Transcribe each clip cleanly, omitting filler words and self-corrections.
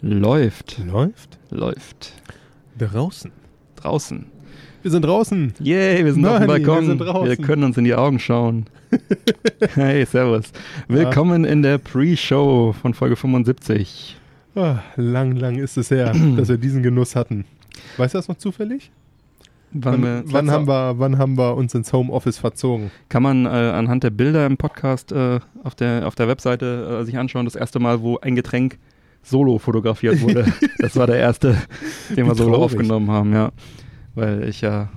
Läuft. Draußen. Wir sind draußen. Yay, wir sind auf dem Balkon. Wir können uns in die Augen schauen. Hey, servus. Willkommen in der Pre-Show von Folge 75. Oh, lang ist es her, dass wir diesen Genuss hatten. Weißt du das noch zufällig? Wann haben wir uns ins Homeoffice verzogen? Kann man anhand der Bilder im Podcast auf der Webseite sich anschauen. Das erste Mal, wo ein Getränk solo fotografiert wurde. Das war der erste, den wir solo aufgenommen haben, ja. Weil ich ja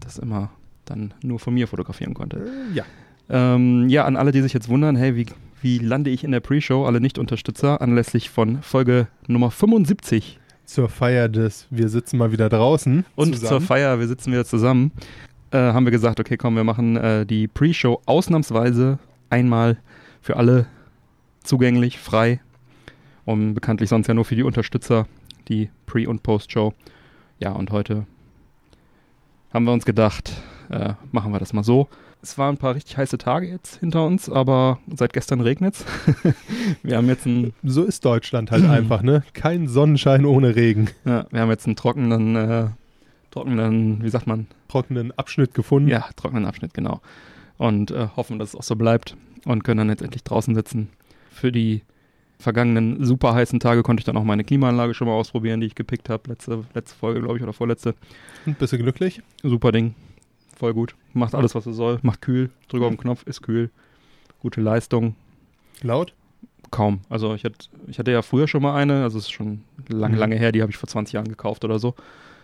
das immer dann nur von mir fotografieren konnte. Ja. Ja, an alle, die sich jetzt wundern, hey, wie lande ich in der Pre-Show? Alle Nicht-Unterstützer anlässlich von Folge Nummer 75. Zur Feier des Wir sitzen mal wieder draußen. Und zusammen. Zur Feier Wir sitzen wieder zusammen. Haben wir gesagt, okay, komm, wir machen die Pre-Show ausnahmsweise einmal für alle zugänglich, frei. Und bekanntlich sonst ja nur für die Unterstützer, die Pre- und Post-Show. Ja, und heute haben wir uns gedacht, machen wir das mal so. Es waren ein paar richtig heiße Tage jetzt hinter uns, aber seit gestern regnet's. Wir haben jetzt so ist Deutschland halt einfach, ne? Kein Sonnenschein ohne Regen. Ja, wir haben jetzt einen trockenen, wie sagt man? Trockenen Abschnitt gefunden. Ja, trockenen Abschnitt, genau. Und hoffen, dass es auch so bleibt und können dann jetzt endlich draußen sitzen. Für die vergangenen super heißen Tage konnte ich dann auch meine Klimaanlage schon mal ausprobieren, die ich gepickt habe. Letzte Folge, glaube ich, oder vorletzte. Und bist du glücklich? Super Ding. Voll gut. Macht alles, was es soll. Macht kühl. Drücke auf den Knopf, ist kühl. Gute Leistung. Laut? Kaum. Also ich hatte ja früher schon mal eine, also es ist schon lange her, die habe ich vor 20 Jahren gekauft oder so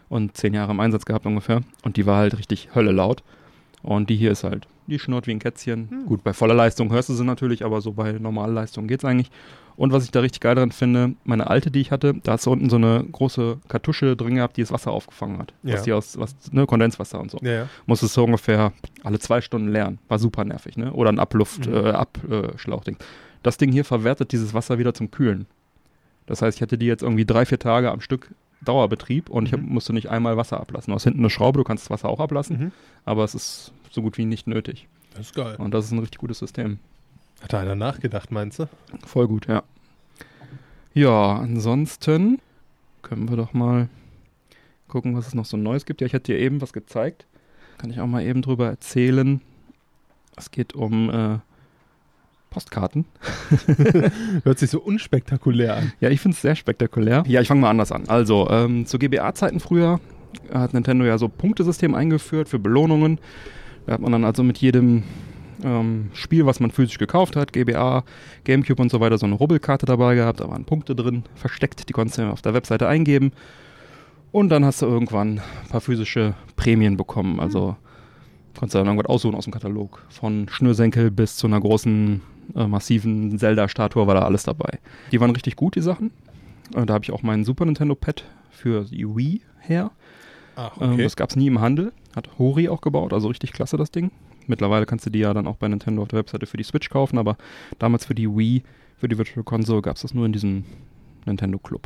und 10 Jahre im Einsatz gehabt ungefähr und die war halt richtig Hölle laut und die hier ist halt, die schnurrt wie ein Kätzchen. Mhm. Gut, bei voller Leistung hörst du sie natürlich, aber so bei normaler Leistung geht's eigentlich. Und was ich da richtig geil dran finde, meine alte, die ich hatte, da hast du unten so eine große Kartusche drin gehabt, die das Wasser aufgefangen hat. Ja. Kondenswasser und so. Ja, ja. Musstest du ungefähr alle 2 Stunden leeren. War super nervig, ne? Oder ein Abschlauchding. Das Ding hier verwertet dieses Wasser wieder zum Kühlen. Das heißt, ich hatte die jetzt irgendwie 3-4 Tage am Stück Dauerbetrieb und ich musste nicht einmal Wasser ablassen. Du hast hinten eine Schraube, du kannst das Wasser auch ablassen, aber es ist so gut wie nicht nötig. Das ist geil. Und das ist ein richtig gutes System. Hat da einer nachgedacht, meinst du? Voll gut, ja. Ja, ansonsten können wir doch mal gucken, was es noch so Neues gibt. Ja, ich hatte dir eben was gezeigt. Kann ich auch mal eben drüber erzählen. Es geht um Postkarten. Hört sich so unspektakulär an. Ja, ich finde es sehr spektakulär. Ja, ich fange mal anders an. Also, zu GBA-Zeiten früher hat Nintendo ja so ein Punktesystem eingeführt für Belohnungen. Da hat man dann also mit jedem Spiel, was man physisch gekauft hat, GBA, Gamecube und so weiter, so eine Rubbelkarte dabei gehabt, da waren Punkte drin, versteckt, die konntest du auf der Webseite eingeben und dann hast du irgendwann ein paar physische Prämien bekommen, also konntest du dann irgendwas aussuchen aus dem Katalog, von Schnürsenkel bis zu einer großen, massiven Zelda-Statue war da alles dabei. Die waren richtig gut, die Sachen, da habe ich auch meinen Super Nintendo Pad für die Wii her. Ach, okay. Das gab es nie im Handel, hat Hori auch gebaut, also richtig klasse das Ding. Mittlerweile kannst du die ja dann auch bei Nintendo auf der Webseite für die Switch kaufen, aber damals für die Wii, für die Virtual Console gab es das nur in diesem Nintendo Club.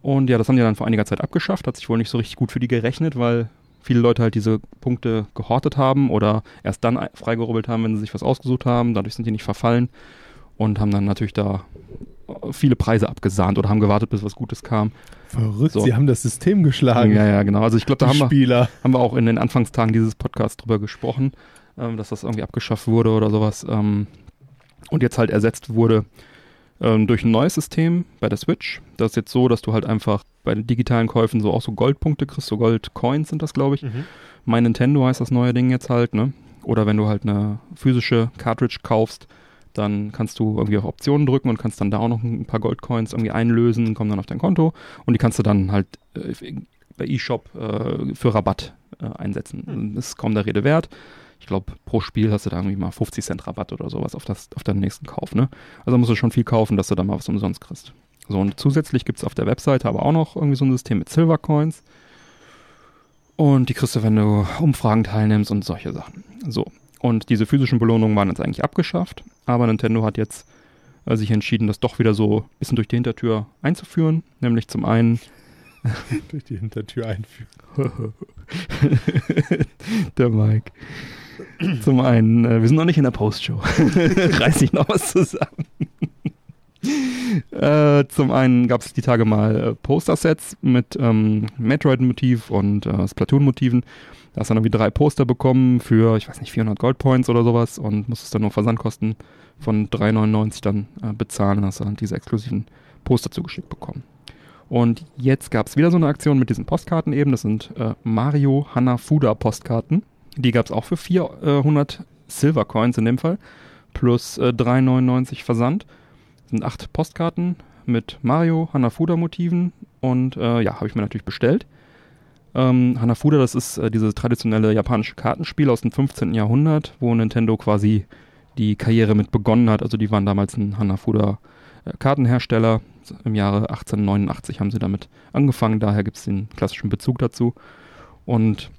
Und ja, das haben die dann vor einiger Zeit abgeschafft, hat sich wohl nicht so richtig gut für die gerechnet, weil viele Leute halt diese Punkte gehortet haben oder erst dann freigerubbelt haben, wenn sie sich was ausgesucht haben, dadurch sind die nicht verfallen und haben dann natürlich da viele Preise abgesahnt oder haben gewartet, bis was Gutes kam. Verrückt, so. Sie haben das System geschlagen. Ja, ja, genau. Also ich glaube, da haben wir auch in den Anfangstagen dieses Podcasts drüber gesprochen, dass das irgendwie abgeschafft wurde oder sowas und jetzt halt ersetzt wurde durch ein neues System bei der Switch. Das ist jetzt so, dass du halt einfach bei den digitalen Käufen so auch so Goldpunkte kriegst, so Goldcoins sind das, glaube ich. Mhm. My Nintendo heißt das neue Ding jetzt halt, ne? Oder wenn du halt eine physische Cartridge kaufst, dann kannst du irgendwie auf Optionen drücken und kannst dann da auch noch ein paar Goldcoins irgendwie einlösen, kommen dann auf dein Konto und die kannst du dann halt bei eShop für Rabatt einsetzen. Das ist kaum der Rede wert. Ich glaube, pro Spiel hast du da irgendwie mal 50 Cent Rabatt oder sowas auf deinen nächsten Kauf, ne? Also musst du schon viel kaufen, dass du da mal was umsonst kriegst. So, und zusätzlich gibt es auf der Webseite aber auch noch irgendwie so ein System mit Silvercoins und die kriegst du, wenn du Umfragen teilnimmst und solche Sachen. So. Und diese physischen Belohnungen waren jetzt eigentlich abgeschafft, aber Nintendo hat jetzt sich entschieden, das doch wieder so ein bisschen durch die Hintertür einzuführen, nämlich zum einen durch die Hintertür einführen. Der Mike. Zum einen, wir sind noch nicht in der Postshow. Reiß ich noch was zusammen. Zum einen gab es die Tage mal Poster-Sets mit Metroid-Motiv und Splatoon-Motiven. Da hast du dann irgendwie 3 Poster bekommen für, ich weiß nicht, 400 Goldpoints oder sowas und musstest dann nur Versandkosten von 3,99 dann bezahlen. Dann hast du dann diese exklusiven Poster zugeschickt bekommen. Und jetzt gab es wieder so eine Aktion mit diesen Postkarten eben. Das sind Mario Hanafuda Postkarten. Die gab es auch für 400 Silver Coins in dem Fall. Plus 3,99 Versand. Das sind 8 Postkarten mit Mario Hanafuda Motiven. Und habe ich mir natürlich bestellt. Hanafuda, das ist dieses traditionelle japanische Kartenspiel aus dem 15. Jahrhundert, wo Nintendo quasi die Karriere mit begonnen hat. Also die waren damals ein Hanafuda Kartenhersteller. Im Jahre 1889 haben sie damit angefangen, daher gibt es den klassischen Bezug dazu. Und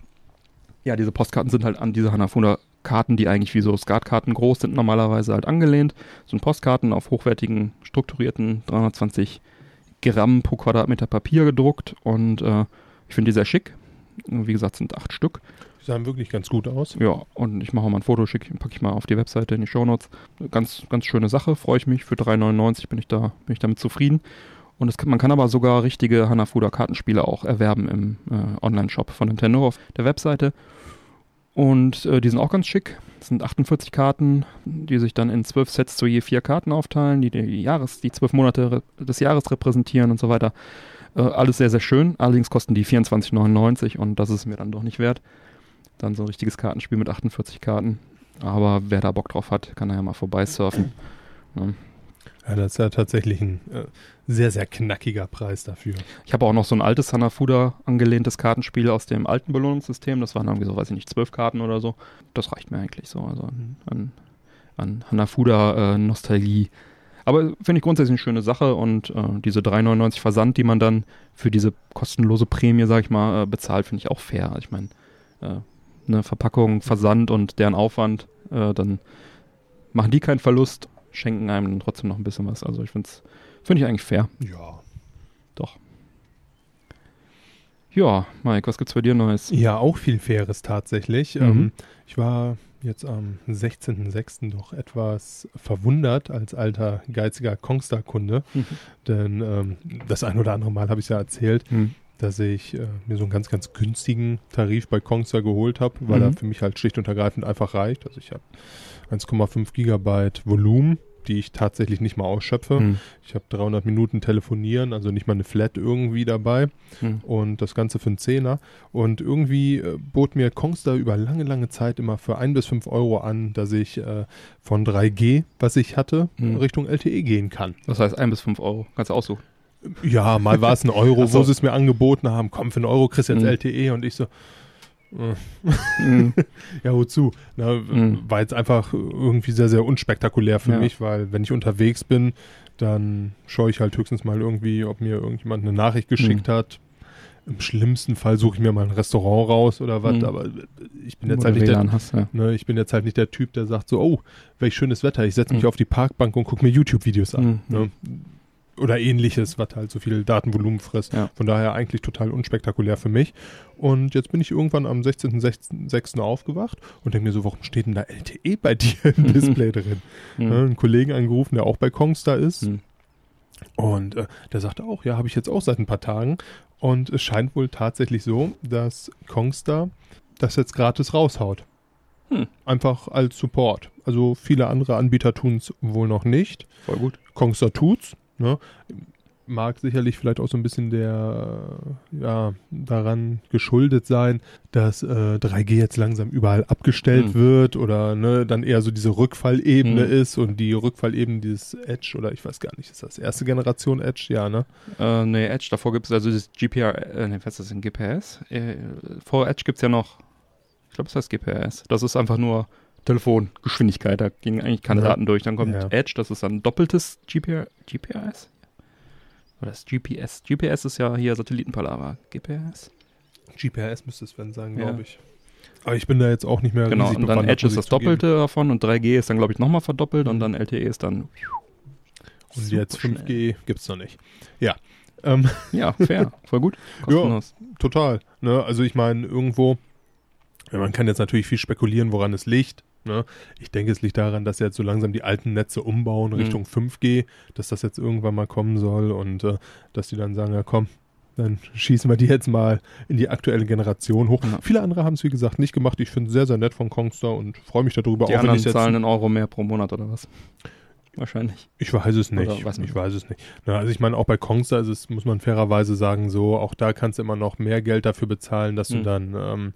ja, diese Postkarten sind halt an diese Hanafuda-Karten, die eigentlich wie so Skatkarten groß sind, normalerweise halt angelehnt. Das sind Postkarten auf hochwertigen, strukturierten 320 Gramm pro Quadratmeter Papier gedruckt und ich finde die sehr schick. Wie gesagt, sind 8 Stück. Die sahen wirklich ganz gut aus. Ja, und ich mache auch mal ein Foto, packe ich mal auf die Webseite in die Shownotes. Ganz, ganz schöne Sache, freue ich mich. Für 3,99 bin ich damit zufrieden. Und man kann aber sogar richtige Hanafuda-Kartenspiele auch erwerben im Online-Shop von Nintendo auf der Webseite. Und die sind auch ganz schick. Das sind 48 Karten, die sich dann in 12 Sets zu je 4 Karten aufteilen, die 12 Monate des Jahres repräsentieren und so weiter. Alles sehr, sehr schön. Allerdings kosten die 24,99 und das ist mir dann doch nicht wert. Dann so ein richtiges Kartenspiel mit 48 Karten. Aber wer da Bock drauf hat, kann da ja mal vorbeisurfen. Ja. Ja, das ist ja tatsächlich ein sehr, sehr knackiger Preis dafür. Ich habe auch noch so ein altes Hanafuda angelehntes Kartenspiel aus dem alten Belohnungssystem. Das waren irgendwie so, weiß ich nicht, 12 Karten oder so. Das reicht mir eigentlich so. Also an Hanafuda-Nostalgie. Aber finde ich grundsätzlich eine schöne Sache und diese 3,99 Versand, die man dann für diese kostenlose Prämie, sag ich mal, bezahlt, finde ich auch fair. Ich meine, eine Verpackung, Versand und deren Aufwand, dann machen die keinen Verlust, schenken einem trotzdem noch ein bisschen was. Also ich finde ich eigentlich fair. Ja. Doch. Ja, Mike, was gibt's bei dir Neues? Ja, auch viel Faires tatsächlich. Mhm. Ich war jetzt am 16.06. doch etwas verwundert als alter, geiziger Kongstar-Kunde. Mhm. Denn das ein oder andere Mal habe ich es ja erzählt, dass ich mir so einen ganz, ganz günstigen Tarif bei Kongstar geholt habe, weil er für mich halt schlicht und ergreifend einfach reicht. Also ich habe 1,5 Gigabyte Volumen, die ich tatsächlich nicht mal ausschöpfe. Ich habe 300 Minuten telefonieren, also nicht mal eine Flat irgendwie dabei und das Ganze für einen Zehner. Und irgendwie bot mir Kongstar über lange, lange Zeit immer für 1 bis 5 Euro an, dass ich von 3G, was ich hatte, Richtung LTE gehen kann. Das heißt 1 bis 5 Euro, kannst du aussuchen. Ja, mal war es 1 Euro, so. Wo sie es mir angeboten haben, komm, für 1 Euro kriegst du jetzt LTE und ich so... Ja, wozu? Na, war jetzt einfach irgendwie sehr, sehr unspektakulär für mich, weil wenn ich unterwegs bin, dann schaue ich halt höchstens mal irgendwie, ob mir irgendjemand eine Nachricht geschickt hat. Im schlimmsten Fall suche ich mir mal ein Restaurant raus oder was, aber ich bin jetzt halt nicht der Typ, der sagt so, oh, welch schönes Wetter, ich setze mich auf die Parkbank und gucke mir YouTube-Videos an. Ne? Oder ähnliches, was halt so viel Datenvolumen frisst. Ja. Von daher eigentlich total unspektakulär für mich. Und jetzt bin ich irgendwann am 16.06. aufgewacht und denke mir so, warum steht denn da LTE bei dir im Display drin? Ja, einen Kollegen angerufen, der auch bei Kongstar ist. Und der sagte auch, ja, habe ich jetzt auch seit ein paar Tagen. Und es scheint wohl tatsächlich so, dass Kongstar das jetzt gratis raushaut. Einfach als Support. Also viele andere Anbieter tun es wohl noch nicht. Voll gut. Kongstar tut's. Ne? Mag sicherlich vielleicht auch so ein bisschen daran geschuldet sein, dass 3G jetzt langsam überall abgestellt wird oder ne, dann eher so diese Rückfallebene ist und die Rückfallebene dieses Edge oder ich weiß gar nicht, ist das erste Generation Edge? Ja, ne? Edge, davor gibt es also das GPS? Vor Edge gibt es ja noch, ich glaube, es heißt GPS. Das ist einfach nur Telefongeschwindigkeit, da gingen eigentlich keine Daten durch. Dann kommt Edge, das ist dann doppeltes GPS? Oder das GPS? GPS ist ja hier Satellitenpalaver. GPS müsste es werden sagen, glaube ich. Aber ich bin da jetzt auch nicht mehr genau, riesig bewandert. Genau, und dann Edge ist das Doppelte davon und 3G ist dann, glaube ich, nochmal verdoppelt und dann LTE ist dann... Und jetzt 5G gibt es noch nicht. Ja. Ja, fair. Voll gut. Kostenlos. Ja, total. Ne? Also ich meine, irgendwo, man kann jetzt natürlich viel spekulieren, woran es liegt. Ne? Ich denke, es liegt daran, dass jetzt so langsam die alten Netze umbauen Richtung 5G, dass das jetzt irgendwann mal kommen soll und dass die dann sagen, ja komm, dann schießen wir die jetzt mal in die aktuelle Generation hoch. Ja. Viele andere haben es, wie gesagt, nicht gemacht. Ich finde es sehr, sehr nett von Kongstar und freue mich darüber. Die auch, anderen wenn ich jetzt zahlen einen Euro mehr pro Monat oder was? Wahrscheinlich. Ich weiß es nicht. Na, also ich meine, auch bei Kongstar ist es, muss man fairerweise sagen, so, auch da kannst du immer noch mehr Geld dafür bezahlen, dass du dann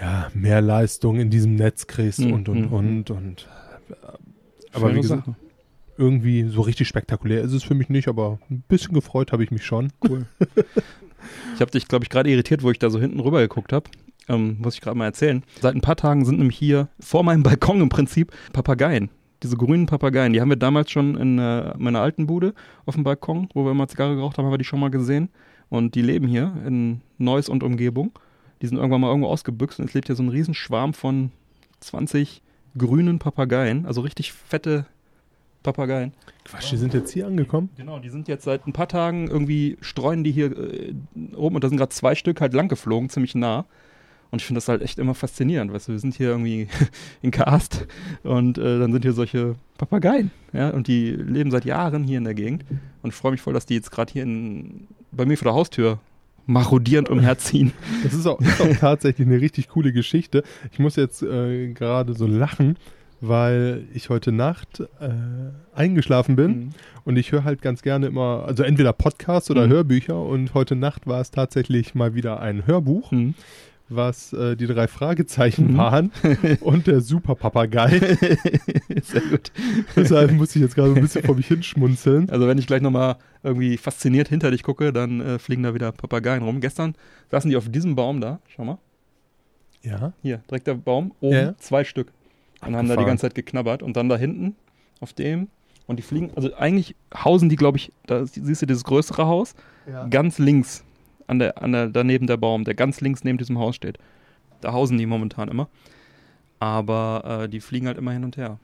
ja, mehr Leistung in diesem Netz kriegst und. Aber wie gesagt, irgendwie so richtig spektakulär ist es für mich nicht, aber ein bisschen gefreut habe ich mich schon. Cool. Ich habe dich, glaube ich, gerade irritiert, wo ich da so hinten rüber geguckt habe. Muss ich gerade mal erzählen. Seit ein paar Tagen sind nämlich hier vor meinem Balkon im Prinzip Papageien. Diese grünen Papageien, die haben wir damals schon in meiner alten Bude auf dem Balkon, wo wir immer Zigarre geraucht haben, haben wir die schon mal gesehen. Und die leben hier in Neuss und Umgebung. Die sind irgendwann mal irgendwo ausgebüxt und jetzt lebt hier so ein Riesenschwarm von 20 grünen Papageien. Also richtig fette Papageien. Quatsch, die sind jetzt hier angekommen? Genau, die sind jetzt seit ein paar Tagen irgendwie, streuen die hier rum und da sind gerade 2 Stück halt lang geflogen, ziemlich nah. Und ich finde das halt echt immer faszinierend, weißt du, wir sind hier irgendwie in Karst und dann sind hier solche Papageien, ja, und die leben seit Jahren hier in der Gegend und ich freue mich voll, dass die jetzt gerade hier bei mir vor der Haustür marodierend umherziehen. Das ist auch tatsächlich eine richtig coole Geschichte. Ich muss jetzt gerade so lachen, weil ich heute Nacht eingeschlafen bin und ich höre halt ganz gerne immer, also entweder Podcasts oder Hörbücher und heute Nacht war es tatsächlich mal wieder ein Hörbuch, was die 3 Fragezeichen waren und der Super-Papagei. Sehr gut. Deshalb muss ich jetzt gerade ein bisschen vor mich hinschmunzeln. Also wenn ich gleich nochmal irgendwie fasziniert hinter dich gucke, dann fliegen da wieder Papageien rum. Gestern saßen die auf diesem Baum da, schau mal. Ja. Hier, direkt der Baum, oben 2 Stück. Und haben da die ganze Zeit geknabbert und dann da hinten auf dem und die fliegen, also eigentlich hausen die, glaube ich, da siehst du dieses größere Haus, ganz links. Daneben der Baum, der ganz links neben diesem Haus steht. Da hausen die momentan immer. Aber die fliegen halt immer hin und her.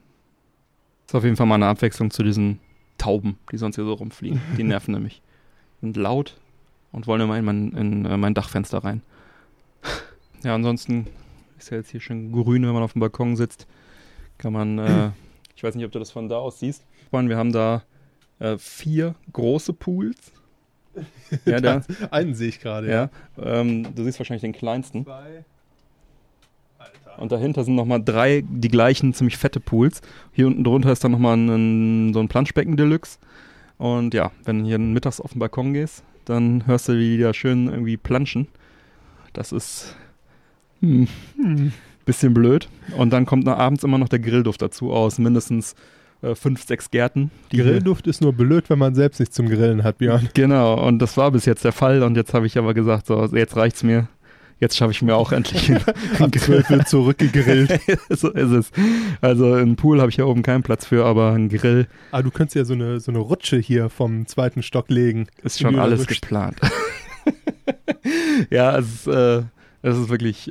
Das ist auf jeden Fall mal eine Abwechslung zu diesen Tauben, die sonst hier so rumfliegen. Die nerven nämlich. Sind laut und wollen immer in mein Dachfenster rein. Ja, ansonsten ist ja jetzt hier schön grün, wenn man auf dem Balkon sitzt. Kann man, ich weiß nicht, ob du das von da aus siehst. Wir haben da 4 große Pools. Ja, einen sehe ich gerade. Ja. Du siehst wahrscheinlich den kleinsten. 2. Alter. Und dahinter sind nochmal 3, die gleichen, ziemlich fette Pools. Hier unten drunter ist dann nochmal so ein Planschbecken-Deluxe. Und ja, wenn du hier mittags auf den Balkon gehst, dann hörst du, wie die da schön irgendwie planschen. Das ist bisschen blöd. Und dann kommt abends immer noch der Grillduft dazu aus, mindestens 5, 6 Gärten. Grillduft ist nur blöd, wenn man selbst nichts zum Grillen hat, Björn. Genau, und das war bis jetzt der Fall und jetzt habe ich aber gesagt, so, jetzt reicht's mir. Jetzt schaffe ich mir auch endlich einen Grill zurückgegrillt. So ist es. Also im Pool habe ich hier oben keinen Platz für, aber einen Grill. Ah, du könntest ja so eine Rutsche hier vom 2. Stock legen. Ist schon alles geplant. Ja, Es ist wirklich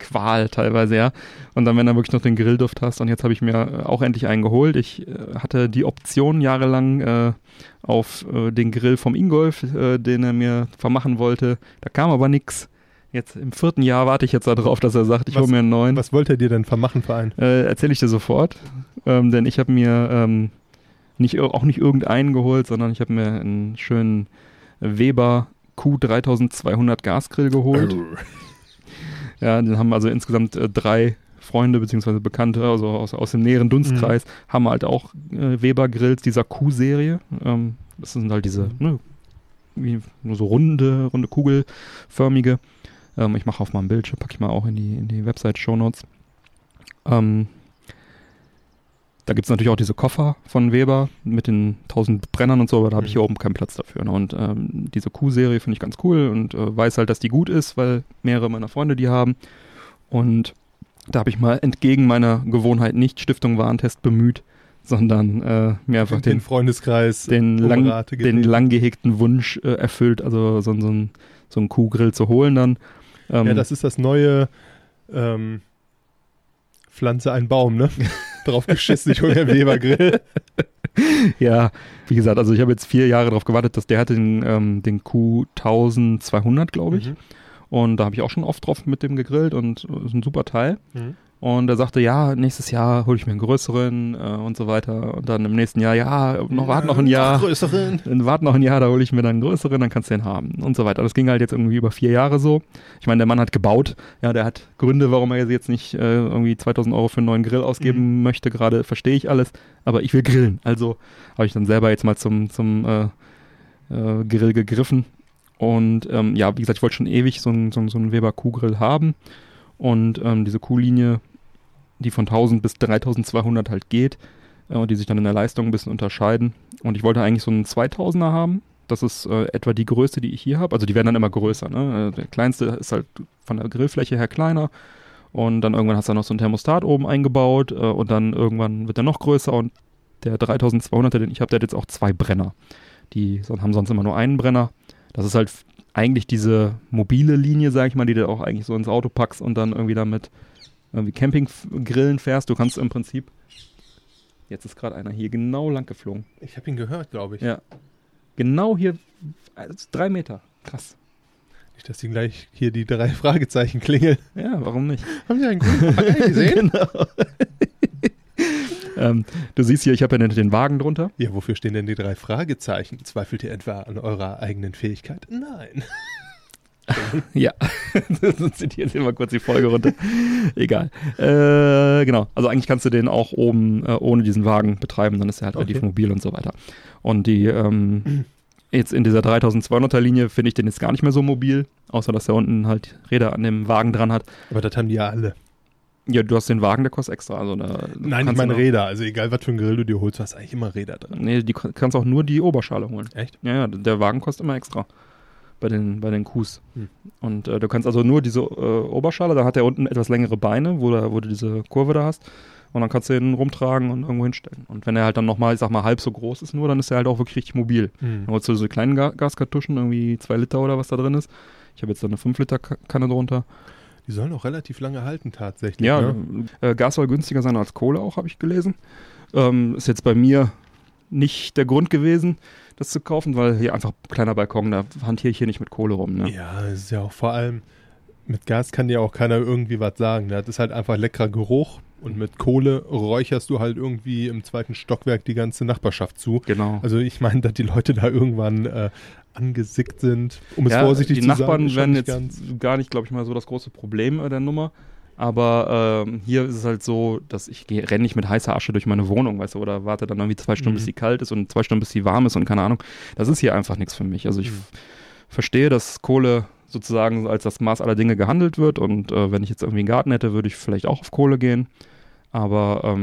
Qual teilweise, ja. Und dann, wenn du wirklich noch den Grillduft hast, und jetzt habe ich mir auch endlich einen geholt. Ich hatte die Option jahrelang auf den Grill vom Ingolf, den er mir vermachen wollte. Da kam aber nichts. Jetzt im 4. Jahr warte ich jetzt darauf, dass er sagt, ich hole mir einen neuen. Was wollte er dir denn vermachen für einen? Erzähle ich dir sofort. Denn ich habe mir nicht irgendeinen geholt, sondern ich habe mir einen schönen Weber Q3200 Gasgrill geholt. Ja, den haben also insgesamt 3 Freunde bzw. Bekannte, also aus dem näheren Dunstkreis, haben halt auch Weber-Grills dieser Q-Serie. Das sind halt diese nur so runde kugelförmige. Ich mache auf meinem Bildschirm, packe ich mal auch in die Website-Shownotes. Da gibt es natürlich auch diese Koffer von Weber mit den 1000 Brennern und so, aber da habe ich hier oben keinen Platz dafür. Ne? Und diese Q-Serie finde ich ganz cool und weiß halt, dass die gut ist, weil mehrere meiner Freunde die haben. Und da habe ich mal entgegen meiner Gewohnheit nicht Stiftung Warentest bemüht, sondern mir einfach den Freundeskreis, den lang gehegten Wunsch erfüllt, also so einen Kuhgrill zu holen dann. Ja, das ist das neue Pflanze einen Baum, ne? Drauf geschissen, ich hole den Weber-Grill. Ja, wie gesagt, also ich habe jetzt 4 Jahre darauf gewartet, dass der hatte den Q1200, glaube ich. Und da habe ich auch schon oft drauf mit dem gegrillt und ist ein super Teil. Mhm. Und er sagte, ja, nächstes Jahr hole ich mir einen größeren und so weiter. Und dann im nächsten Jahr, warte noch ein Jahr, da hole ich mir dann einen größeren, dann kannst du den haben und so weiter. Das ging halt jetzt irgendwie über 4 Jahre so. Ich meine, der Mann hat gebaut. Ja, der hat Gründe, warum er jetzt nicht irgendwie 2.000 Euro für einen neuen Grill ausgeben möchte. Gerade verstehe ich alles, aber ich will grillen. Also habe ich dann selber jetzt mal zum Grill gegriffen. Und ja, wie gesagt, ich wollte schon ewig so einen Weber-Kuhgrill haben. Und diese Kuhlinie, die von 1000 bis 3200 halt geht, die sich dann in der Leistung ein bisschen unterscheiden. Und ich wollte eigentlich so einen 2000er haben. Das ist etwa die Größe, die ich hier habe. Also die werden dann immer größer. Ne? Der kleinste ist halt von der Grillfläche her kleiner. Und dann irgendwann hast du noch so ein Thermostat oben eingebaut. Und dann irgendwann wird er noch größer. Und der 3200er, den ich habe, der hat jetzt auch 2 Brenner. Die haben sonst immer nur einen Brenner. Das ist halt eigentlich diese mobile Linie, sag ich mal, die du auch eigentlich so ins Auto packst und dann irgendwie damit irgendwie Campinggrillen fährst. Du kannst im Prinzip, jetzt ist gerade einer hier genau lang geflogen. Ich habe ihn gehört, glaube ich. Ja, genau hier, also 3 Meter, krass. Nicht, dass die gleich hier die 3 Fragezeichen klingeln. Ja, warum nicht? Haben Sie einen grünen Packel gesehen? Genau. Du siehst hier, ich habe ja den Wagen drunter. Ja, wofür stehen denn die 3 Fragezeichen? Zweifelt ihr etwa an eurer eigenen Fähigkeit? Nein. Ja, sonst zieht jetzt immer kurz die Folge runter. Egal. Genau, also eigentlich kannst du den auch oben ohne diesen Wagen betreiben, dann ist er halt relativ mobil und so weiter. Und die jetzt in dieser 3200er Linie finde ich den jetzt gar nicht mehr so mobil, außer dass er unten halt Räder an dem Wagen dran hat. Aber das haben die ja alle. Ja, du hast den Wagen, der kostet extra. Also da nein, ich meine Räder. Also egal, was für einen Grill du dir holst, du hast eigentlich immer Räder drin. Nee, du kannst auch nur die Oberschale holen. Echt? Ja, der Wagen kostet immer extra bei den Kuhs. Hm. Und du kannst also nur diese Oberschale, da hat er unten etwas längere Beine, wo du diese Kurve da hast. Und dann kannst du den rumtragen und irgendwo hinstellen. Und wenn er halt dann nochmal, ich sag mal, halb so groß ist nur, dann ist er halt auch wirklich richtig mobil. Hm. Dann holst du diese kleinen Gaskartuschen, irgendwie 2 Liter oder was da drin ist. Ich habe jetzt da eine 5-Liter-Kanne drunter. Die sollen auch relativ lange halten tatsächlich. Ja, ne? Gas soll günstiger sein als Kohle auch, habe ich gelesen. Ist jetzt bei mir nicht der Grund gewesen, das zu kaufen, weil hier einfach kleiner Balkon, da hantiere ich hier nicht mit Kohle rum. Ne? Ja, ist ja auch vor allem, mit Gas kann dir auch keiner irgendwie was sagen. Das ist halt einfach leckerer Geruch und mit Kohle räucherst du halt irgendwie im 2. Stockwerk die ganze Nachbarschaft zu. Genau. Also ich meine, dass die Leute da irgendwann... angesickt sind, um es vorsichtig zu sagen. Die Nachbarn werden jetzt gar nicht, glaube ich mal, so das große Problem der Nummer. Aber hier ist es halt so, dass ich renne nicht mit heißer Asche durch meine Wohnung, weißt du, oder warte dann irgendwie 2 Stunden, bis sie kalt ist und 2 Stunden, bis sie warm ist und keine Ahnung. Das ist hier einfach nichts für mich. Also ich verstehe, dass Kohle sozusagen als das Maß aller Dinge gehandelt wird und wenn ich jetzt irgendwie einen Garten hätte, würde ich vielleicht auch auf Kohle gehen. Aber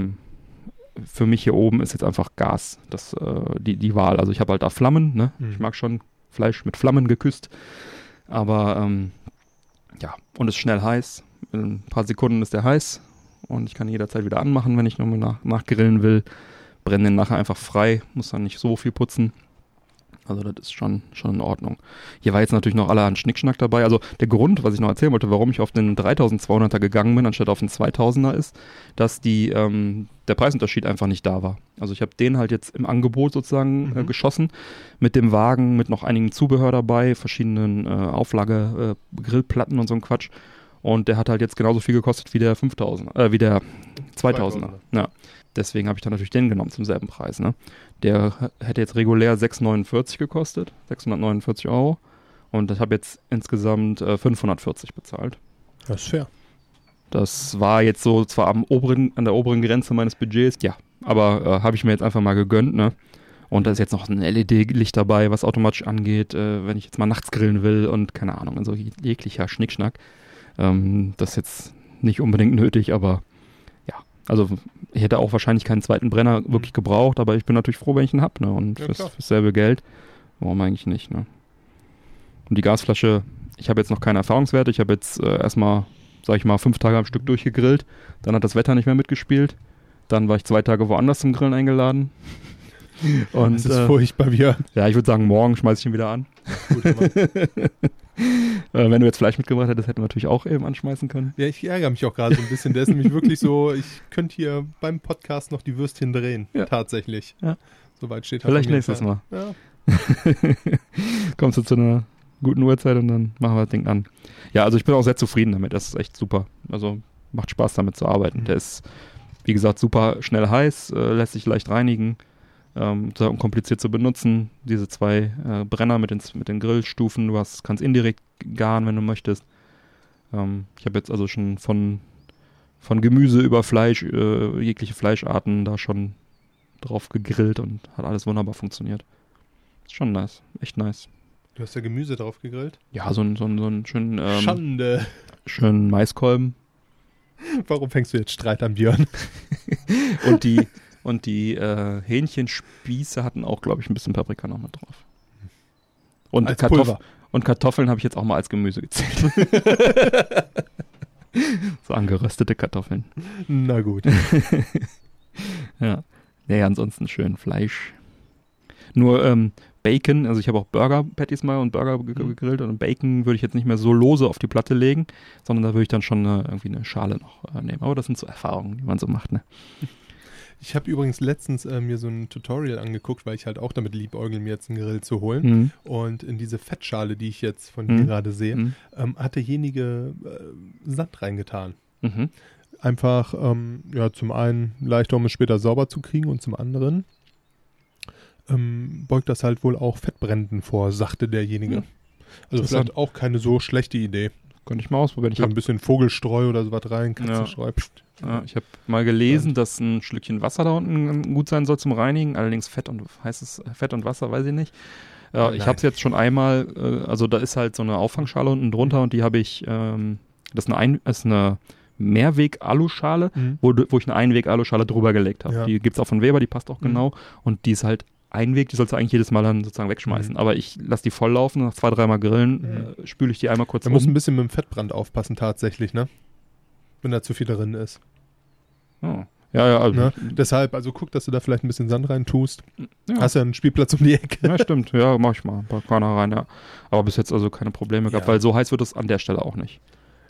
für mich hier oben ist jetzt einfach Gas das die Wahl. Also ich habe halt da Flammen, ne? Ich mag schon Fleisch mit Flammen geküsst, aber ja, und es ist schnell heiß, in ein paar Sekunden ist der heiß und ich kann ihn jederzeit wieder anmachen, wenn ich nochmal nachgrillen will, brenne den nachher einfach frei, muss dann nicht so viel putzen, also das ist schon in Ordnung. Hier war jetzt natürlich noch allerhand Schnickschnack dabei, also der Grund, was ich noch erzählen wollte, warum ich auf den 3200er gegangen bin, anstatt auf den 2000er ist, dass der Preisunterschied einfach nicht da war. Also ich habe den halt jetzt im Angebot sozusagen geschossen, mit dem Wagen, mit noch einigem Zubehör dabei, verschiedenen Auflage, Grillplatten und so ein Quatsch. Und der hat halt jetzt genauso viel gekostet wie der 2000er. Ja. Deswegen habe ich dann natürlich den genommen zum selben Preis. Ne? Der hätte jetzt regulär 649 gekostet, 649 Euro. Und ich habe jetzt insgesamt 540 bezahlt. Das ist fair. Das war jetzt so zwar an der oberen Grenze meines Budgets, ja, aber habe ich mir jetzt einfach mal gegönnt, ne? Und da ist jetzt noch ein LED-Licht dabei, was automatisch angeht, wenn ich jetzt mal nachts grillen will und keine Ahnung, also jeglicher Schnickschnack. Das ist jetzt nicht unbedingt nötig, aber ja, also ich hätte auch wahrscheinlich keinen zweiten Brenner wirklich gebraucht, aber ich bin natürlich froh, wenn ich ihn habe, ne? Und ja, fürs selbe Geld, warum eigentlich nicht, ne? Und die Gasflasche, ich habe jetzt noch keine Erfahrungswerte, ich habe jetzt erstmal... sag ich mal, 5 Tage am Stück durchgegrillt. Dann hat das Wetter nicht mehr mitgespielt. Dann war ich 2 Tage woanders zum Grillen eingeladen. Und das ist furchtbar, wir. Ja, ich würde sagen, morgen schmeiß ich ihn wieder an. Gut, wenn du jetzt Fleisch mitgebracht hättest, hätten wir natürlich auch eben anschmeißen können. Ja, ich ärgere mich auch gerade so ein bisschen. Der ist nämlich wirklich so, ich könnte hier beim Podcast noch die Würstchen drehen. Ja. Tatsächlich. Ja. Soweit steht halt. Vielleicht nächstes Mal. Ja. Kommst du zu einer guten Uhrzeit und dann machen wir das Ding an. Ja, also ich bin auch sehr zufrieden damit. Das ist echt super. Also macht Spaß damit zu arbeiten. Mhm. Der ist, wie gesagt, super schnell heiß, lässt sich leicht reinigen, sehr unkompliziert zu benutzen. Diese zwei Brenner mit den Grillstufen. Du kannst indirekt garen, wenn du möchtest. Ich habe jetzt also schon von Gemüse über Fleisch, jegliche Fleischarten da schon drauf gegrillt und hat alles wunderbar funktioniert. Ist schon nice, echt nice. Du hast ja Gemüse drauf gegrillt? Ja, so einen schönen... Schande! Schönen Maiskolben. Warum fängst du jetzt Streit an, Björn? Und die Hähnchenspieße hatten auch, glaube ich, ein bisschen Paprika noch mit drauf. Und als Pulver. Und Kartoffeln habe ich jetzt auch mal als Gemüse gezählt. So angeröstete Kartoffeln. Na gut. Ja. Ja, ansonsten schön Fleisch. Nur Bacon, also ich habe auch Burger-Patties mal und Burger gegrillt und Bacon würde ich jetzt nicht mehr so lose auf die Platte legen, sondern da würde ich dann schon eine Schale noch nehmen. Aber das sind so Erfahrungen, die man so macht, ne? Ich habe übrigens letztens mir so ein Tutorial angeguckt, weil ich halt auch damit liebäugle, mir jetzt einen Grill zu holen. Mhm. Und in diese Fettschale, die ich jetzt von dir gerade sehe, hat derjenige Sand reingetan. Mhm. Einfach, ja, zum einen leichter, um es später sauber zu kriegen und zum anderen beugt das halt wohl auch Fettbränden vor, sagte derjenige. Mhm. Also vielleicht auch keine so schlechte Idee. Könnte ich mal ausprobieren. Ich habe ein bisschen Vogelstreu oder sowas rein, Katzenstreu. Ja. Ja, ich habe mal gelesen, dass ein Schlückchen Wasser da unten gut sein soll zum Reinigen. Allerdings Fett und Wasser, weiß ich nicht. Ich habe es jetzt schon einmal, also da ist halt so eine Auffangschale unten drunter und die habe ich, das ist eine Mehrweg-Aluschale, wo ich eine Einweg-Aluschale drüber gelegt habe. Ja. Die gibt es auch von Weber, die passt auch genau und die ist halt Einweg, die sollst du eigentlich jedes Mal dann sozusagen wegschmeißen. Aber ich lasse die voll laufen, nach 2-3 Mal grillen, spüle ich die einmal kurz um. Man muss ein bisschen mit dem Fettbrand aufpassen tatsächlich, ne? Wenn da zu viel drin ist. Oh. Ja, also ne? Deshalb, also guck, dass du da vielleicht ein bisschen Sand rein tust. Ja. Hast ja einen Spielplatz um die Ecke. Ja, stimmt. Ja, mach ich mal. Ein paar Körner rein, ja. Aber bis jetzt also keine Probleme gehabt, weil so heiß wird es an der Stelle auch nicht.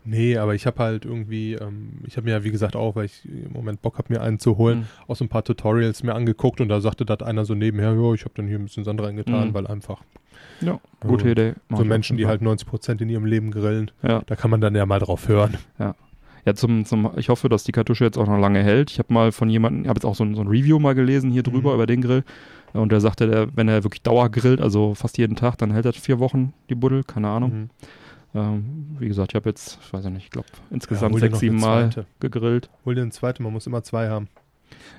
Nee, aber ich habe halt irgendwie, ich habe mir ja wie gesagt auch, weil ich im Moment Bock habe, mir einen zu holen, auch so ein paar Tutorials mir angeguckt und da sagte das einer so nebenher, ja, ich habe dann hier ein bisschen Sand reingetan, weil einfach. Ja, gute Idee. So Menschen, die halt 90% in ihrem Leben grillen, da kann man dann ja mal drauf hören. Ja. Ja, ich hoffe, dass die Kartusche jetzt auch noch lange hält. Ich habe mal von jemandem, ich habe jetzt auch so ein Review mal gelesen hier drüber über den Grill und der sagte, wenn er wirklich dauergrillt, also fast jeden Tag, dann hält das 4 Wochen die Buddel, keine Ahnung. Wie gesagt, ich habe jetzt, ich weiß ja nicht, ich glaube insgesamt 6-7 Mal gegrillt. Hol dir eine zweite, man muss immer 2 haben.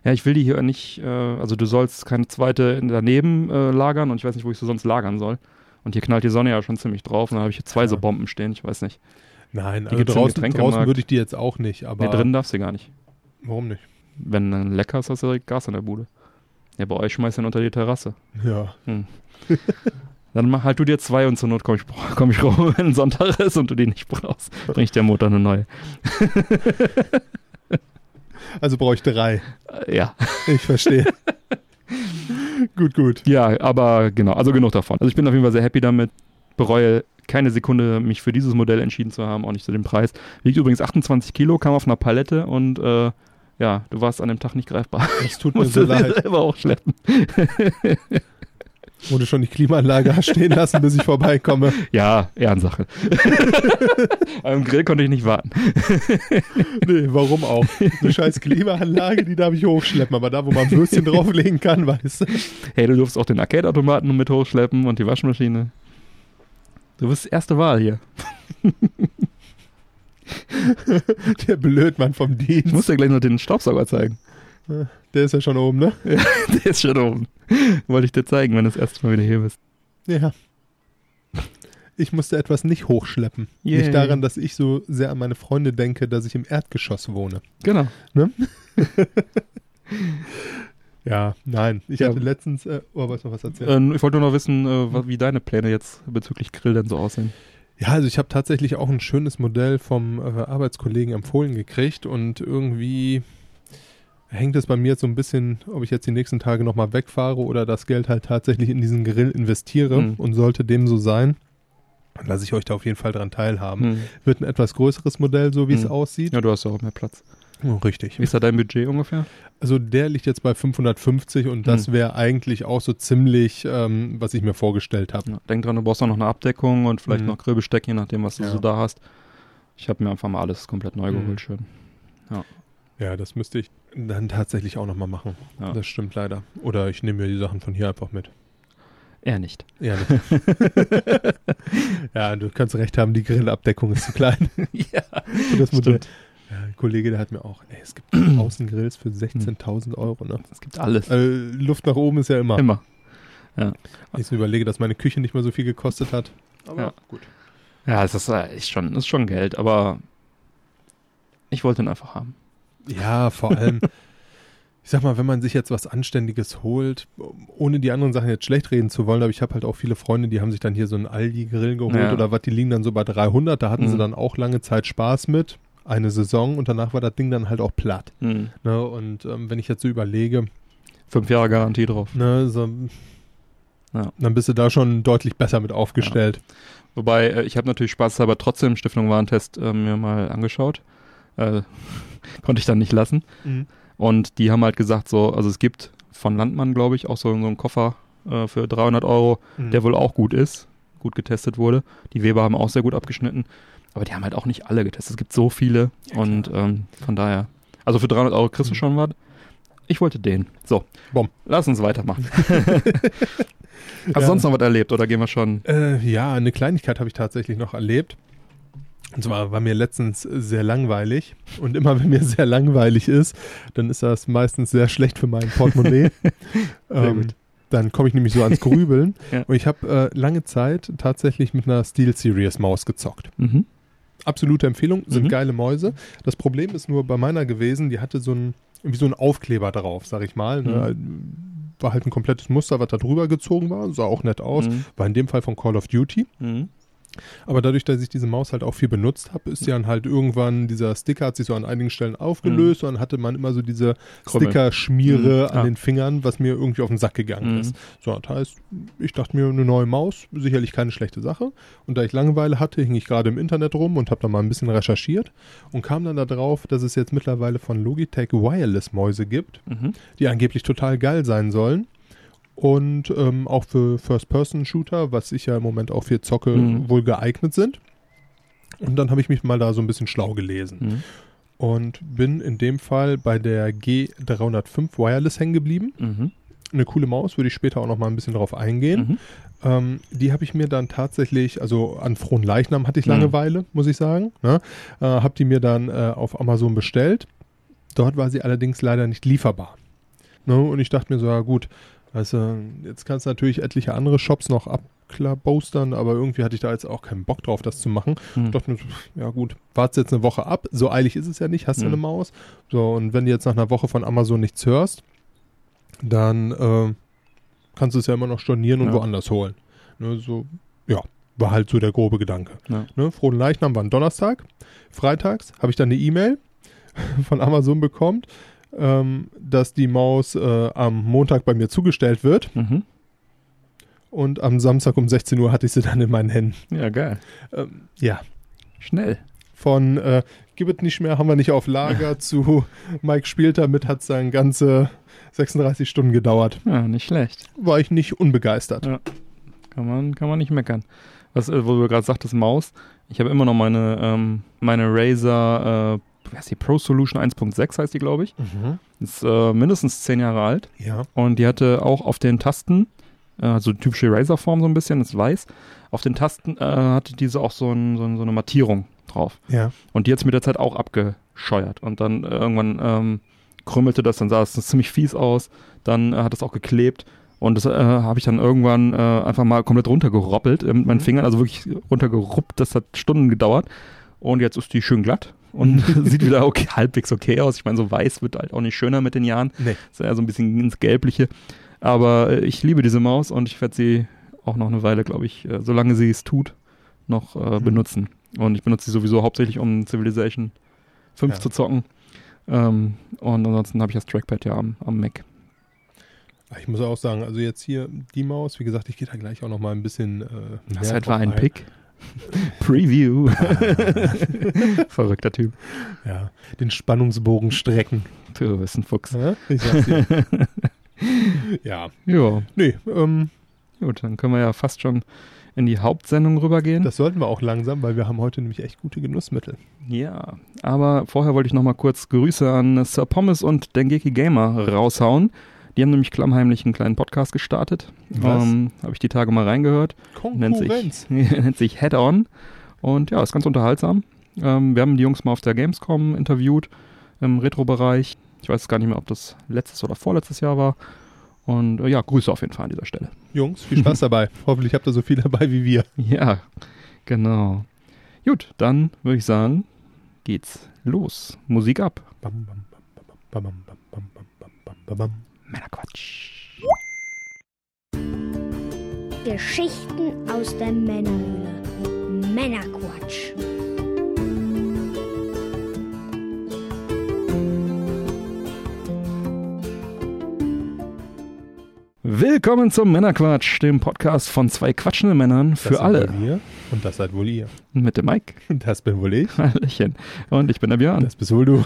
Ja, ich will die hier nicht, also du sollst keine zweite daneben lagern und ich weiß nicht, wo ich sie sonst lagern soll. Und hier knallt die Sonne ja schon ziemlich drauf und dann habe ich hier 2 so Bomben stehen, ich weiß nicht. Nein, die also draußen würde ich die jetzt auch nicht, aber... Nee, drinnen darfst du gar nicht. Warum nicht? Wenn dann lecker ist, hast du direkt Gas in der Bude. Ja, bei euch schmeißt du dann unter die Terrasse. Ja. Dann mach halt du dir 2 und zur Not komm ich rum, wenn Sonntag ist und du die nicht brauchst. Bring ich der Mutter eine neue. Also brauche ich 3. Ja. Ich verstehe. Gut. Ja, aber genau, also genug davon. Also ich bin auf jeden Fall sehr happy damit. Bereue keine Sekunde, mich für dieses Modell entschieden zu haben, auch nicht zu dem Preis. Wiegt übrigens 28 Kilo, kam auf einer Palette und ja, du warst an dem Tag nicht greifbar. Das tut mir so leid. Selber auch schleppen. Wo du schon die Klimaanlage stehen lassen, bis ich vorbeikomme. Ja, Ehrensache. Am Grill konnte ich nicht warten. Nee, warum auch? Eine scheiß Klimaanlage, die darf ich hochschleppen. Aber da, wo man ein Würstchen drauflegen kann, weißt du. Hey, du durfst auch den Arcade-Automaten mit hochschleppen und die Waschmaschine. Du bist erste Wahl hier. Der Blödmann vom Dienst. Ich muss dir gleich noch den Staubsauger zeigen. Der ist ja schon oben, ne? Ja, der ist schon oben. Wollte ich dir zeigen, wenn du das erste Mal wieder hier bist. Ja. Ich musste etwas nicht hochschleppen. Yay. Nicht daran, dass ich so sehr an meine Freunde denke, dass ich im Erdgeschoss wohne. Genau. Ne? Ja, nein. Ich hatte letztens... weißt du noch was erzählen? Ich wollte nur noch wissen, wie deine Pläne jetzt bezüglich Grill denn so aussehen. Ja, also ich habe tatsächlich auch ein schönes Modell vom Arbeitskollegen empfohlen gekriegt und irgendwie... hängt es bei mir jetzt so ein bisschen, ob ich jetzt die nächsten Tage nochmal wegfahre oder das Geld halt tatsächlich in diesen Grill investiere und sollte dem so sein, lasse ich euch da auf jeden Fall dran teilhaben. Wird ein etwas größeres Modell, so wie es aussieht. Ja, du hast ja auch mehr Platz. Oh, richtig. Wie ist da dein Budget ungefähr? Also der liegt jetzt bei 550 und das wäre eigentlich auch so ziemlich, was ich mir vorgestellt habe. Ja, denk dran, du brauchst auch noch eine Abdeckung und vielleicht noch Grillbesteck, je nachdem, was du so da hast. Ich habe mir einfach mal alles komplett neu geholt, schön. Ja. Ja, das müsste ich dann tatsächlich auch nochmal machen. Ja. Das stimmt leider. Oder ich nehme mir die Sachen von hier einfach mit. Eher nicht. Eher nicht. Ja, du kannst recht haben, die Grillabdeckung ist zu klein. Ja, das stimmt. Ja, ein Kollege, der hat mir auch, es gibt Außengrills für 16.000 Euro, ne? Es gibt alles. Luft nach oben ist ja immer. Immer. Ja. Ich überlege, dass meine Küche nicht mehr so viel gekostet hat. Aber gut. Ja, es ist schon Geld, aber ich wollte ihn einfach haben. Ja, vor allem, ich sag mal, wenn man sich jetzt was Anständiges holt, ohne die anderen Sachen jetzt schlecht reden zu wollen, aber ich habe halt auch viele Freunde, die haben sich dann hier so einen Aldi-Grill geholt oder was, die liegen dann so bei 300, da hatten sie dann auch lange Zeit Spaß mit, eine Saison, und danach war das Ding dann halt auch platt. Mhm. Ne, und wenn ich jetzt so überlege, 5 Jahre Garantie drauf. Ne, so, dann bist du da schon deutlich besser mit aufgestellt. Ja. Wobei, ich habe natürlich spaßhalber trotzdem Stiftung Warentest mir mal angeschaut. Konnte ich dann nicht lassen. Mhm. Und die haben halt gesagt so, also es gibt von Landmann, glaube ich, auch so einen Koffer für 300 Euro, der wohl auch gut ist, gut getestet wurde. Die Weber haben auch sehr gut abgeschnitten, aber die haben halt auch nicht alle getestet. Es gibt so viele und von daher, also für 300 Euro kriegst du schon was. Ich wollte den. So, Bom. Lass uns weitermachen. Hast du sonst noch was erlebt oder gehen wir schon? Ja, eine Kleinigkeit habe ich tatsächlich noch erlebt. Und zwar war mir letztens sehr langweilig. Und immer wenn mir sehr langweilig ist, dann ist das meistens sehr schlecht für mein Portemonnaie. Dann komme ich nämlich so ans Grübeln. Und ich habe lange Zeit tatsächlich mit einer SteelSeries Maus gezockt. Mhm. Absolute Empfehlung, sind geile Mäuse. Das Problem ist nur bei meiner gewesen, die hatte so einen Aufkleber drauf, sag ich mal. Ne? War halt ein komplettes Muster, was da drüber gezogen war. Sah auch nett aus. War in dem Fall von Call of Duty. Mhm. Aber dadurch, dass ich diese Maus halt auch viel benutzt habe, ist sie dann halt irgendwann, dieser Sticker hat sich so an einigen Stellen aufgelöst und dann hatte man immer so diese Sticker-Schmiere an den Fingern, was mir irgendwie auf den Sack gegangen ist. So, das heißt, ich dachte mir, eine neue Maus, sicherlich keine schlechte Sache. Und da ich Langeweile hatte, hing ich gerade im Internet rum und habe da mal ein bisschen recherchiert und kam dann darauf, dass es jetzt mittlerweile von Logitech Wireless-Mäuse gibt, die angeblich total geil sein sollen. Und auch für First-Person-Shooter, was ich ja im Moment auch viel zocke, wohl geeignet sind. Und dann habe ich mich mal da so ein bisschen schlau gelesen. Und bin in dem Fall bei der G305 Wireless hängen geblieben. Eine coole Maus, würde ich später auch noch mal ein bisschen drauf eingehen. Die habe ich mir dann tatsächlich, also an Fronleichnam hatte ich Langeweile, muss ich sagen. Ne? Habe die mir dann auf Amazon bestellt. Dort war sie allerdings leider nicht lieferbar. Ne? Und ich dachte mir so, ja gut, also jetzt kannst du natürlich etliche andere Shops noch abklabostern, aber irgendwie hatte ich da jetzt auch keinen Bock drauf, das zu machen. Ich dachte mir, ja gut, wart's jetzt eine Woche ab, so eilig ist es ja nicht, hast du eine Maus. So, und wenn du jetzt nach einer Woche von Amazon nichts hörst, dann kannst du es ja immer noch stornieren und woanders holen. Ne, so, ja, war halt so der grobe Gedanke. Ja. Ne, Frohen Leichnam war ein Donnerstag. Freitags habe ich dann eine E-Mail von Amazon bekommen, dass die Maus am Montag bei mir zugestellt wird. Und am Samstag um 16 Uhr hatte ich sie dann in meinen Händen. Ja, geil. Ja. Schnell. Von gib es nicht mehr, haben wir nicht auf Lager, zu Mike spielt damit, hat es dann ganze 36 Stunden gedauert. Ja, nicht schlecht. War ich nicht unbegeistert. Ja. Kann man nicht meckern. Was, wo du gerade sagtest, Maus. Ich habe immer noch meine Razer die Pro Solution 1.6 heißt die, glaube ich. Ist mindestens 10 Jahre alt. Ja. Und die hatte auch auf den Tasten, so typische Razer-Form so ein bisschen, ist weiß. Auf den Tasten hatte diese auch so eine Mattierung drauf. Ja. Und die hat es mit der Zeit auch abgescheuert. Und dann irgendwann krümmelte das, dann sah es ziemlich fies aus. Dann hat es auch geklebt. Und das habe ich dann irgendwann einfach mal komplett runtergeroppelt mit meinen Fingern. Also wirklich runtergeruppt. Das hat Stunden gedauert. Und jetzt ist die schön glatt. Und sieht wieder okay, halbwegs okay aus. Ich meine, so weiß wird halt auch nicht schöner mit den Jahren. Nee. Ist ja so ein bisschen ins Gelbliche. Aber ich liebe diese Maus und ich werde sie auch noch eine Weile, glaube ich, solange sie es tut, noch benutzen. Und ich benutze sie sowieso hauptsächlich, um Civilization 5 zu zocken. Und ansonsten habe ich das Trackpad ja am Mac. Ich muss auch sagen, also jetzt hier die Maus, wie gesagt, ich gehe da gleich auch noch mal ein bisschen. Das halt war ein Pick. Preview. Verrückter Typ. Ja, den Spannungsbogen strecken. Du bist ein Fuchs. Ja, ich sag's dir. Ja. Nee, gut, dann können wir ja fast schon in die Hauptsendung rübergehen. Das sollten wir auch langsam, weil wir haben heute nämlich echt gute Genussmittel. Ja, aber vorher wollte ich nochmal kurz Grüße an Sir Pommes und Dengeki Gamer raushauen. Die haben nämlich klammheimlich einen kleinen Podcast gestartet. Habe ich die Tage mal reingehört. Konkurrenz. Nennt sich Head On. Und ja, ist ganz unterhaltsam. Wir haben die Jungs mal auf der Gamescom interviewt im Retro-Bereich. Ich weiß gar nicht mehr, ob das letztes oder vorletztes Jahr war. Und ja, Grüße auf jeden Fall an dieser Stelle. Jungs, viel Spaß dabei. Hoffentlich habt ihr so viel dabei wie wir. Ja, genau. Gut, dann würde ich sagen, geht's los. Musik ab. Bam, bam, bam, bam, bam, bam, bam, bam, bam, bam. Männerquatsch. Geschichten aus der Männerhöhle. Männerquatsch. Willkommen zum Männerquatsch, dem Podcast von zwei quatschenden Männern für das alle. Ihr und das seid wohl ihr. Mit dem Mike. Und das bin wohl ich. Hallöchen. Und ich bin der Björn. Das bist wohl du.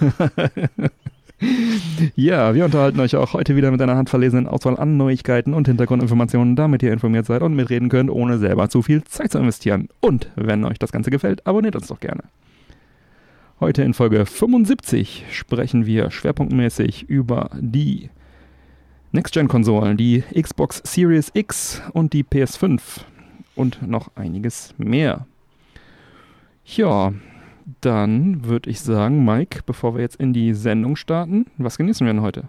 Ja, wir unterhalten euch auch heute wieder mit einer handverlesenen Auswahl an Neuigkeiten und Hintergrundinformationen, damit ihr informiert seid und mitreden könnt, ohne selber zu viel Zeit zu investieren. Und wenn euch das Ganze gefällt, abonniert uns doch gerne. Heute in Folge 75 sprechen wir schwerpunktmäßig über die Next-Gen-Konsolen, die Xbox Series X und die PS5 und noch einiges mehr. Ja, dann würde ich sagen, Mike, bevor wir jetzt in die Sendung starten, was genießen wir denn heute?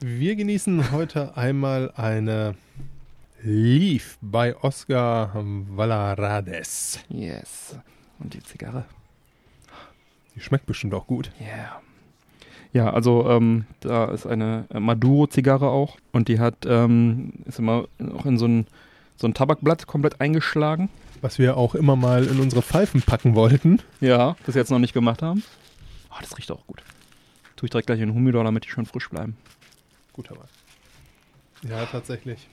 Wir genießen heute einmal eine Leaf bei Oscar Vallarades. Yes. Und die Zigarre. Die schmeckt bestimmt auch gut. Yeah. Ja, also da ist eine Maduro-Zigarre auch und die hat, ist immer auch in so ein Tabakblatt komplett eingeschlagen. Was wir auch immer mal in unsere Pfeifen packen wollten. Ja, das jetzt noch nicht gemacht haben. Oh, das riecht auch gut. Tue ich direkt gleich in den Humidor, damit die schön frisch bleiben. Guter Wahl. Ja, tatsächlich.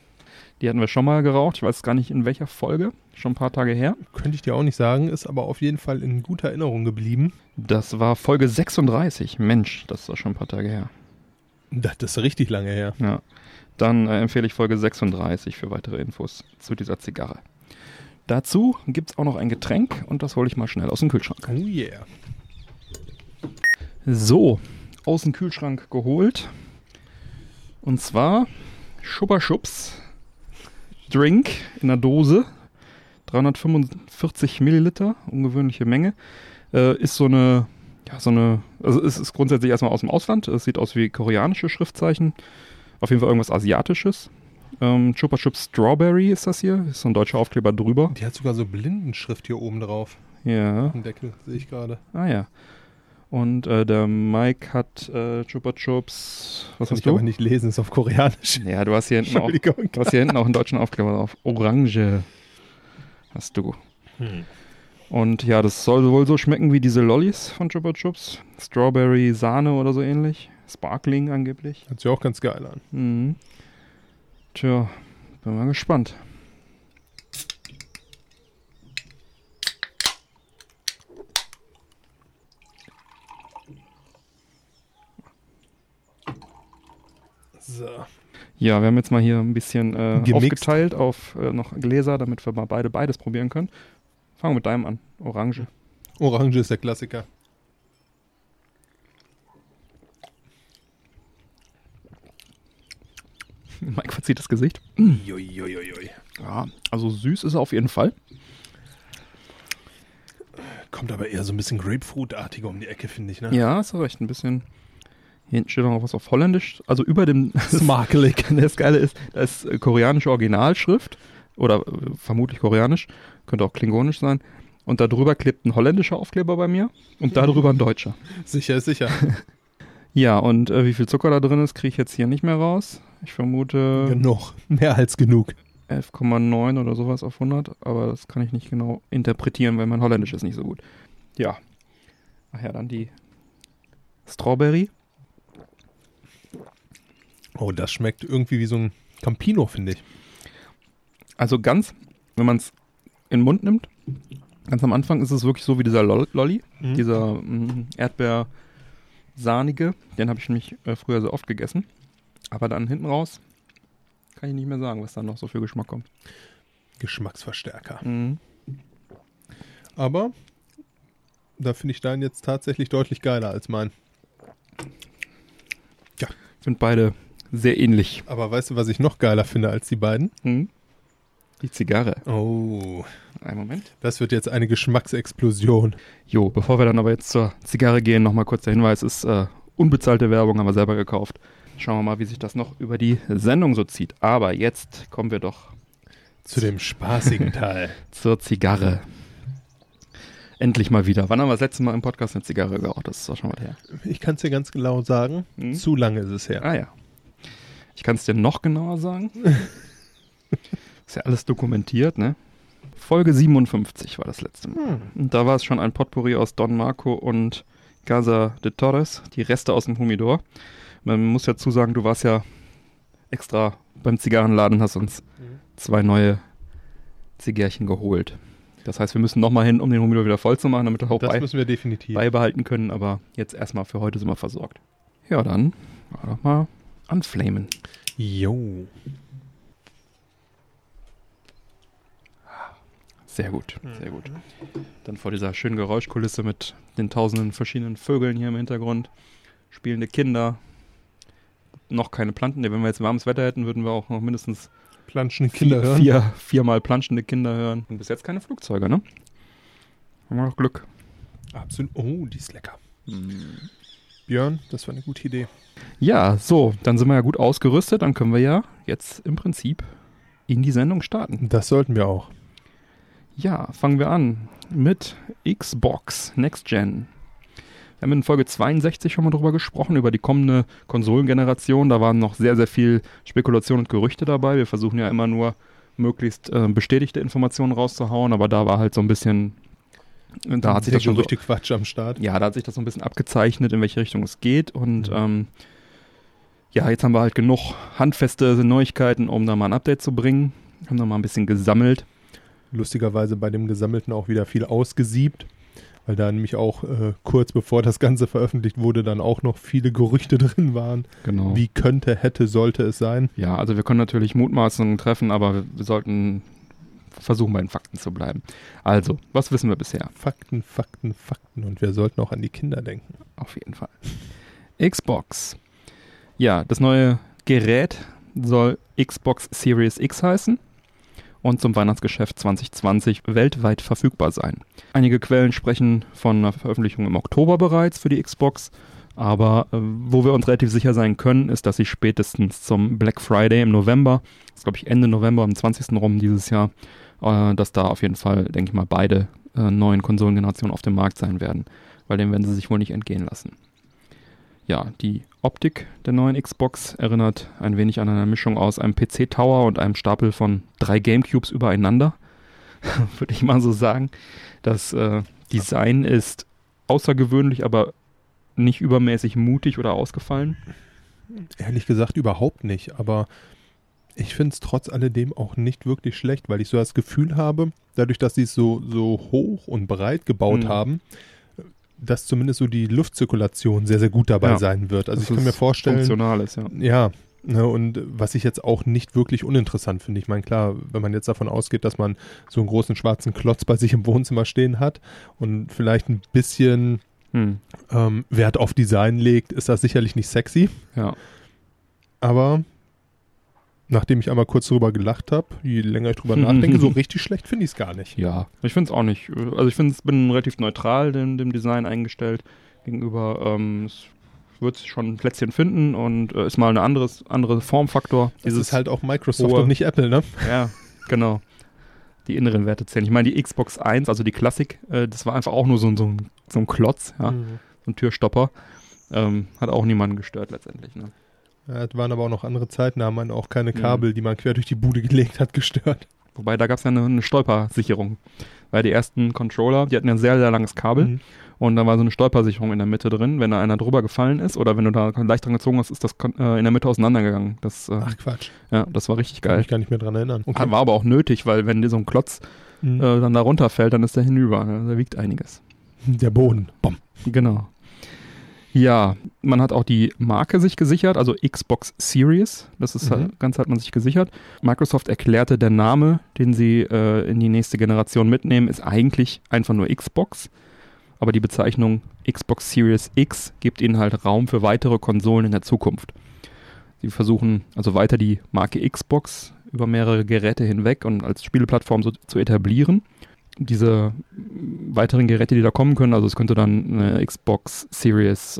Die hatten wir schon mal geraucht. Ich weiß gar nicht, in welcher Folge. Schon ein paar Tage her. Könnte ich dir auch nicht sagen. Ist aber auf jeden Fall in guter Erinnerung geblieben. Das war Folge 36. Mensch, das ist doch schon ein paar Tage her. Das ist richtig lange her. Ja. Dann empfehle ich Folge 36 für weitere Infos zu dieser Zigarre. Dazu gibt es auch noch ein Getränk und das hole ich mal schnell aus dem Kühlschrank. Oh yeah. So, aus dem Kühlschrank geholt. Und zwar Schubberschubs Drink in einer Dose. 345 Milliliter, ungewöhnliche Menge. Ist also es ist grundsätzlich erstmal aus dem Ausland. Es sieht aus wie koreanische Schriftzeichen. Auf jeden Fall irgendwas Asiatisches. Chupa Chups Strawberry ist das hier. Ist so ein deutscher Aufkleber drüber. Die hat sogar so Blindenschrift hier oben drauf. Ja. Im Deckel, sehe ich gerade. Ah ja. Und der Mike hat Chupa Chups. Was hast du? Ich kann nicht lesen, ist auf Koreanisch. Ja, du hast hier hinten auch einen deutschen Aufkleber drauf. Orange hast du. Und ja, das soll wohl so schmecken wie diese Lollis von Chupa Chups. Strawberry, Sahne oder so ähnlich. Sparkling angeblich. Hört sich auch ganz geil an. Mhm. Tja, bin mal gespannt. So. Ja, wir haben jetzt mal hier ein bisschen aufgeteilt auf noch Gläser, damit wir mal beides probieren können. Fangen wir mit deinem an. Orange. Orange ist der Klassiker. Mike verzieht das Gesicht. Ja, also süß ist er auf jeden Fall. Kommt aber eher so ein bisschen Grapefruit-artiger um die Ecke, finde ich, ne? Ja, hast du recht. Ein bisschen. Hinten steht noch was auf Holländisch. Also über dem Smakelig. Das Geile ist, da ist koreanische Originalschrift. Oder vermutlich koreanisch. Könnte auch klingonisch sein. Und da drüber klebt ein holländischer Aufkleber bei mir. Und da drüber ein deutscher. Sicher ist sicher. Ja, und wie viel Zucker da drin ist, kriege ich jetzt hier nicht mehr raus. Ich vermute... Genug. Mehr als genug. 11,9 oder sowas auf 100. Aber das kann ich nicht genau interpretieren, weil mein Holländisch ist nicht so gut. Ja. Ach ja, dann die Strawberry. Oh, das schmeckt irgendwie wie so ein Campino, finde ich. Also ganz, wenn man es in den Mund nimmt, Ganz am Anfang ist es wirklich so wie dieser Lolli, dieser Erdbeersahnige. Den habe ich nämlich früher so oft gegessen. Aber dann hinten raus kann ich nicht mehr sagen, was da noch so für Geschmack kommt. Geschmacksverstärker. Mhm. Aber da finde ich deinen jetzt tatsächlich deutlich geiler als meinen. Ja. Sind beide sehr ähnlich. Aber weißt du, was ich noch geiler finde als die beiden? Mhm. Die Zigarre. Oh. Einen Moment. Das wird jetzt eine Geschmacksexplosion. Jo, bevor wir dann aber jetzt zur Zigarre gehen, nochmal kurz der Hinweis, ist unbezahlte Werbung, haben wir selber gekauft. Schauen wir mal, wie sich das noch über die Sendung so zieht. Aber jetzt kommen wir doch zu dem spaßigen Teil. Zur Zigarre. Endlich mal wieder. Wann haben wir das letzte Mal im Podcast eine Zigarre geraucht? Das ist doch schon mal her. Ich kann es dir ganz genau sagen. Hm? Zu lange ist es her. Ah ja. Ich kann es dir noch genauer sagen. Ist ja alles dokumentiert, ne? Folge 57 war das letzte Mal. Und da war es schon ein Potpourri aus Don Marco und Casa de Torres, die Reste aus dem Humidor. Man muss dazu sagen, du warst ja extra beim Zigarrenladen, hast uns 2 neue Zigärchen geholt. Das heißt, wir müssen nochmal hin, um den Humidor wieder voll zu machen, damit wir auch beibehalten können. Aber jetzt erstmal für heute sind wir versorgt. Ja, dann doch mal anflamen. Jo. Sehr gut, sehr gut. Dann vor dieser schönen Geräuschkulisse mit den tausenden verschiedenen Vögeln hier im Hintergrund, spielende Kinder, noch keine Planten. Wenn wir jetzt warmes Wetter hätten, würden wir auch noch mindestens planschende Kinder hören. Viermal planschende Kinder hören. Und bis jetzt keine Flugzeuge, ne? Haben wir noch Glück. Absolut. Oh, die ist lecker. Björn, das war eine gute Idee. Ja, so, dann sind wir ja gut ausgerüstet. Dann können wir ja jetzt im Prinzip in die Sendung starten. Das sollten wir auch. Ja, fangen wir an mit Xbox Next Gen. Wir haben in Folge 62 schon mal drüber gesprochen, über die kommende Konsolengeneration. Da waren noch sehr, sehr viel Spekulation und Gerüchte dabei. Wir versuchen ja immer nur möglichst bestätigte Informationen rauszuhauen, aber da war halt so ein bisschen... Da hat sich das schon so, Quatsch am Start. Ja, da hat sich das so ein bisschen abgezeichnet, in welche Richtung es geht. Und ja, jetzt haben wir halt genug handfeste Neuigkeiten, um da mal ein Update zu bringen. Haben da mal ein bisschen gesammelt. Lustigerweise bei dem Gesammelten auch wieder viel ausgesiebt, weil da nämlich auch kurz bevor das Ganze veröffentlicht wurde, dann auch noch viele Gerüchte drin waren. Genau. Wie könnte, hätte, sollte es sein? Ja, also wir können natürlich Mutmaßungen treffen, aber wir sollten versuchen, bei den Fakten zu bleiben. Also, was wissen wir bisher? Fakten, Fakten, Fakten. Und wir sollten auch an die Kinder denken. Auf jeden Fall. Xbox. Ja, das neue Gerät soll Xbox Series X heißen und zum Weihnachtsgeschäft 2020 weltweit verfügbar sein. Einige Quellen sprechen von einer Veröffentlichung im Oktober bereits für die Xbox, aber wo wir uns relativ sicher sein können, ist, dass sie spätestens zum Black Friday im November, das ist glaube ich Ende November, am 20. rum dieses Jahr, dass da auf jeden Fall, denke ich mal, beide neuen Konsolengenerationen auf dem Markt sein werden, weil dem werden sie sich wohl nicht entgehen lassen. Ja, die Optik der neuen Xbox erinnert ein wenig an eine Mischung aus einem PC-Tower und einem Stapel von 3 Gamecubes übereinander, würde ich mal so sagen. Das Design ist außergewöhnlich, aber nicht übermäßig mutig oder ausgefallen. Ehrlich gesagt überhaupt nicht, aber ich finde es trotz alledem auch nicht wirklich schlecht, weil ich so das Gefühl habe, dadurch, dass sie es so hoch und breit gebaut haben, dass zumindest so die Luftzirkulation sehr, sehr gut dabei sein wird. Also ich kann mir vorstellen... Funktional ist, ja. Ja, ne, und was ich jetzt auch nicht wirklich uninteressant finde. Ich meine, klar, wenn man jetzt davon ausgeht, dass man so einen großen schwarzen Klotz bei sich im Wohnzimmer stehen hat und vielleicht ein bisschen Wert auf Design legt, ist das sicherlich nicht sexy. Ja. Aber... Nachdem ich einmal kurz drüber gelacht habe, je länger ich drüber nachdenke, so richtig schlecht finde ich es gar nicht. Ja, ich finde es auch nicht. Also ich bin relativ neutral dem Design eingestellt gegenüber. Es wird schon ein Plätzchen finden und ist mal ein andere Formfaktor. Das ist halt auch Microsoft und nicht Apple, ne? Ja, genau. Die inneren Werte zählen. Ich meine, die Xbox 1, also die Classic, das war einfach auch nur so ein Klotz, ja? So ein Türstopper. Hat auch niemanden gestört letztendlich, ne? Ja, es waren aber auch noch andere Zeiten, da haben man auch keine Kabel, die man quer durch die Bude gelegt hat, gestört. Wobei, da gab es ja eine Stolpersicherung. Weil die ersten Controller, die hatten ja ein sehr, sehr langes Kabel und da war so eine Stolpersicherung in der Mitte drin. Wenn da einer drüber gefallen ist oder wenn du da leicht dran gezogen hast, ist das in der Mitte auseinandergegangen. Das, ach Quatsch. Ja, das war richtig geil. Kann ich mich gar nicht mehr dran erinnern. Okay. War aber auch nötig, weil wenn dir so ein Klotz dann da runterfällt, dann ist der hinüber. Ne? Da wiegt einiges. Der Boden. Bom. Genau. Ja, man hat auch die Marke sich gesichert, also Xbox Series, das ist halt, Ganze hat man sich gesichert. Microsoft erklärte, der Name, den sie in die nächste Generation mitnehmen, ist eigentlich einfach nur Xbox. Aber die Bezeichnung Xbox Series X gibt ihnen halt Raum für weitere Konsolen in der Zukunft. Sie versuchen also weiter die Marke Xbox über mehrere Geräte hinweg und als Spieleplattform so zu etablieren. Diese weiteren Geräte, die da kommen können, also es könnte dann eine Xbox Series,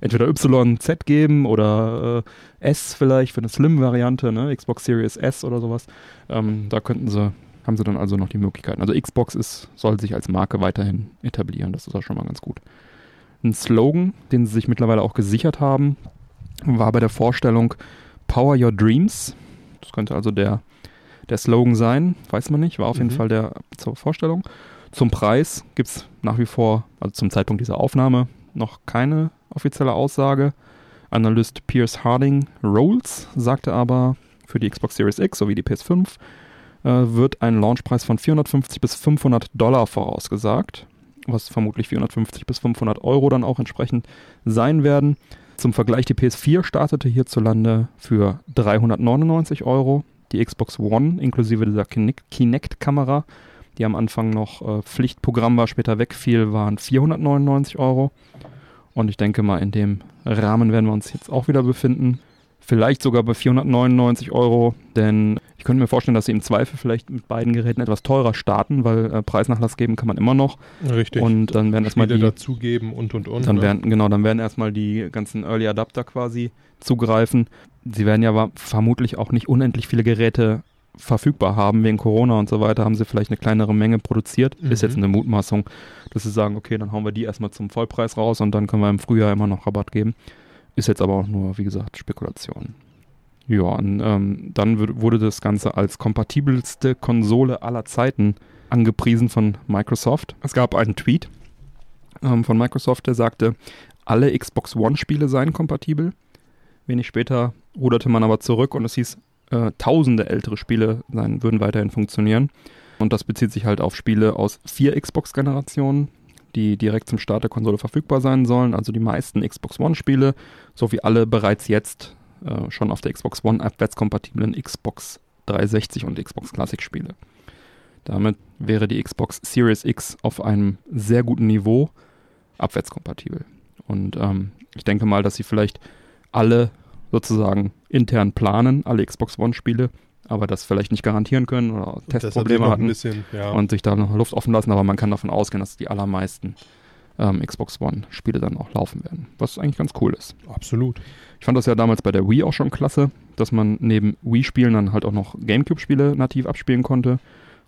entweder Y, Z geben oder S vielleicht für eine Slim-Variante, ne? Xbox Series S oder sowas. Da haben sie dann also noch die Möglichkeiten. Also Xbox soll sich als Marke weiterhin etablieren, das ist auch schon mal ganz gut. Ein Slogan, den sie sich mittlerweile auch gesichert haben, war bei der Vorstellung Power Your Dreams. Das könnte also der Slogan sein, weiß man nicht, war auf jeden Fall zur Vorstellung. Zum Preis gibt es nach wie vor, also zum Zeitpunkt dieser Aufnahme, noch keine offizielle Aussage. Analyst Pierce Harding Rolls sagte aber, für die Xbox Series X sowie die PS5 wird ein Launchpreis von $450 bis $500 vorausgesagt, was vermutlich 450 bis 500 Euro dann auch entsprechend sein werden. Zum Vergleich, die PS4 startete hierzulande für 399 Euro. Die Xbox One, inklusive dieser Kinect-Kamera, die am Anfang noch Pflichtprogramm war, später wegfiel, waren 499 Euro. Und ich denke mal, in dem Rahmen werden wir uns jetzt auch wieder befinden. Vielleicht sogar bei 499 Euro, denn ich könnte mir vorstellen, dass sie im Zweifel vielleicht mit beiden Geräten etwas teurer starten, weil Preisnachlass geben kann man immer noch. Richtig. Und dann werden erstmal die dazugeben und. Dann werden erstmal die ganzen Early Adapter quasi zugreifen. Sie werden ja vermutlich auch nicht unendlich viele Geräte verfügbar haben. Wegen Corona und so weiter haben sie vielleicht eine kleinere Menge produziert. Ist jetzt eine Mutmaßung, dass sie sagen, okay, dann hauen wir die erstmal zum Vollpreis raus und dann können wir im Frühjahr immer noch Rabatt geben. Ist jetzt aber auch nur, wie gesagt, Spekulation. Ja, und dann wurde das Ganze als kompatibelste Konsole aller Zeiten angepriesen von Microsoft. Es gab einen Tweet von Microsoft, der sagte, alle Xbox One-Spiele seien kompatibel. Wenig später ruderte man aber zurück und es hieß, tausende ältere Spiele würden weiterhin funktionieren. Und das bezieht sich halt auf Spiele aus 4 Xbox-Generationen, die direkt zum Start der Konsole verfügbar sein sollen. Also die meisten Xbox One-Spiele, sowie alle bereits jetzt schon auf der Xbox One abwärtskompatiblen Xbox 360 und Xbox Classic-Spiele. Damit wäre die Xbox Series X auf einem sehr guten Niveau abwärtskompatibel. Und ich denke mal, dass sie vielleicht alle sozusagen intern planen, alle Xbox One-Spiele, aber das vielleicht nicht garantieren können oder Testprobleme hatten und sich da noch Luft offen lassen, aber man kann davon ausgehen, dass die allermeisten Xbox One-Spiele dann auch laufen werden, was eigentlich ganz cool ist. Absolut. Ich fand das ja damals bei der Wii auch schon klasse, dass man neben Wii-Spielen dann halt auch noch Gamecube-Spiele nativ abspielen konnte,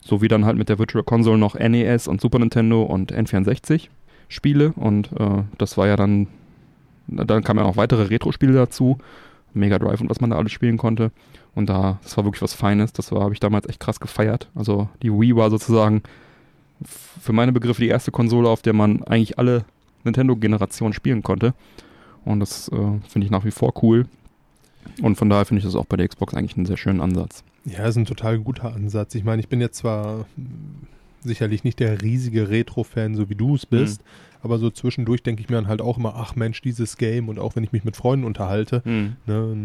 sowie dann halt mit der Virtual Console noch NES und Super Nintendo und N64-Spiele und das war ja dann kamen ja noch weitere Retro-Spiele dazu, Mega Drive und was man da alles spielen konnte. Und das war wirklich was Feines. Das habe ich damals echt krass gefeiert. Also die Wii war sozusagen für meine Begriffe die erste Konsole, auf der man eigentlich alle Nintendo-Generationen spielen konnte. Und das finde ich nach wie vor cool. Und von daher finde ich das auch bei der Xbox eigentlich einen sehr schönen Ansatz. Ja, ist ein total guter Ansatz. Ich meine, ich bin jetzt zwar sicherlich nicht der riesige Retro-Fan, so wie du es bist, aber so zwischendurch denke ich mir dann halt auch immer, ach Mensch, dieses Game, und auch wenn ich mich mit Freunden unterhalte, ne,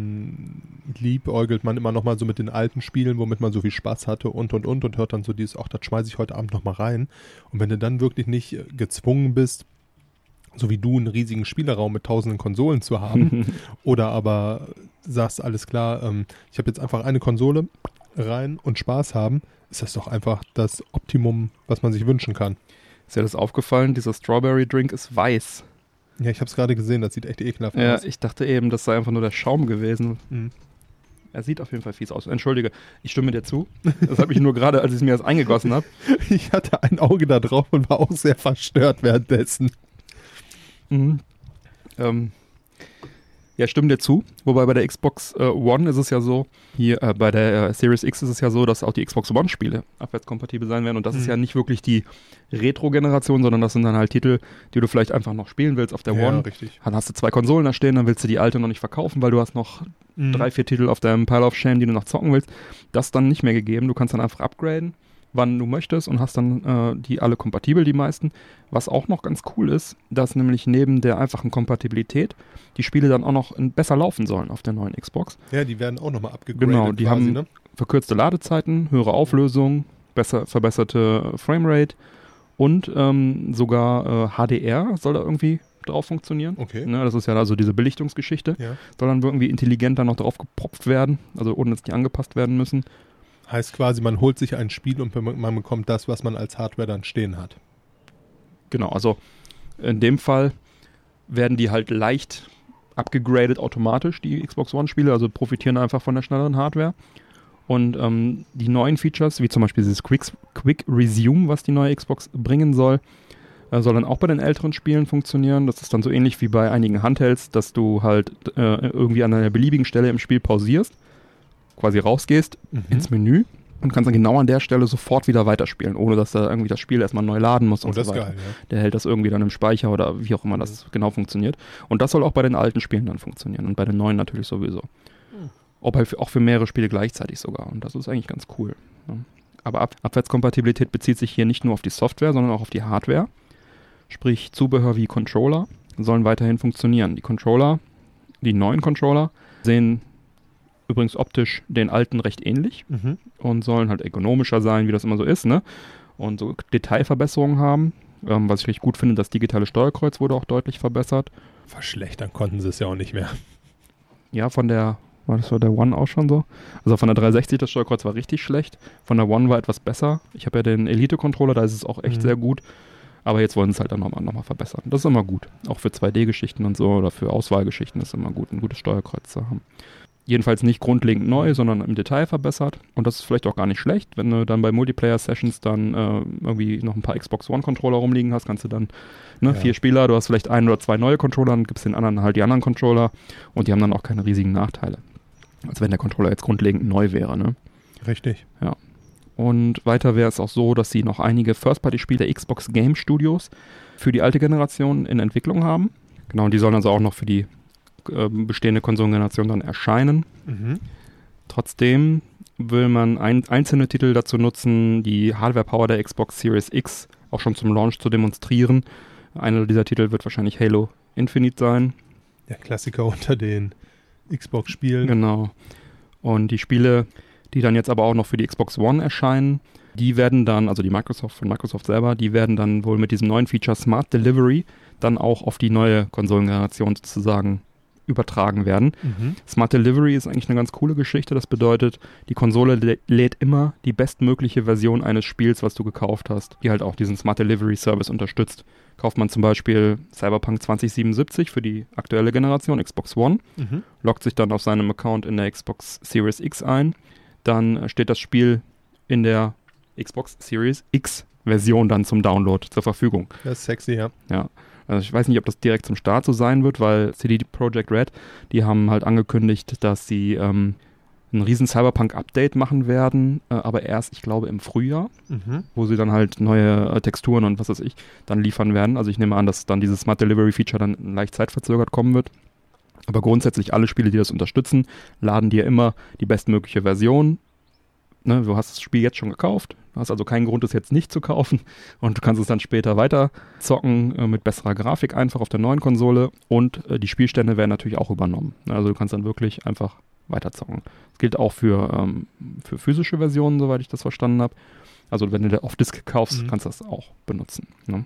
liebäugelt man immer nochmal so mit den alten Spielen, womit man so viel Spaß hatte und hört dann so dieses, ach, das schmeiße ich heute Abend nochmal rein. Und wenn du dann wirklich nicht gezwungen bist, so wie du, einen riesigen Spieleraum mit tausenden Konsolen zu haben oder aber sagst, alles klar, ich habe jetzt einfach eine Konsole rein und Spaß haben, ist das doch einfach das Optimum, was man sich wünschen kann. Ist ja das aufgefallen, dieser Strawberry Drink ist weiß. Ja, ich habe es gerade gesehen, das sieht echt ekelhaft aus. Ja, ich dachte eben, das sei einfach nur der Schaum gewesen. Er sieht auf jeden Fall fies aus. Entschuldige, ich stimme dir zu. Das habe ich nur gerade, als ich mir das eingegossen habe. Ich hatte ein Auge da drauf und war auch sehr verstört währenddessen. Ja, stimmen dir zu. Wobei bei der Xbox One ist es ja so, hier bei der Series X ist es ja so, dass auch die Xbox One-Spiele abwärtskompatibel sein werden. Und das ist ja nicht wirklich die Retro-Generation, sondern das sind dann halt Titel, die du vielleicht einfach noch spielen willst auf der One. Richtig. Dann hast du 2 Konsolen da stehen, dann willst du die alte noch nicht verkaufen, weil du hast noch 3, 4 Titel auf deinem Pile of Shame, die du noch zocken willst. Das ist dann nicht mehr gegeben. Du kannst dann einfach upgraden. wann du möchtest und hast dann die alle kompatibel, die meisten. Was auch noch ganz cool ist, dass nämlich neben der einfachen Kompatibilität die Spiele dann auch noch besser laufen sollen auf der neuen Xbox. Ja, die werden auch nochmal abgegradet. Genau, die quasi, haben verkürzte Ladezeiten, höhere Auflösung, verbesserte Framerate und sogar HDR soll da irgendwie drauf funktionieren. Okay. Ne, das ist ja also diese Belichtungsgeschichte. Ja. Soll dann irgendwie intelligenter noch drauf gepropft werden, also ohne dass die angepasst werden müssen. Heißt quasi, man holt sich ein Spiel und man bekommt das, was man als Hardware dann stehen hat. Genau, also in dem Fall werden die halt leicht abgegradet automatisch, die Xbox One-Spiele, also profitieren einfach von der schnelleren Hardware. Und die neuen Features, wie zum Beispiel dieses Quick Resume, was die neue Xbox bringen soll dann auch bei den älteren Spielen funktionieren. Das ist dann so ähnlich wie bei einigen Handhelds, dass du halt irgendwie an einer beliebigen Stelle im Spiel pausierst, quasi rausgehst ins Menü und kannst dann genau an der Stelle sofort wieder weiterspielen, ohne dass da irgendwie das Spiel erstmal neu laden muss und so weiter. Geil, ja. Der hält das irgendwie dann im Speicher oder wie auch immer das genau funktioniert. Und das soll auch bei den alten Spielen dann funktionieren und bei den neuen natürlich sowieso. Mhm. Ob halt auch für mehrere Spiele gleichzeitig sogar. Und das ist eigentlich ganz cool. Ja. Aber Abwärtskompatibilität bezieht sich hier nicht nur auf die Software, sondern auch auf die Hardware. Sprich, Zubehör wie Controller sollen weiterhin funktionieren. Die neuen Controller sehen übrigens optisch den alten recht ähnlich und sollen halt ergonomischer sein, wie das immer so ist, ne? Und so Detailverbesserungen haben. Was ich recht gut finde, das digitale Steuerkreuz wurde auch deutlich verbessert. Verschlechtern konnten sie es ja auch nicht mehr. Ja, war das bei der One auch schon so? Also von der 360, das Steuerkreuz war richtig schlecht. Von der One war etwas besser. Ich habe ja den Elite-Controller, da ist es auch echt sehr gut. Aber jetzt wollen sie es halt dann nochmal verbessern. Das ist immer gut. Auch für 2D-Geschichten und so oder für Auswahlgeschichten ist immer gut, ein gutes Steuerkreuz zu haben. Jedenfalls nicht grundlegend neu, sondern im Detail verbessert. Und das ist vielleicht auch gar nicht schlecht. Wenn du dann bei Multiplayer-Sessions dann irgendwie noch ein paar Xbox One-Controller rumliegen hast, kannst du dann 4 Spieler, du hast vielleicht 1 oder 2 neue Controller, dann gibst den anderen halt die anderen Controller und die haben dann auch keine riesigen Nachteile. Als wenn der Controller jetzt grundlegend neu wäre, ne? Richtig. Ja. Und weiter wäre es auch so, dass sie noch einige First-Party-Spiele der Xbox Game Studios für die alte Generation in Entwicklung haben. Genau, und die sollen also auch noch für die bestehende Konsolengeneration dann erscheinen. Mhm. Trotzdem will man einzelne Titel dazu nutzen, die Hardware-Power der Xbox Series X auch schon zum Launch zu demonstrieren. Einer dieser Titel wird wahrscheinlich Halo Infinite sein. Der Klassiker unter den Xbox-Spielen. Genau. Und die Spiele, die dann jetzt aber auch noch für die Xbox One erscheinen, die werden dann, also die von Microsoft selber, die werden dann wohl mit diesem neuen Feature Smart Delivery dann auch auf die neue Konsolengeneration sozusagen übertragen werden. Mhm. Smart Delivery ist eigentlich eine ganz coole Geschichte. Das bedeutet, die Konsole lädt immer die bestmögliche Version eines Spiels, was du gekauft hast, die halt auch diesen Smart Delivery Service unterstützt. Kauft man zum Beispiel Cyberpunk 2077 für die aktuelle Generation, Xbox One, loggt sich dann auf seinem Account in der Xbox Series X ein, dann steht das Spiel in der Xbox Series X Version dann zum Download zur Verfügung. Das ist sexy, ja. Ja. Also ich weiß nicht, ob das direkt zum Start so sein wird, weil CD Projekt Red, die haben halt angekündigt, dass sie ein riesen Cyberpunk-Update machen werden, aber erst, ich glaube, im Frühjahr, wo sie dann halt neue Texturen und was weiß ich dann liefern werden. Also ich nehme an, dass dann dieses Smart Delivery Feature dann leicht zeitverzögert kommen wird. Aber grundsätzlich alle Spiele, die das unterstützen, laden dir immer die bestmögliche Version. Ne, du hast das Spiel jetzt schon gekauft, du hast also keinen Grund, es jetzt nicht zu kaufen und du kannst es dann später weiter zocken mit besserer Grafik einfach auf der neuen Konsole und die Spielstände werden natürlich auch übernommen. Also du kannst dann wirklich einfach weiter zocken. Das gilt auch für physische Versionen, soweit ich das verstanden habe. Also wenn du auf Disk kaufst, kannst du das auch benutzen. Ne?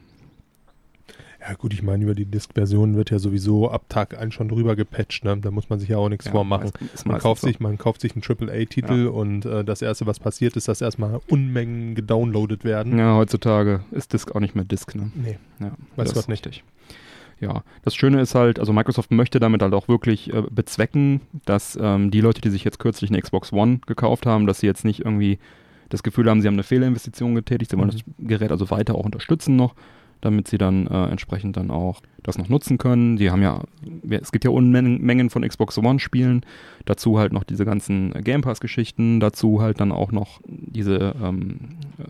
Ja gut, ich meine, über die Disk-Version wird ja sowieso ab Tag 1 schon drüber gepatcht, ne? Da muss man sich ja auch nichts vormachen. Man kauft sich einen AAA-Titel und das Erste, was passiert, ist, dass erstmal Unmengen gedownloadet werden. Ja, heutzutage ist Disk auch nicht mehr Disk, ne? Nee, ja, weiß Gott nicht. Richtig. Ja, das Schöne ist halt, also Microsoft möchte damit halt auch wirklich bezwecken, dass die Leute, die sich jetzt kürzlich eine Xbox One gekauft haben, dass sie jetzt nicht irgendwie das Gefühl haben, sie haben eine Fehlinvestition getätigt, sie wollen das Gerät also weiter auch unterstützen noch, damit sie dann entsprechend dann auch das noch nutzen können. Die haben es gibt ja Unmengen von Xbox One-Spielen, dazu halt noch diese ganzen Game Pass-Geschichten, dazu halt dann auch noch diese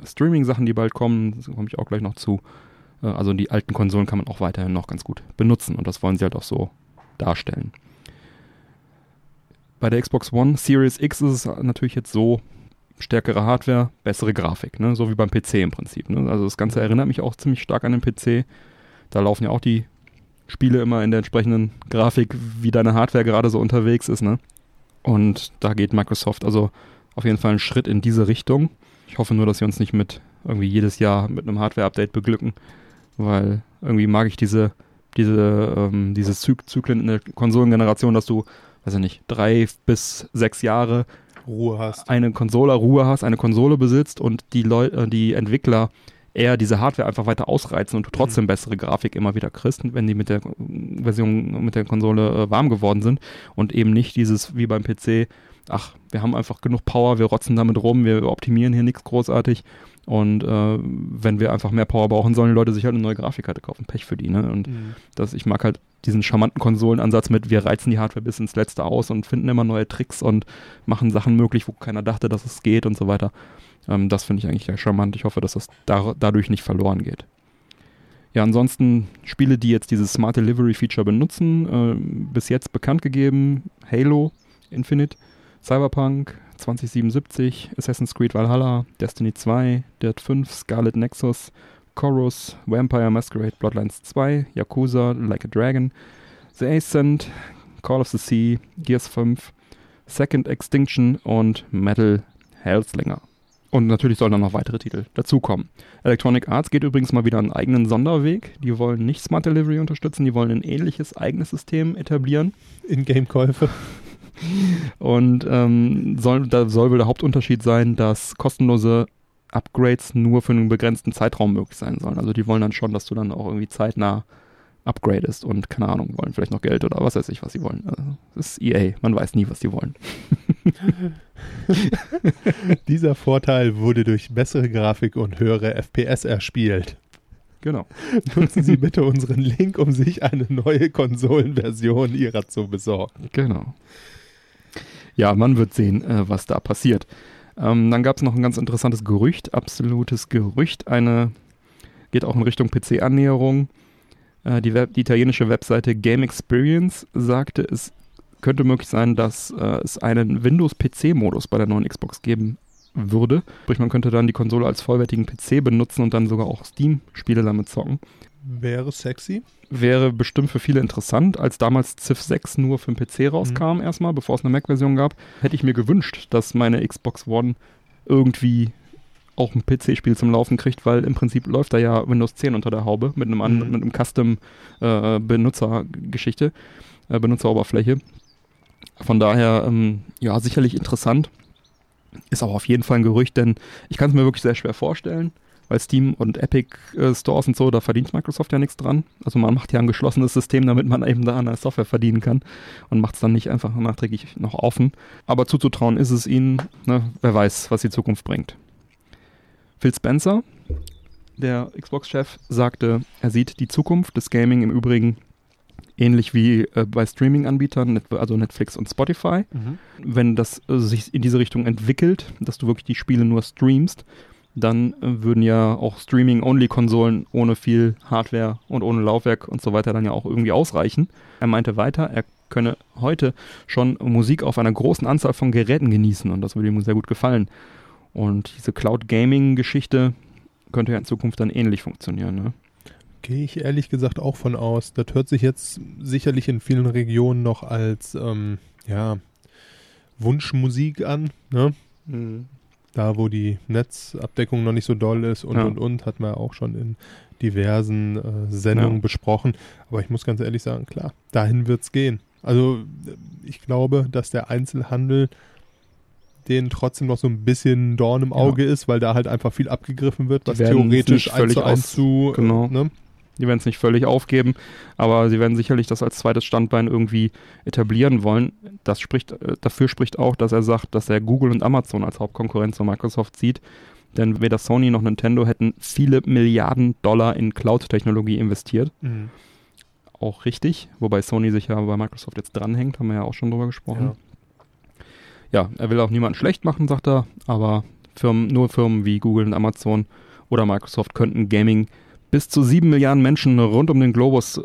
Streaming-Sachen, die bald kommen, da komme ich auch gleich noch zu. Also die alten Konsolen kann man auch weiterhin noch ganz gut benutzen und das wollen sie halt auch so darstellen. Bei der Xbox One Series X ist es natürlich jetzt so, stärkere Hardware, bessere Grafik, ne? So wie beim PC im Prinzip. Ne? Also das Ganze erinnert mich auch ziemlich stark an den PC. Da laufen ja auch die Spiele immer in der entsprechenden Grafik, wie deine Hardware gerade so unterwegs ist. Ne? Und da geht Microsoft also auf jeden Fall einen Schritt in diese Richtung. Ich hoffe nur, dass sie uns nicht mit irgendwie jedes Jahr mit einem Hardware-Update beglücken, weil irgendwie mag ich diese Zyklen in der Konsolengeneration, dass du, weiß ich nicht, 3 bis 6 Jahre Ruhe hast. Eine Konsole besitzt und die Entwickler eher diese Hardware einfach weiter ausreizen und du trotzdem bessere Grafik immer wieder kriegst, wenn die mit der Version, mit der Konsole warm geworden sind und eben nicht dieses, wie beim PC, ach, wir haben einfach genug Power, wir rotzen damit rum, wir optimieren hier nichts großartig und wenn wir einfach mehr Power brauchen, sollen die Leute sich halt eine neue Grafikkarte kaufen, Pech für die, ne? Und ich mag halt diesen charmanten Konsolenansatz mit, wir reizen die Hardware bis ins Letzte aus und finden immer neue Tricks und machen Sachen möglich, wo keiner dachte, dass es geht und so weiter. Das finde ich eigentlich sehr charmant. Ich hoffe, dass das dadurch nicht verloren geht. Ja, ansonsten Spiele, die jetzt dieses Smart Delivery Feature benutzen, bis jetzt bekannt gegeben, Halo Infinite, Cyberpunk 2077, Assassin's Creed Valhalla, Destiny 2, Dirt 5, Scarlet Nexus, Chorus, Vampire Masquerade Bloodlines 2, Yakuza, Like a Dragon, The Ascent, Call of the Sea, Gears 5, Second Extinction und Metal Hellslinger. Und natürlich sollen dann noch weitere Titel dazukommen. Electronic Arts geht übrigens mal wieder einen eigenen Sonderweg. Die wollen nicht Smart Delivery unterstützen, die wollen ein ähnliches eigenes System etablieren. In-Game-Käufe. Und soll wohl der Hauptunterschied sein, dass kostenlose Upgrades nur für einen begrenzten Zeitraum möglich sein sollen. Also die wollen dann schon, dass du dann auch irgendwie zeitnah upgradest und keine Ahnung, wollen vielleicht noch Geld oder was weiß ich, was sie wollen. Also, das ist EA, man weiß nie, was die wollen. Dieser Vorteil wurde durch bessere Grafik und höhere FPS erspielt. Genau. Nutzen Sie bitte unseren Link, um sich eine neue Konsolenversion ihrer zu besorgen. Genau. Ja, man wird sehen, was da passiert. Dann gab es noch ein ganz interessantes Gerücht, absolutes Gerücht. Geht auch in Richtung PC-Annäherung. Die italienische Webseite Game Experience sagte, es könnte möglich sein, dass es einen Windows-PC-Modus bei der neuen Xbox geben würde. Sprich, man könnte dann die Konsole als vollwertigen PC benutzen und dann sogar auch Steam-Spiele damit zocken. Wäre sexy. Wäre bestimmt für viele interessant. Als damals Civ 6 nur für den PC rauskam erstmal, bevor es eine Mac-Version gab, hätte ich mir gewünscht, dass meine Xbox One irgendwie auch ein PC-Spiel zum Laufen kriegt, weil im Prinzip läuft da ja Windows 10 unter der Haube mit einem Custom-Benutzer-Geschichte, Benutzeroberfläche. Von daher, ja, sicherlich interessant. Ist auch auf jeden Fall ein Gerücht, denn ich kann es mir wirklich sehr schwer vorstellen, weil Steam und Epic Stores und so, da verdient Microsoft ja nichts dran. Also man macht ja ein geschlossenes System, damit man eben da an der Software verdienen kann und macht es dann nicht einfach nachträglich noch offen. Aber zuzutrauen ist es ihnen, ne? Wer weiß, was die Zukunft bringt. Phil Spencer, der Xbox-Chef, sagte, er sieht die Zukunft des Gaming im Übrigen ähnlich wie bei Streaming-Anbietern, also Netflix und Spotify. Wenn das sich in diese Richtung entwickelt, dass du wirklich die Spiele nur streamst, dann würden ja auch Streaming-Only-Konsolen ohne viel Hardware und ohne Laufwerk und so weiter dann ja auch irgendwie ausreichen. Er meinte weiter, er könne heute schon Musik auf einer großen Anzahl von Geräten genießen und das würde ihm sehr gut gefallen. Und diese Cloud-Gaming-Geschichte könnte ja in Zukunft dann ähnlich funktionieren, ne? Gehe ich ehrlich gesagt auch von aus. Das hört sich jetzt sicherlich in vielen Regionen noch als Wunschmusik an. Ne? Da, wo die Netzabdeckung noch nicht so doll ist und hat man auch schon in diversen Sendungen besprochen. Aber ich muss ganz ehrlich sagen, klar, dahin wird es gehen. Also ich glaube, dass der Einzelhandel denen trotzdem noch so ein bisschen Dorn im Auge ist, weil da halt einfach viel abgegriffen wird, was theoretisch 1:1 zu... Genau. Ne? Die werden es nicht völlig aufgeben, aber sie werden sicherlich das als zweites Standbein irgendwie etablieren wollen. Das spricht auch, dass er sagt, dass er Google und Amazon als Hauptkonkurrenz zu Microsoft sieht, denn weder Sony noch Nintendo hätten viele Milliarden Dollar in Cloud-Technologie investiert. Auch richtig, wobei Sony sich ja bei Microsoft jetzt dranhängt, haben wir ja auch schon drüber gesprochen. Ja, er will auch niemanden schlecht machen, sagt er, aber nur Firmen wie Google und Amazon oder Microsoft könnten Gaming bis zu 7 Milliarden Menschen rund um den Globus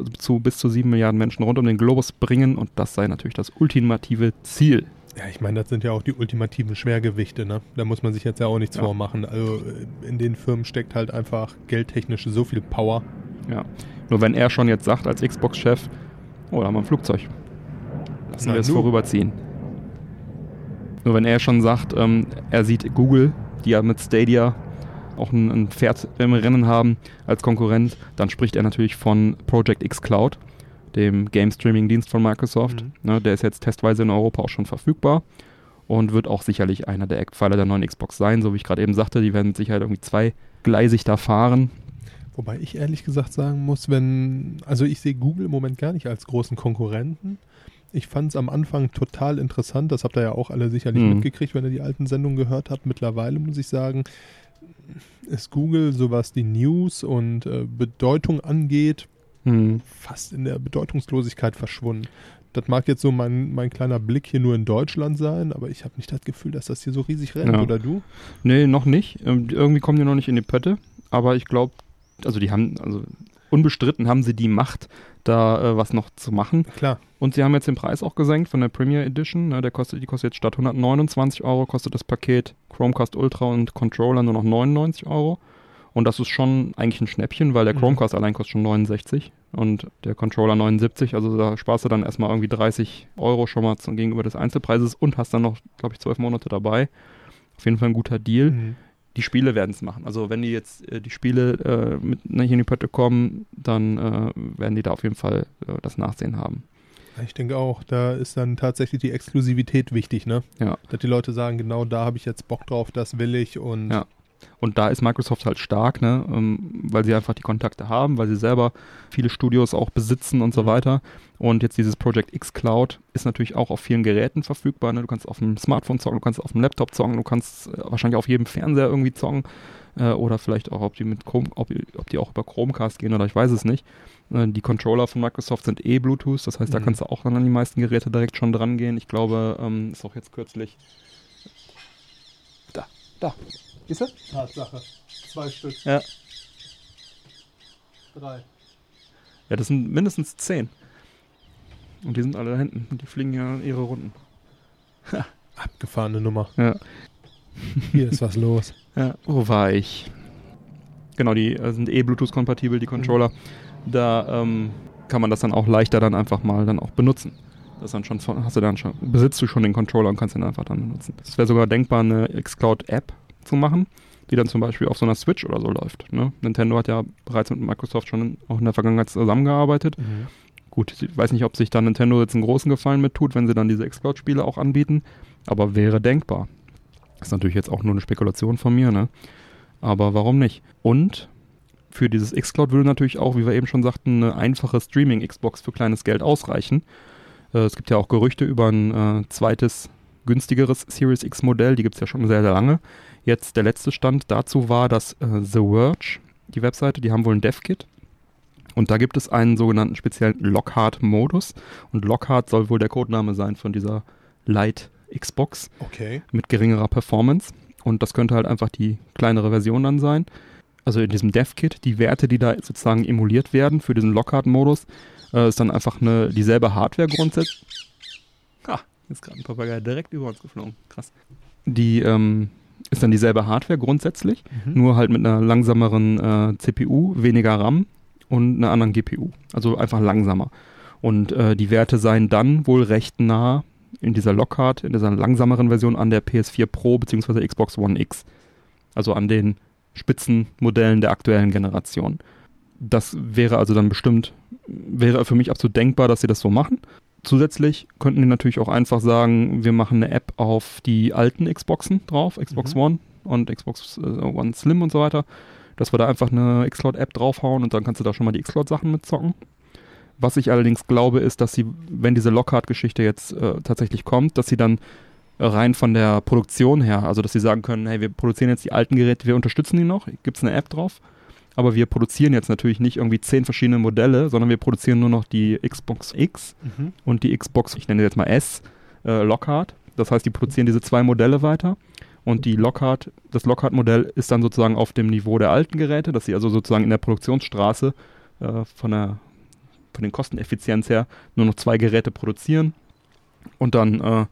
bringen und das sei natürlich das ultimative Ziel. Ja, ich meine, das sind ja auch die ultimativen Schwergewichte, ne? Da muss man sich jetzt ja auch nichts vormachen. Also in den Firmen steckt halt einfach geldtechnisch so viel Power. Ja, nur wenn er schon jetzt sagt als Xbox-Chef, oh, da haben wir ein Flugzeug. Lassen wir es vorüberziehen. Nur wenn er schon sagt, er sieht Google, die ja mit Stadia auch ein Pferd im Rennen haben als Konkurrent, dann spricht er natürlich von Project X Cloud, dem Game-Streaming-Dienst von Microsoft. Mhm. Ne, der ist jetzt testweise in Europa auch schon verfügbar und wird auch sicherlich einer der Eckpfeiler der neuen Xbox sein. So wie ich gerade eben sagte, die werden mit Sicherheit irgendwie zweigleisig da fahren. Wobei ich ehrlich gesagt sagen muss, also ich sehe Google im Moment gar nicht als großen Konkurrenten. Ich fand es am Anfang total interessant. Das habt ihr ja auch alle sicherlich mitgekriegt, wenn ihr die alten Sendungen gehört habt. Mittlerweile muss ich sagen, ist Google, so was die News und Bedeutung angeht, fast in der Bedeutungslosigkeit verschwunden. Das mag jetzt so mein kleiner Blick hier nur in Deutschland sein, aber ich habe nicht das Gefühl, dass das hier so riesig rennt, oder du? Nee, noch nicht. Irgendwie kommen die noch nicht in die Pötte, aber ich glaube, unbestritten haben sie die Macht, da was noch zu machen. Klar. Und sie haben jetzt den Preis auch gesenkt von der Premier Edition. Ne, die kostet jetzt statt 129 €, kostet das Paket Chromecast Ultra und Controller nur noch 99 €. Und das ist schon eigentlich ein Schnäppchen, weil der Chromecast allein kostet schon 69 und der Controller 79. Also da sparst du dann erstmal irgendwie 30 € schon mal gegenüber des Einzelpreises und hast dann noch, glaube ich, 12 Monate dabei. Auf jeden Fall ein guter Deal. Mhm. Die Spiele werden es machen. Also wenn die jetzt die Spiele mit hier in die Pötte kommen, dann werden die da auf jeden Fall das Nachsehen haben. Ich denke auch, da ist dann tatsächlich die Exklusivität wichtig, ne? Ja. Dass die Leute sagen, genau da habe ich jetzt Bock drauf, das will ich und... Ja. Und da ist Microsoft halt stark, ne? Weil sie einfach die Kontakte haben, weil sie selber viele Studios auch besitzen und so weiter. Und jetzt dieses Project X Cloud ist natürlich auch auf vielen Geräten verfügbar, ne? Du kannst auf dem Smartphone zocken, du kannst auf dem Laptop zocken, du kannst wahrscheinlich auf jedem Fernseher irgendwie zocken oder vielleicht auch, ob die auch über Chromecast gehen oder ich weiß es nicht. Die Controller von Microsoft sind Bluetooth, das heißt, da kannst du auch dann an die meisten Geräte direkt schon dran gehen. Ich glaube, ist auch jetzt kürzlich... Da. Ist er? Tatsache. 2 Stück. Ja. 3. Ja, das sind mindestens 10. Und die sind alle da hinten. Und die fliegen ja ihre Runden. Ha. Abgefahrene Nummer. Ja. Hier ist was los. Ja. Wo war ich? Genau, die sind Bluetooth-kompatibel, die Controller. Mhm. Da kann man das dann auch leichter dann einfach mal dann auch benutzen. Besitzt du schon den Controller und kannst ihn einfach dann benutzen. Es wäre sogar denkbar, eine xCloud-App zu machen, die dann zum Beispiel auf so einer Switch oder so läuft. Ne? Nintendo hat ja bereits mit Microsoft schon auch in der Vergangenheit zusammengearbeitet. Mhm. Gut, ich weiß nicht, ob sich da Nintendo jetzt einen großen Gefallen mit tut, wenn sie dann diese xCloud-Spiele auch anbieten, aber wäre denkbar. Das ist natürlich jetzt auch nur eine Spekulation von mir, ne? Aber warum nicht? Und für dieses xCloud würde natürlich auch, wie wir eben schon sagten, eine einfache Streaming-Xbox für kleines Geld ausreichen. Es gibt ja auch Gerüchte über ein zweites günstigeres Series X-Modell, die gibt es ja schon sehr, sehr lange. Jetzt der letzte Stand dazu war, dass The Verge, die Webseite, die haben wohl ein Dev-Kit und da gibt es einen sogenannten speziellen Lockhart-Modus und Lockhart soll wohl der Codename sein von dieser Lite-Xbox mit geringerer Performance und das könnte halt einfach die kleinere Version dann sein. Also in diesem Dev-Kit, die Werte, die da sozusagen emuliert werden für diesen Lockhart-Modus, ist dann einfach dieselbe Hardware grundsätzlich. Ist gerade ein Papagei direkt über uns geflogen. Krass. Die ist dann dieselbe Hardware grundsätzlich, nur halt mit einer langsameren CPU, weniger RAM und einer anderen GPU. Also einfach langsamer. Und die Werte seien dann wohl recht nah in dieser Lockhart, in dieser langsameren Version an der PS4 Pro bzw. Xbox One X. Also an den Spitzenmodellen der aktuellen Generation. Das wäre also dann bestimmt, wäre für mich absolut denkbar, dass sie das so machen. Zusätzlich könnten die natürlich auch einfach sagen, wir machen eine App auf die alten Xboxen drauf, Xbox One und Xbox One Slim und so weiter, dass wir da einfach eine xCloud-App draufhauen und dann kannst du da schon mal die xCloud-Sachen mitzocken. Was ich allerdings glaube, ist, dass sie, wenn diese Lockhart-Geschichte jetzt tatsächlich kommt, dass sie dann rein von der Produktion her, also dass sie sagen können, hey, wir produzieren jetzt die alten Geräte, wir unterstützen die noch, gibt es eine App drauf, aber wir produzieren jetzt natürlich nicht irgendwie 10 verschiedene Modelle, sondern wir produzieren nur noch die Xbox X und die Xbox, ich nenne jetzt mal S, Lockhart. Das heißt, die produzieren diese 2 Modelle weiter und das Lockhart-Modell ist dann sozusagen auf dem Niveau der alten Geräte, dass sie also sozusagen in der Produktionsstraße von den Kosteneffizienz her nur noch 2 Geräte produzieren und dann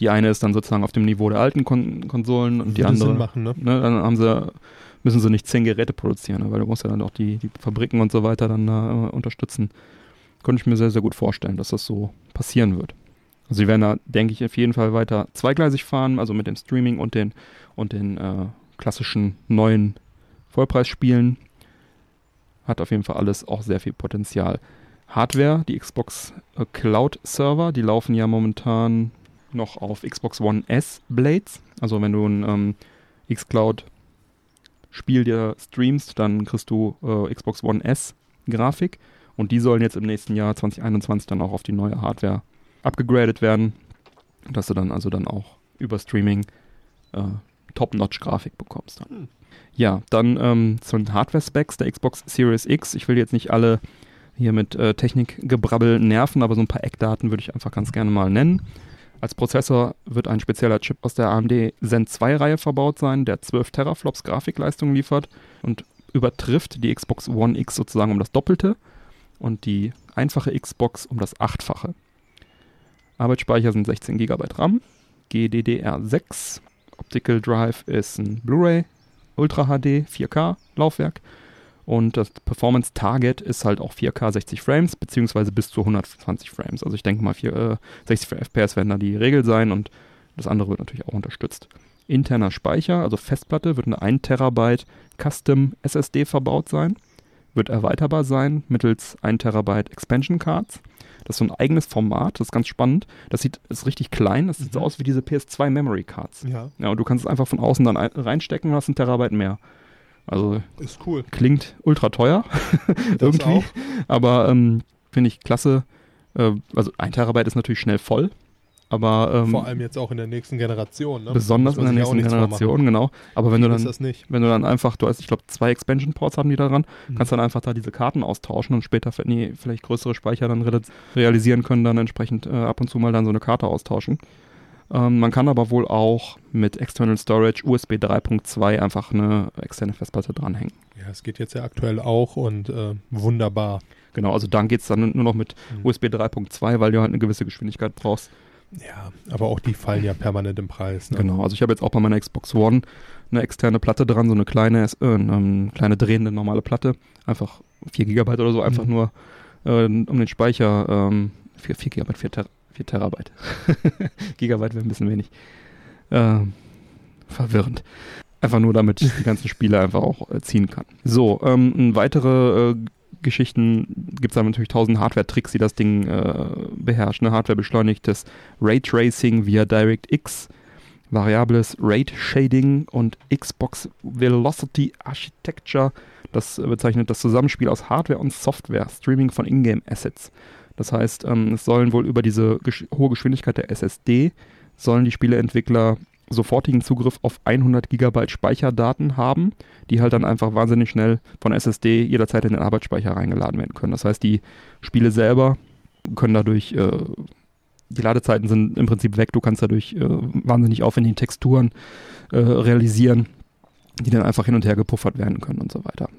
Die eine ist dann sozusagen auf dem Niveau der alten Konsolen und die andere Sinn machen, ne? Dann müssen sie nicht 10 Geräte produzieren, ne? Weil du musst ja dann auch die Fabriken und so weiter dann unterstützen. Könnte ich mir sehr, sehr gut vorstellen, dass das so passieren wird. Also sie werden da, denke ich, auf jeden Fall weiter zweigleisig fahren, also mit dem Streaming und den klassischen neuen Vollpreisspielen. Hat auf jeden Fall alles auch sehr viel Potenzial. Hardware, die Xbox Cloud Server, die laufen ja momentan noch auf Xbox One S Blades. Also wenn du ein xCloud Spiel dir streamst, dann kriegst du Xbox One S Grafik. Und die sollen jetzt im nächsten Jahr 2021 dann auch auf die neue Hardware upgegradet werden, dass du dann also auch über Streaming Top-Notch-Grafik bekommst. Dann. Ja, dann zu den Hardware-Specs der Xbox Series X. Ich will jetzt nicht alle hier mit Technikgebrabbel nerven, aber so ein paar Eckdaten würde ich einfach ganz gerne mal nennen. Als Prozessor wird ein spezieller Chip aus der AMD Zen 2-Reihe verbaut sein, der 12 Teraflops Grafikleistung liefert und übertrifft die Xbox One X sozusagen um das Doppelte und die einfache Xbox um das 8-fache. Arbeitsspeicher sind 16 GB RAM, GDDR6, Optical Drive ist ein Blu-ray, Ultra HD, 4K Laufwerk und das Performance Target ist halt auch 4K 60 Frames beziehungsweise bis zu 120 Frames. Also ich denke mal 60 FPS werden da die Regel sein und das andere wird natürlich auch unterstützt. Interner Speicher, also Festplatte, wird eine 1 Terabyte Custom SSD verbaut sein, wird erweiterbar sein mittels 1 Terabyte Expansion Cards. Das ist so ein eigenes Format, das ist ganz spannend. Das ist richtig klein, das sieht so aus wie diese PS2 Memory Cards. Ja, und du kannst es einfach von außen dann reinstecken und hast 1 Terabyte mehr. Also ist cool. Klingt ultra teuer irgendwie, auch. Aber finde ich klasse. Also 1 Terabyte ist natürlich schnell voll. Aber, vor allem jetzt auch in der nächsten Generation. Ne? Besonders in der nächsten Generation, genau. Aber wenn du dann einfach, du hast, ich glaube, 2 Expansion Ports haben die da dran, kannst dann einfach da diese Karten austauschen und später vielleicht größere Speicher dann realisieren können, dann entsprechend ab und zu mal dann so eine Karte austauschen. Man kann aber wohl auch mit External Storage USB 3.2 einfach eine externe Festplatte dranhängen. Ja, es geht jetzt ja aktuell auch und wunderbar. Genau, also dann geht es dann nur noch mit USB 3.2, weil du halt eine gewisse Geschwindigkeit brauchst. Ja, aber auch die fallen ja permanent im Preis. Ne? Genau, also ich habe jetzt auch bei meiner Xbox One eine externe Platte dran, so eine kleine drehende normale Platte, einfach 4 GB oder so, einfach nur um den Speicher, 4 Terabyte. Gigabyte wäre ein bisschen wenig. Verwirrend. Einfach nur, damit ich die ganzen Spiele einfach auch ziehen kann. So, weitere Geschichten gibt es da natürlich 1000 Hardware-Tricks, die das Ding beherrscht. Ne? Hardware beschleunigtes Raytracing via DirectX, variables Rate-Shading und Xbox Velocity Architecture. Das bezeichnet das Zusammenspiel aus Hardware und Software, Streaming von Ingame-Assets. Das heißt, es sollen wohl über diese hohe Geschwindigkeit der SSD, sollen die Spieleentwickler sofortigen Zugriff auf 100 GB Speicherdaten haben, die halt dann einfach wahnsinnig schnell von SSD jederzeit in den Arbeitsspeicher reingeladen werden können. Das heißt, die Spiele selber können dadurch, die Ladezeiten sind im Prinzip weg, du kannst dadurch wahnsinnig aufwendige Texturen realisieren, die dann einfach hin und her gepuffert werden können und so weiter.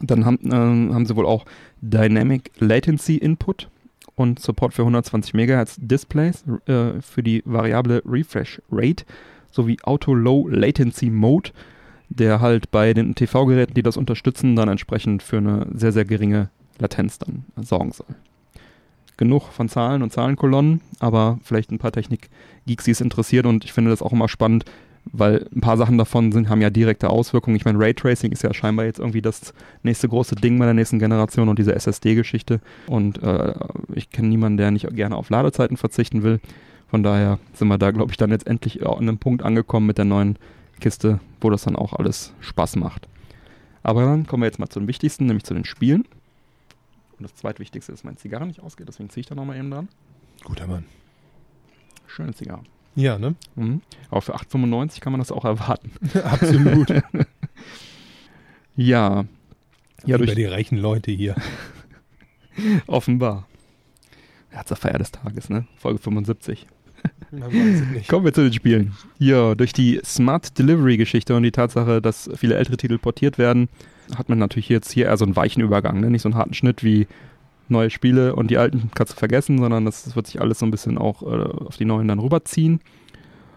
Dann haben sie wohl auch Dynamic Latency Input und Support für 120 MHz Displays für die variable Refresh Rate sowie Auto Low Latency Mode, der halt bei den TV-Geräten, die das unterstützen, dann entsprechend für eine sehr, sehr geringe Latenz dann sorgen soll. Genug von Zahlen und Zahlenkolonnen, aber vielleicht ein paar Technik-Geeks, die es interessiert, und ich finde das auch immer spannend, weil ein paar Sachen davon haben ja direkte Auswirkungen. Ich meine, Raytracing ist ja scheinbar jetzt irgendwie das nächste große Ding bei der nächsten Generation und diese SSD-Geschichte. Und ich kenne niemanden, der nicht gerne auf Ladezeiten verzichten will. Von daher sind wir da, glaube ich, dann jetzt endlich an einem Punkt angekommen mit der neuen Kiste, wo das dann auch alles Spaß macht. Aber dann kommen wir jetzt mal zum Wichtigsten, nämlich zu den Spielen. Und das Zweitwichtigste ist, dass meine Zigarre nicht ausgeht, deswegen ziehe ich da nochmal eben dran. Guter Mann. Schöne Zigarre. Ja, ne? Mhm. Aber für 8,95 kann man das auch erwarten. Absolut. Ja. Ja, durch die reichen Leute hier. Offenbar. Herzerfeier des Tages, ne? Folge 75. Man weiß es nicht. Kommen wir zu den Spielen. Ja, durch die Smart Delivery-Geschichte und die Tatsache, dass viele ältere Titel portiert werden, hat man natürlich jetzt hier eher so einen weichen Übergang, ne? Nicht so einen harten Schnitt wie neue Spiele und die alten kannst du vergessen, sondern das wird sich alles so ein bisschen auch auf die neuen dann rüberziehen.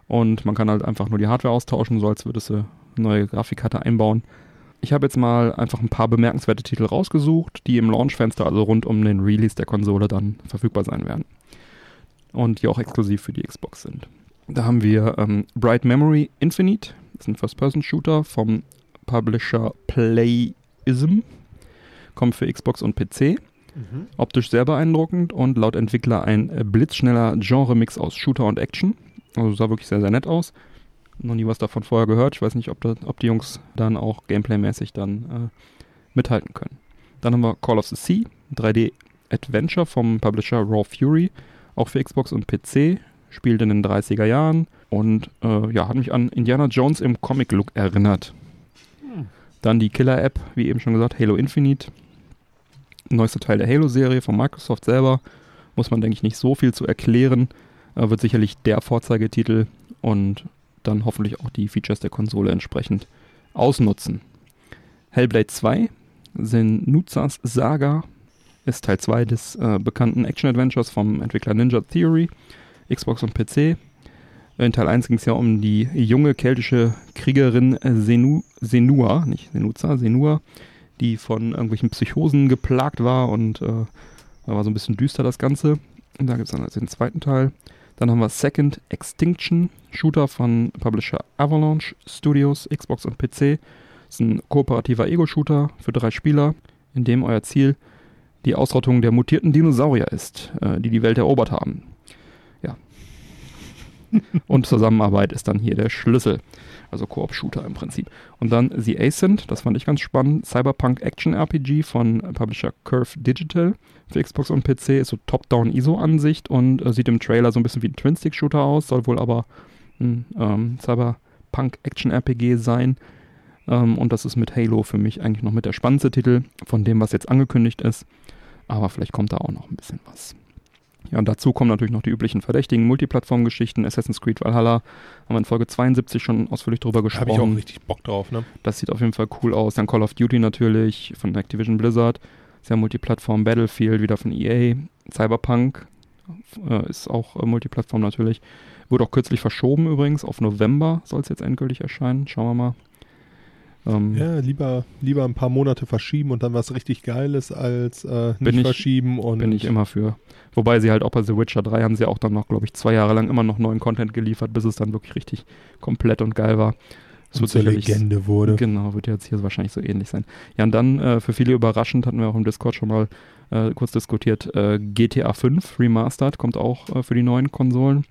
Und man kann halt einfach nur die Hardware austauschen, so als würdest du eine neue Grafikkarte einbauen. Ich habe jetzt mal einfach ein paar bemerkenswerte Titel rausgesucht, die im Launchfenster, also rund um den Release der Konsole, dann verfügbar sein werden. Und die auch exklusiv für die Xbox sind. Da haben wir Bright Memory Infinite, das ist ein First-Person-Shooter vom Publisher Playism. Kommt für Xbox und PC. Mhm. Optisch sehr beeindruckend und laut Entwickler ein blitzschneller Genre-Mix aus Shooter und Action. Also sah wirklich sehr, sehr nett aus. Noch nie was davon vorher gehört. Ich weiß nicht, ob die Jungs dann auch gameplaymäßig dann mithalten können. Dann haben wir Call of the Sea, 3D-Adventure vom Publisher Raw Fury. Auch für Xbox und PC. Spielt in den 30er Jahren und hat mich an Indiana Jones im Comic-Look erinnert. Dann die Killer-App, wie eben schon gesagt, Halo Infinite. Neuester Teil der Halo-Serie von Microsoft selber. Muss man, denke ich, nicht so viel zu erklären. Wird sicherlich der Vorzeigetitel und dann hoffentlich auch die Features der Konsole entsprechend ausnutzen. Hellblade 2, Senuzas Saga, ist Teil 2 des bekannten Action-Adventures vom Entwickler Ninja Theory, Xbox und PC. In Teil 1 ging es ja um die junge keltische Kriegerin Senua, die von irgendwelchen Psychosen geplagt war und da war so ein bisschen düster das Ganze. Und da gibt es dann also den zweiten Teil. Dann haben wir Second Extinction, Shooter von Publisher Avalanche Studios, Xbox und PC. Das ist ein kooperativer Ego-Shooter für 3 Spieler, in dem euer Ziel die Ausrottung der mutierten Dinosaurier ist, die Welt erobert haben. Ja. Und Zusammenarbeit ist dann hier der Schlüssel. Also Koop-Shooter im Prinzip. Und dann The Ascent, das fand ich ganz spannend. Cyberpunk Action RPG von Publisher Curve Digital für Xbox und PC. Ist so Top-Down-ISO-Ansicht und sieht im Trailer so ein bisschen wie ein Twin-Stick-Shooter aus. Soll wohl aber ein Cyberpunk Action RPG sein. Und das ist mit Halo für mich eigentlich noch mit der spannendste Titel von dem, was jetzt angekündigt ist. Aber vielleicht kommt da auch noch ein bisschen was. Ja, und dazu kommen natürlich noch die üblichen verdächtigen Multiplattform-Geschichten. Assassin's Creed Valhalla haben wir in Folge 72 schon ausführlich drüber gesprochen. Da habe ich auch richtig Bock drauf, ne? Das sieht auf jeden Fall cool aus. Dann Call of Duty natürlich von Activision Blizzard. Ist ja Multiplattform. Battlefield wieder von EA. Cyberpunk ist auch Multiplattform natürlich. Wurde auch kürzlich verschoben übrigens. Auf November soll es jetzt endgültig erscheinen. Schauen wir mal. Ja, lieber ein paar Monate verschieben und dann was richtig Geiles als verschieben. Und bin ich immer für. Wobei sie halt auch bei The Witcher 3 haben sie auch dann noch, glaube ich, 2 Jahre lang immer noch neuen Content geliefert, bis es dann wirklich richtig komplett und geil war. Das wird eine Legende wurde. Genau, wird jetzt hier wahrscheinlich so ähnlich sein. Ja, und dann für viele überraschend, hatten wir auch im Discord schon mal kurz diskutiert, GTA 5 Remastered kommt auch für die neuen Konsolen.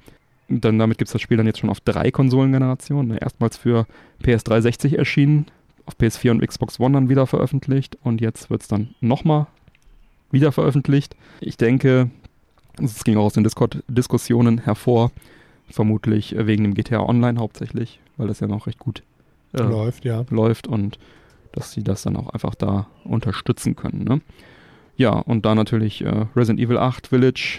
Dann damit gibt es das Spiel dann jetzt schon auf 3 Konsolengenerationen. Erstmals für PS360 erschienen, auf PS4 und Xbox One dann wieder veröffentlicht und jetzt wird es dann nochmal wieder veröffentlicht. Ich denke, es ging auch aus den Discord-Diskussionen hervor, vermutlich wegen dem GTA Online hauptsächlich, weil das ja noch recht gut läuft und dass sie das dann auch einfach da unterstützen können. Ne? Ja, und da natürlich Resident Evil 8 Village.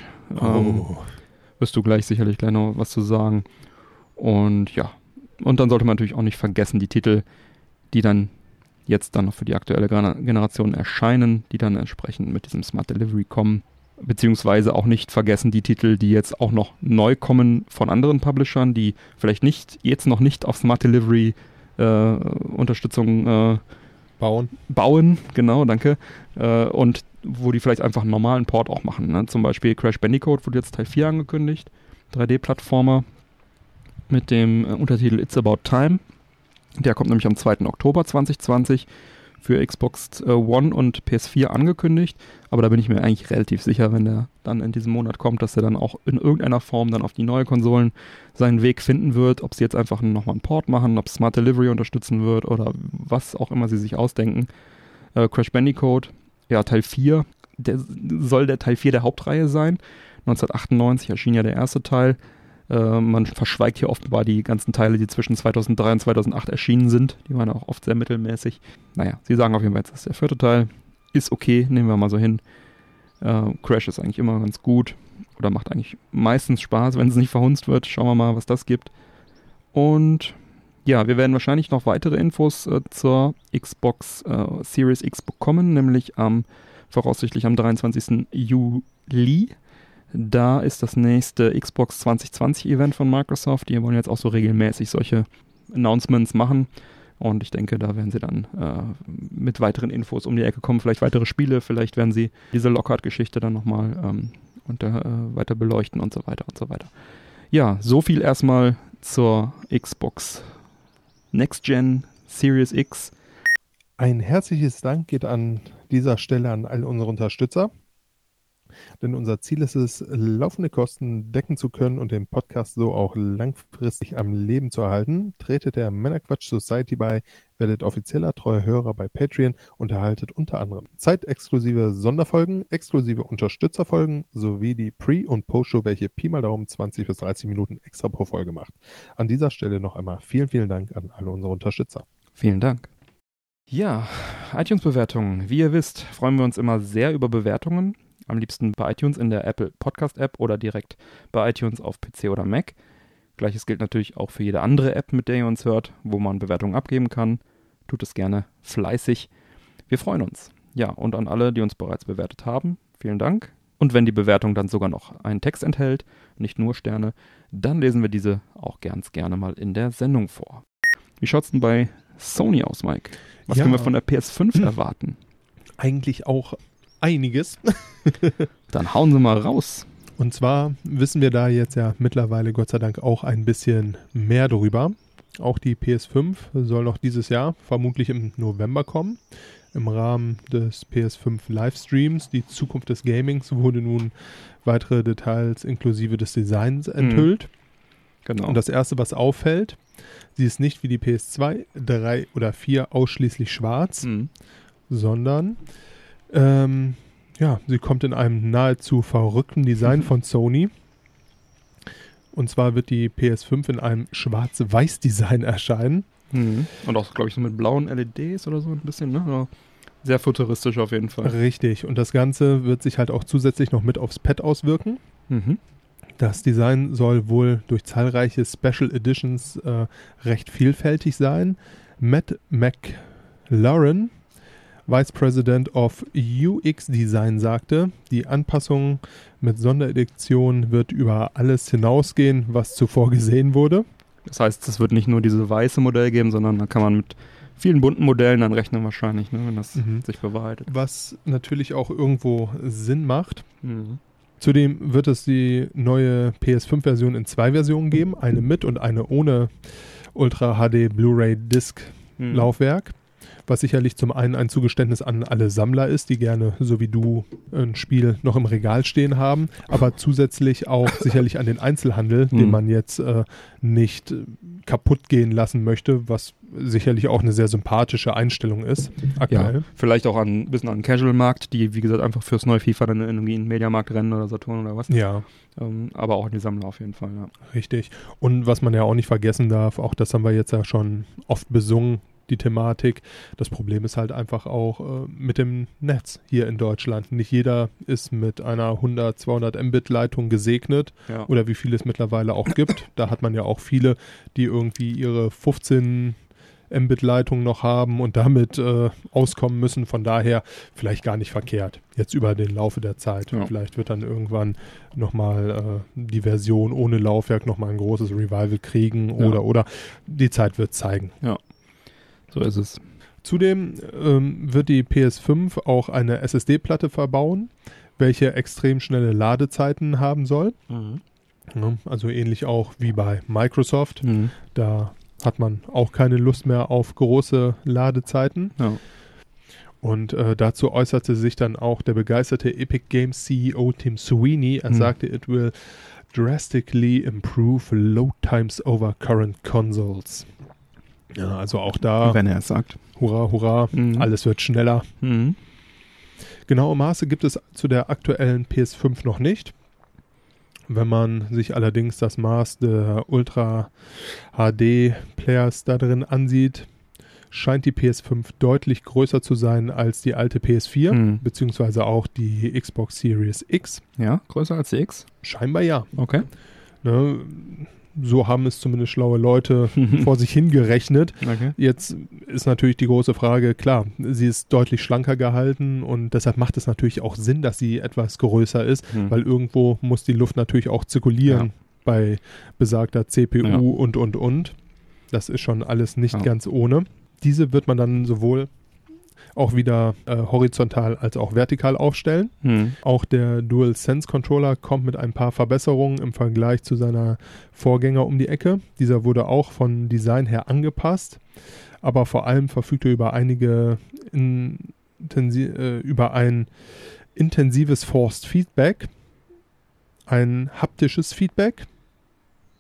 Wirst du sicherlich gleich noch was zu sagen. Und ja, und dann sollte man natürlich auch nicht vergessen, die Titel, die dann jetzt dann noch für die aktuelle Generation erscheinen, die dann entsprechend mit diesem Smart Delivery kommen, beziehungsweise auch nicht vergessen die Titel, die jetzt auch noch neu kommen von anderen Publishern, die vielleicht jetzt noch nicht auf Smart Delivery Unterstützung bauen, genau, danke, und wo die vielleicht einfach einen normalen Port auch machen, ne? Zum Beispiel Crash Bandicoot wurde jetzt Teil 4 angekündigt, 3D-Plattformer mit dem Untertitel It's About Time. Der kommt nämlich am 2. Oktober 2020 für Xbox One und PS4 angekündigt, aber da bin ich mir eigentlich relativ sicher, wenn der dann in diesem Monat kommt, dass der dann auch in irgendeiner Form dann auf die neue Konsolen seinen Weg finden wird, ob sie jetzt einfach nochmal einen Port machen, ob Smart Delivery unterstützen wird oder was auch immer sie sich ausdenken. Crash Bandicoot, ja, Teil 4, soll der Teil 4 der Hauptreihe sein. 1998 erschien ja der erste Teil. Man verschweigt hier offenbar die ganzen Teile, die zwischen 2003 und 2008 erschienen sind. Die waren auch oft sehr mittelmäßig. Naja, sie sagen auf jeden Fall, jetzt ist der 4. Teil. Ist okay, nehmen wir mal so hin. Crash ist eigentlich immer ganz gut oder macht eigentlich meistens Spaß, wenn es nicht verhunzt wird. Schauen wir mal, was das gibt. Und ja, wir werden wahrscheinlich noch weitere Infos zur Xbox Series X bekommen, nämlich am voraussichtlich am 23. Juli. Da ist das nächste Xbox 2020 Event von Microsoft. Die wollen jetzt auch so regelmäßig solche Announcements machen. Und ich denke, da werden sie dann mit weiteren Infos um die Ecke kommen. Vielleicht weitere Spiele, vielleicht werden sie diese Lockhart-Geschichte dann nochmal weiter beleuchten und so weiter und so weiter. Ja, so viel erstmal zur Xbox Next Gen Series X. Ein herzliches Dank geht an dieser Stelle an all unsere Unterstützer. Denn unser Ziel ist es, laufende Kosten decken zu können und den Podcast so auch langfristig am Leben zu erhalten. Tretet der Männerquatsch Society bei, werdet offizieller treuer Hörer bei Patreon und erhaltet unter anderem zeitexklusive Sonderfolgen, exklusive Unterstützerfolgen sowie die Pre- und Post-Show, welche Pi mal Daumen 20 bis 30 Minuten extra pro Folge macht. An dieser Stelle noch einmal vielen, vielen Dank an alle unsere Unterstützer. Vielen Dank. Ja, iTunes-Bewertungen. Wie ihr wisst, freuen wir uns immer sehr über Bewertungen. Am liebsten bei iTunes in der Apple Podcast App oder direkt bei iTunes auf PC oder Mac. Gleiches gilt natürlich auch für jede andere App, mit der ihr uns hört, wo man Bewertungen abgeben kann. Tut es gerne fleißig. Wir freuen uns. Ja, und an alle, die uns bereits bewertet haben, vielen Dank. Und wenn die Bewertung dann sogar noch einen Text enthält, nicht nur Sterne, dann lesen wir diese auch ganz gerne mal in der Sendung vor. Wie schaut's denn bei Sony aus, Mike? Was können wir von der PS5 erwarten? Eigentlich auch einiges. Dann hauen sie mal raus. Und zwar wissen wir da jetzt ja mittlerweile Gott sei Dank auch ein bisschen mehr darüber. Auch die PS5 soll noch dieses Jahr, vermutlich im November, kommen. Im Rahmen des PS5 Livestreams, die Zukunft des Gamings, wurde nun weitere Details inklusive des Designs enthüllt. Genau. Und das Erste, was auffällt, sie ist nicht wie die PS2, 3 oder 4 ausschließlich schwarz, sondern sie kommt in einem nahezu verrückten Design von Sony. Und zwar wird die PS5 in einem Schwarz-Weiß-Design erscheinen. Und auch, glaube ich, so mit blauen LEDs oder so ein bisschen, ne? Sehr futuristisch auf jeden Fall. Richtig. Und das Ganze wird sich halt auch zusätzlich noch mit aufs Pad auswirken. Das Design soll wohl durch zahlreiche Special Editions recht vielfältig sein. Matt McLaren, Vice President of UX Design, sagte, die Anpassung mit Sonderedition wird über alles hinausgehen, was zuvor gesehen wurde. Das heißt, es wird nicht nur diese weiße Modell geben, sondern da kann man mit vielen bunten Modellen dann rechnen wahrscheinlich, ne, wenn das sich bewahrheitet. Was natürlich auch irgendwo Sinn macht. Zudem wird es die neue PS5-Version in 2 Versionen geben, eine mit und eine ohne Ultra HD Blu-ray Disc Laufwerk. Was sicherlich zum einen ein Zugeständnis an alle Sammler ist, die gerne, so wie du, ein Spiel noch im Regal stehen haben, aber zusätzlich auch sicherlich an den Einzelhandel, den man jetzt nicht kaputt gehen lassen möchte, was sicherlich auch eine sehr sympathische Einstellung ist aktuell. Ja, vielleicht auch ein bisschen an den Casual-Markt, die, wie gesagt, einfach fürs neue FIFA dann irgendwie in den Mediamarkt rennen oder Saturn oder was. Ja. Aber auch an die Sammler auf jeden Fall, ja. Richtig. Und was man ja auch nicht vergessen darf, auch das haben wir jetzt ja schon oft besungen, die Thematik. Das Problem ist halt einfach auch mit dem Netz hier in Deutschland. Nicht jeder ist mit einer 100, 200 Mbit Leitung gesegnet oder wie viel es mittlerweile auch gibt. Da hat man ja auch viele, die irgendwie ihre 15 Mbit Leitung noch haben und damit auskommen müssen. Von daher vielleicht gar nicht verkehrt. Jetzt über den Laufe der Zeit. Ja. Vielleicht wird dann irgendwann nochmal die Version ohne Laufwerk nochmal ein großes Revival kriegen oder die Zeit wird zeigen. Ja. So ist es. Zudem wird die PS5 auch eine SSD-Platte verbauen, welche extrem schnelle Ladezeiten haben soll. Ja, also ähnlich auch wie bei Microsoft. Da hat man auch keine Lust mehr auf große Ladezeiten. Ja. Und dazu äußerte sich dann auch der begeisterte Epic Games CEO Tim Sweeney. Er sagte, it will drastically improve load times over current consoles. Ja, also auch da, wenn er es sagt, hurra, hurra, alles wird schneller. Genaue Maße gibt es zu der aktuellen PS5 noch nicht. Wenn man sich allerdings das Maß der Ultra-HD-Players da drin ansieht, scheint die PS5 deutlich größer zu sein als die alte PS4, beziehungsweise auch die Xbox Series X. Ja, größer als die X? Scheinbar ja. Okay. Ne, So haben es zumindest schlaue Leute vor sich hingerechnet. Okay. Jetzt ist natürlich die große Frage, klar, sie ist deutlich schlanker gehalten und deshalb macht es natürlich auch Sinn, dass sie etwas größer ist, weil irgendwo muss die Luft natürlich auch zirkulieren bei besagter CPU und. Das ist schon alles nicht ganz ohne. Diese wird man dann sowohl auch wieder horizontal als auch vertikal aufstellen. Auch der DualSense-Controller kommt mit ein paar Verbesserungen im Vergleich zu seiner Vorgänger um die Ecke. Dieser wurde auch von Design her angepasst, aber vor allem verfügt er über ein intensives Forced Feedback, ein haptisches Feedback,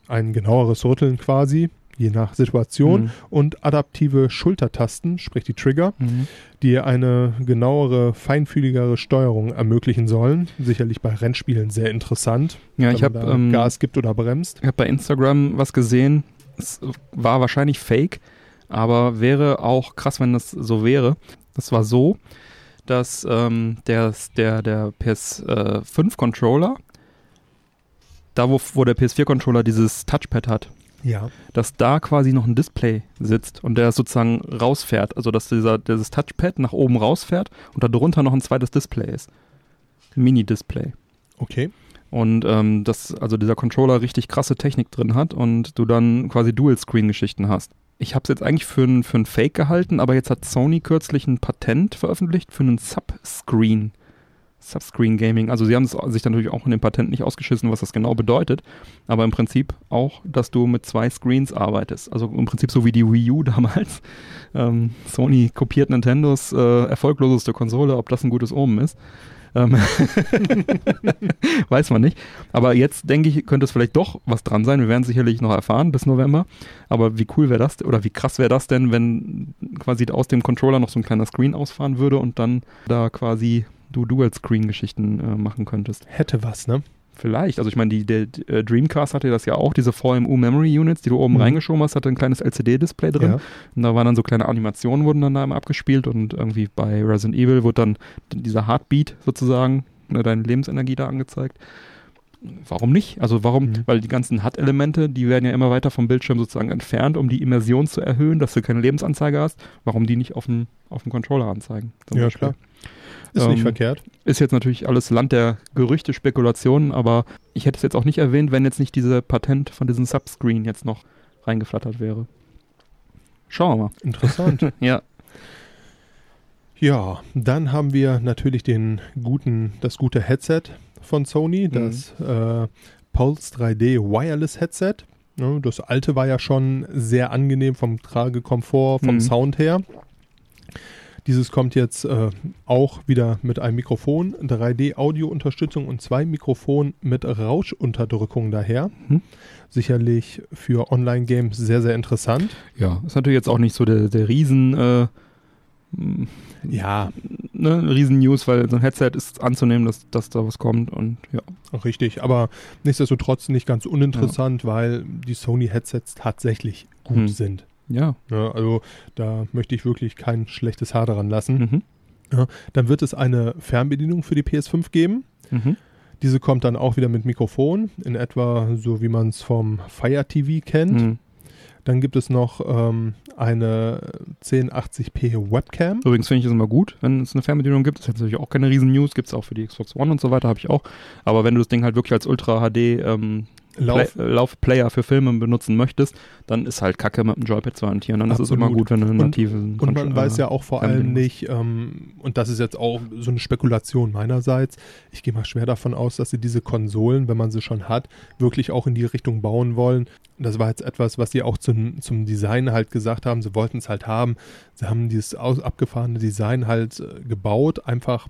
ein genaueres Rütteln quasi, je nach Situation, und adaptive Schultertasten, sprich die Trigger, die eine genauere, feinfühligere Steuerung ermöglichen sollen. Sicherlich bei Rennspielen sehr interessant, wenn ich man Gas gibt oder bremst. Ich habe bei Instagram was gesehen, es war wahrscheinlich fake, aber wäre auch krass, wenn das so wäre. Das war so, dass der PS5-Controller, da wo der PS4-Controller dieses Touchpad hat, dass da quasi noch ein Display sitzt und der sozusagen rausfährt. Also dass dieses Touchpad nach oben rausfährt und da drunter noch ein zweites Display ist. Ein Mini-Display. Okay. Und dass also dieser Controller richtig krasse Technik drin hat und du dann quasi Dual-Screen-Geschichten hast. Ich habe es jetzt eigentlich für einen Fake gehalten, aber jetzt hat Sony kürzlich ein Patent veröffentlicht für einen Subscreen. Subscreen Gaming, also sie haben es sich natürlich auch in dem Patent nicht ausgeschissen, was das genau bedeutet, aber im Prinzip auch, dass du mit zwei Screens arbeitest, also im Prinzip so wie die Wii U damals. Sony kopiert Nintendos erfolgloseste Konsole, ob das ein gutes Omen ist, weiß man nicht, aber jetzt denke ich, könnte es vielleicht doch was dran sein, wir werden es sicherlich noch erfahren bis November, aber wie cool wäre das, oder wie krass wäre das denn, wenn quasi aus dem Controller noch so ein kleiner Screen ausfahren würde und dann da quasi du Dual-Screen-Geschichten machen könntest. Hätte was, ne? Vielleicht. Also ich meine, der Dreamcast hatte das ja auch, diese VMU-Memory-Units, die du oben reingeschoben hast, hatte ein kleines LCD-Display drin. Ja. Und da waren dann so kleine Animationen, wurden dann da immer abgespielt und irgendwie bei Resident Evil wurde dann dieser Heartbeat sozusagen, deine Lebensenergie da angezeigt. Warum nicht? Also weil die ganzen HUD-Elemente, die werden ja immer weiter vom Bildschirm sozusagen entfernt, um die Immersion zu erhöhen, dass du keine Lebensanzeige hast. Warum die nicht auf dem Controller anzeigen? Ja, klar. Ist nicht verkehrt. Ist jetzt natürlich alles Land der Gerüchte, Spekulationen, aber ich hätte es jetzt auch nicht erwähnt, wenn jetzt nicht diese Patent von diesem Subscreen jetzt noch reingeflattert wäre. Schauen wir mal. Interessant. Ja. Ja, dann haben wir natürlich das gute Headset von Sony, das Pulse 3D Wireless Headset. Das alte war ja schon sehr angenehm vom Tragekomfort, vom Sound her. Dieses kommt jetzt auch wieder mit einem Mikrofon, 3D-Audio-Unterstützung und 2 Mikrofonen mit Rauschunterdrückung daher. Sicherlich für Online-Games sehr, sehr interessant. Ja, ist natürlich jetzt auch nicht so der Riesen... Riesen-News, weil so ein Headset ist anzunehmen, dass da was kommt und ja. Richtig, aber nichtsdestotrotz nicht ganz uninteressant, weil die Sony-Headsets tatsächlich gut sind. Ja. Also da möchte ich wirklich kein schlechtes Haar daran lassen. Ja, dann wird es eine Fernbedienung für die PS5 geben. Diese kommt dann auch wieder mit Mikrofon, in etwa so wie man es vom Fire TV kennt. Dann gibt es noch eine 1080p Webcam. Übrigens finde ich es immer gut, wenn es eine Fernbedienung gibt. Das ist natürlich auch keine Riesen-News, gibt es auch für die Xbox One und so weiter, habe ich auch. Aber wenn du das Ding halt wirklich als Ultra-HD Laufplayer für Filme benutzen möchtest, dann ist halt kacke, mit dem Joypad zu hantieren. Dann ist es immer gut, wenn du eine native... Und man weiß ja auch vor allem nicht, und das ist jetzt auch so eine Spekulation meinerseits, ich gehe mal schwer davon aus, dass sie diese Konsolen, wenn man sie schon hat, wirklich auch in die Richtung bauen wollen. Das war jetzt etwas, was sie auch zum Design halt gesagt haben, sie wollten es halt haben. Sie haben dieses abgefahrene Design halt gebaut, einfach...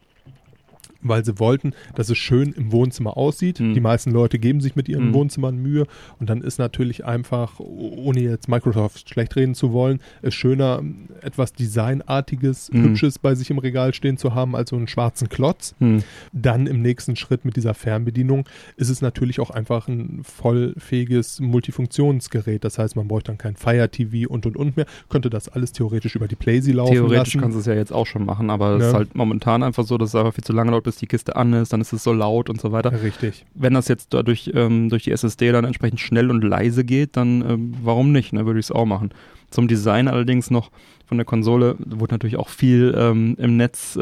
weil sie wollten, dass es schön im Wohnzimmer aussieht. Die meisten Leute geben sich mit ihren Wohnzimmern Mühe und dann ist natürlich einfach, ohne jetzt Microsoft schlecht reden zu wollen, es schöner, etwas Designartiges, Hübsches bei sich im Regal stehen zu haben, als so einen schwarzen Klotz. Dann im nächsten Schritt mit dieser Fernbedienung ist es natürlich auch einfach ein vollfähiges Multifunktionsgerät. Das heißt, man bräuchte dann kein Fire TV und mehr. Könnte das alles theoretisch über die Playsee laufen lassen. Theoretisch kannst du es ja jetzt auch schon machen, aber es ist halt momentan einfach so, dass es einfach viel zu lange dauert, bis die Kiste an ist, dann ist es so laut und so weiter. Richtig. Wenn das jetzt dadurch durch die SSD dann entsprechend schnell und leise geht, dann warum nicht, ne? Würde ich es auch machen. Zum Design allerdings noch von der Konsole wurde natürlich auch viel im Netz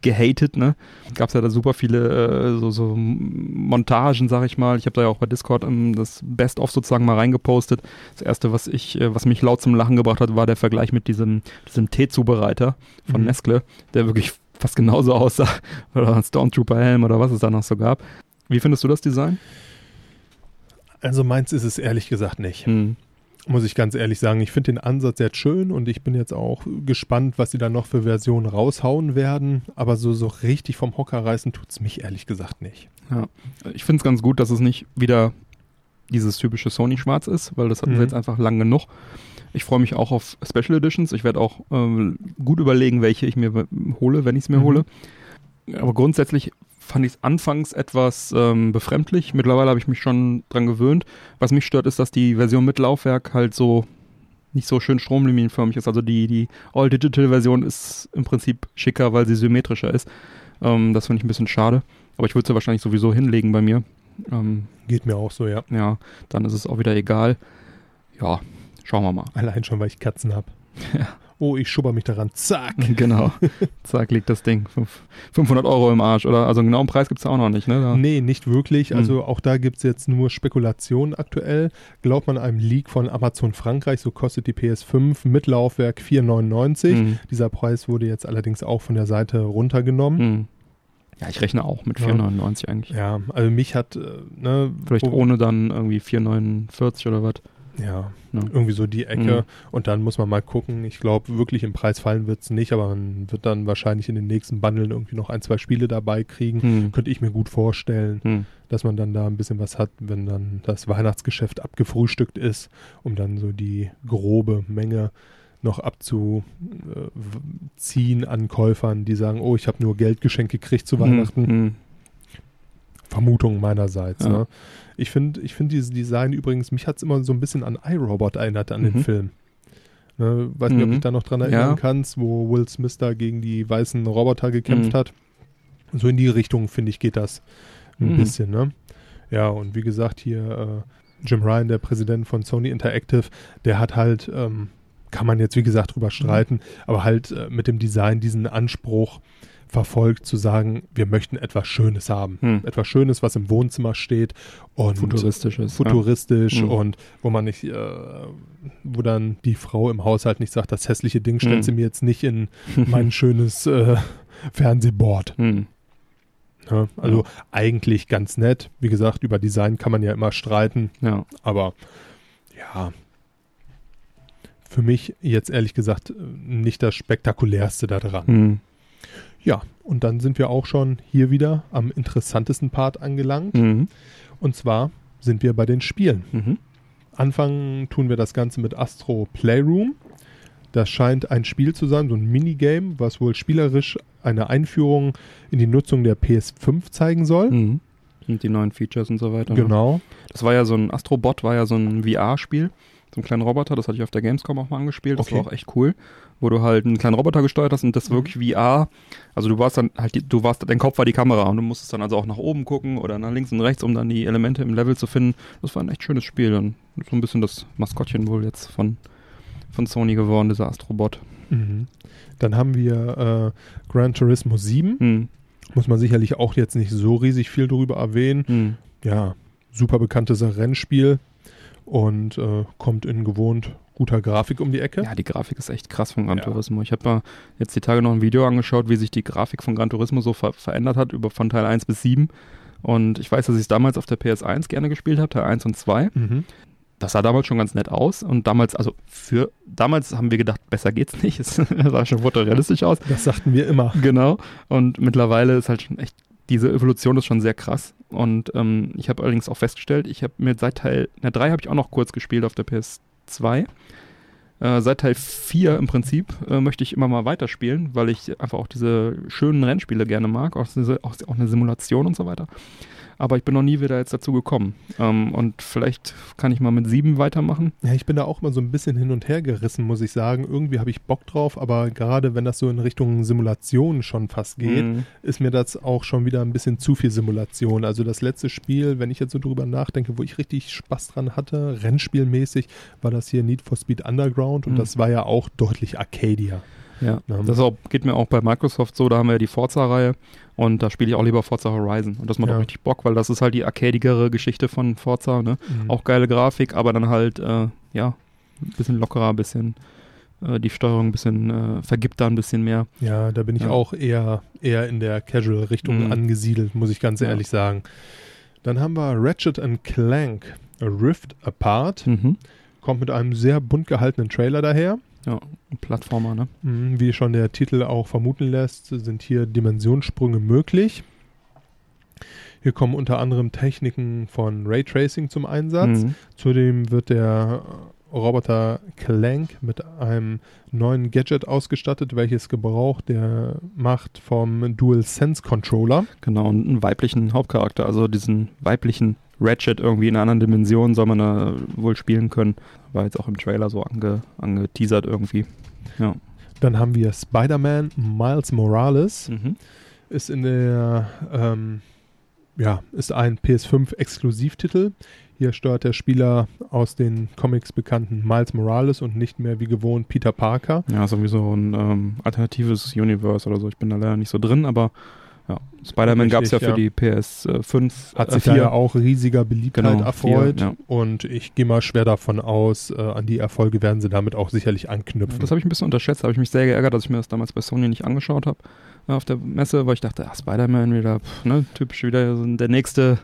gehatet, ne? Gab es ja da super viele so Montagen, sag ich mal. Ich habe da ja auch bei Discord das Best-of sozusagen mal reingepostet. Das erste, was mich laut zum Lachen gebracht hat, war der Vergleich mit diesem Teezubereiter von Nestle, der wirklich fast genauso aussah. Oder Stormtrooper-Helm oder was es da noch so gab. Wie findest du das Design? Also meins ist es ehrlich gesagt nicht. Muss ich ganz ehrlich sagen, ich finde den Ansatz sehr schön und ich bin jetzt auch gespannt, was sie da noch für Versionen raushauen werden, aber so richtig vom Hocker reißen tut es mich ehrlich gesagt nicht. Ja, ich finde es ganz gut, dass es nicht wieder dieses typische Sony-Schwarz ist, weil das hatten wir jetzt einfach lang genug. Ich freue mich auch auf Special Editions, ich werde auch gut überlegen, welche ich mir hole, wenn ich es mir hole, aber grundsätzlich fand ich es anfangs etwas befremdlich. Mittlerweile habe ich mich schon dran gewöhnt. Was mich stört, ist, dass die Version mit Laufwerk halt so nicht so schön stromlinienförmig ist. Also die All-Digital-Version ist im Prinzip schicker, weil sie symmetrischer ist. Das finde ich ein bisschen schade. Aber ich würde sie wahrscheinlich sowieso hinlegen bei mir. Geht mir auch so, ja. Ja, dann ist es auch wieder egal. Ja, schauen wir mal. Allein schon, weil ich Katzen habe. Ja. Oh, ich schubber mich daran, zack. Genau, zack liegt das Ding. 500 Euro im Arsch, oder? Also einen genauen Preis gibt es auch noch nicht, ne? Da. Nee, nicht wirklich. Also auch da gibt es jetzt nur Spekulationen aktuell. Glaubt man einem Leak von Amazon Frankreich, so kostet die PS5 mit Laufwerk 4,99. Dieser Preis wurde jetzt allerdings auch von der Seite runtergenommen. Ja, ich rechne auch mit 4,99 eigentlich. Ja, also mich hat... vielleicht ohne dann irgendwie 4,49 oder was. Ja, irgendwie so die Ecke. Und dann muss man mal gucken. Ich glaube, wirklich im Preis fallen wird es nicht, aber man wird dann wahrscheinlich in den nächsten Bundlen irgendwie noch 1, 2 Spiele dabei kriegen. Könnte ich mir gut vorstellen, dass man dann da ein bisschen was hat, wenn dann das Weihnachtsgeschäft abgefrühstückt ist, um dann so die grobe Menge noch abzuziehen an Käufern, die sagen, oh, ich habe nur Geldgeschenke gekriegt zu Weihnachten. Vermutung meinerseits. Ja. Ne? Ich finde dieses Design übrigens, mich hat es immer so ein bisschen an iRobot erinnert, an den Film. Ne? Weiß nicht, ob du dich da noch dran erinnern kannst, wo Will Smith da gegen die weißen Roboter gekämpft hat. So in die Richtung, finde ich, geht das ein bisschen. Ne? Ja, und wie gesagt, hier Jim Ryan, der Präsident von Sony Interactive, der hat halt, kann man jetzt wie gesagt drüber streiten, aber halt mit dem Design diesen Anspruch verfolgt, zu sagen, wir möchten etwas Schönes haben. Etwas Schönes, was im Wohnzimmer steht und futuristisch und wo man nicht, wo dann die Frau im Haushalt nicht sagt, das hässliche Ding stellt sie mir jetzt nicht in mein schönes Fernsehboard. Ja, also eigentlich ganz nett. Wie gesagt, über Design kann man ja immer streiten. Ja. Aber ja, für mich jetzt ehrlich gesagt nicht das Spektakulärste daran. Ja, und dann sind wir auch schon hier wieder am interessantesten Part angelangt. Und zwar sind wir bei den Spielen. Anfangen tun wir das Ganze mit Astro Playroom. Das scheint ein Spiel zu sein, so ein Minigame, was wohl spielerisch eine Einführung in die Nutzung der PS5 zeigen soll. Und die neuen Features und so weiter. Genau. Das war ja so ein Astrobot, war ja so ein VR-Spiel. So einen kleinen Roboter, das hatte ich auf der Gamescom auch mal angespielt, das war auch echt cool, wo du halt einen kleinen Roboter gesteuert hast und das wirklich VR, also du warst dann halt, dein Kopf war die Kamera und du musstest dann also auch nach oben gucken oder nach links und rechts, um dann die Elemente im Level zu finden. Das war ein echt schönes Spiel und so ein bisschen das Maskottchen wohl jetzt von Sony geworden, dieser Astrobot. Dann haben wir Gran Turismo 7, muss man sicherlich auch jetzt nicht so riesig viel drüber erwähnen. Ja, super bekanntes Rennspiel. Und kommt in gewohnt guter Grafik um die Ecke. Ja, die Grafik ist echt krass von Gran Turismo. Ich habe mir jetzt die Tage noch ein Video angeschaut, wie sich die Grafik von Gran Turismo so verändert hat, von Teil 1 bis 7. Und ich weiß, dass ich es damals auf der PS1 gerne gespielt habe, Teil 1 und 2. Das sah damals schon ganz nett aus. Und damals, damals haben wir gedacht, besser geht's nicht. Es sah schon fotorealistisch aus. Das sagten wir immer. Genau. Und mittlerweile ist halt schon echt, diese Evolution ist schon sehr krass. Und ich habe allerdings auch festgestellt, ich habe mir seit Teil 3 habe ich auch noch kurz gespielt auf der PS2. Seit Teil 4 im Prinzip möchte ich immer mal weiterspielen, weil ich einfach auch diese schönen Rennspiele gerne mag, auch eine Simulation und so weiter. aber ich bin noch nie wieder jetzt dazu gekommen. Und vielleicht kann ich mal mit 7 weitermachen. Ja, ich bin da auch mal so ein bisschen hin und her gerissen, muss ich sagen. Irgendwie habe ich Bock drauf, aber gerade wenn das so in Richtung Simulation schon fast geht, ist mir das auch schon wieder ein bisschen zu viel Simulation. Also das letzte Spiel, wenn ich jetzt so drüber nachdenke, wo ich richtig Spaß dran hatte, rennspielmäßig, war das hier Need for Speed Underground und das war ja auch deutlich Arcadia. Ja, das geht mir auch bei Microsoft so, da haben wir ja die Forza-Reihe und da spiele ich auch lieber Forza Horizon und das macht auch richtig Bock, weil das ist halt die arcadigere Geschichte von Forza, ne? Auch geile Grafik, aber dann halt, ein bisschen lockerer, ein bisschen die Steuerung ein bisschen, vergibt da ein bisschen mehr. Ja, da bin ich auch eher in der Casual-Richtung angesiedelt, muss ich ganz ehrlich sagen. Dann haben wir Ratchet & Clank Rift Apart, kommt mit einem sehr bunt gehaltenen Trailer daher. Ja, ein Plattformer, ne? Wie schon der Titel auch vermuten lässt, sind hier Dimensionssprünge möglich. Hier kommen unter anderem Techniken von Raytracing zum Einsatz. Zudem wird der Roboter Clank mit einem neuen Gadget ausgestattet, welches Gebrauch der macht vom DualSense-Controller. Genau, und einen weiblichen Hauptcharakter, also diesen weiblichen Ratchet irgendwie in einer anderen Dimension soll man da wohl spielen können. War jetzt auch im Trailer so angeteasert irgendwie. Ja. Dann haben wir Spider-Man Miles Morales. Ist ist ein PS5-Exklusivtitel. Hier steuert der Spieler aus den Comics bekannten Miles Morales und nicht mehr wie gewohnt Peter Parker. Ja, ist irgendwie so ein alternatives Universe oder so. Ich bin da leider nicht so drin, aber ja, Spider-Man gab es ja für die PS5. Hat sich ja auch riesiger Beliebtheit erfreut. Und ich gehe mal schwer davon aus, an die Erfolge werden sie damit auch sicherlich anknüpfen. Ja, das habe ich ein bisschen unterschätzt. Da habe ich mich sehr geärgert, dass ich mir das damals bei Sony nicht angeschaut habe auf der Messe, weil ich dachte, Spider-Man wieder, typisch wieder der nächste.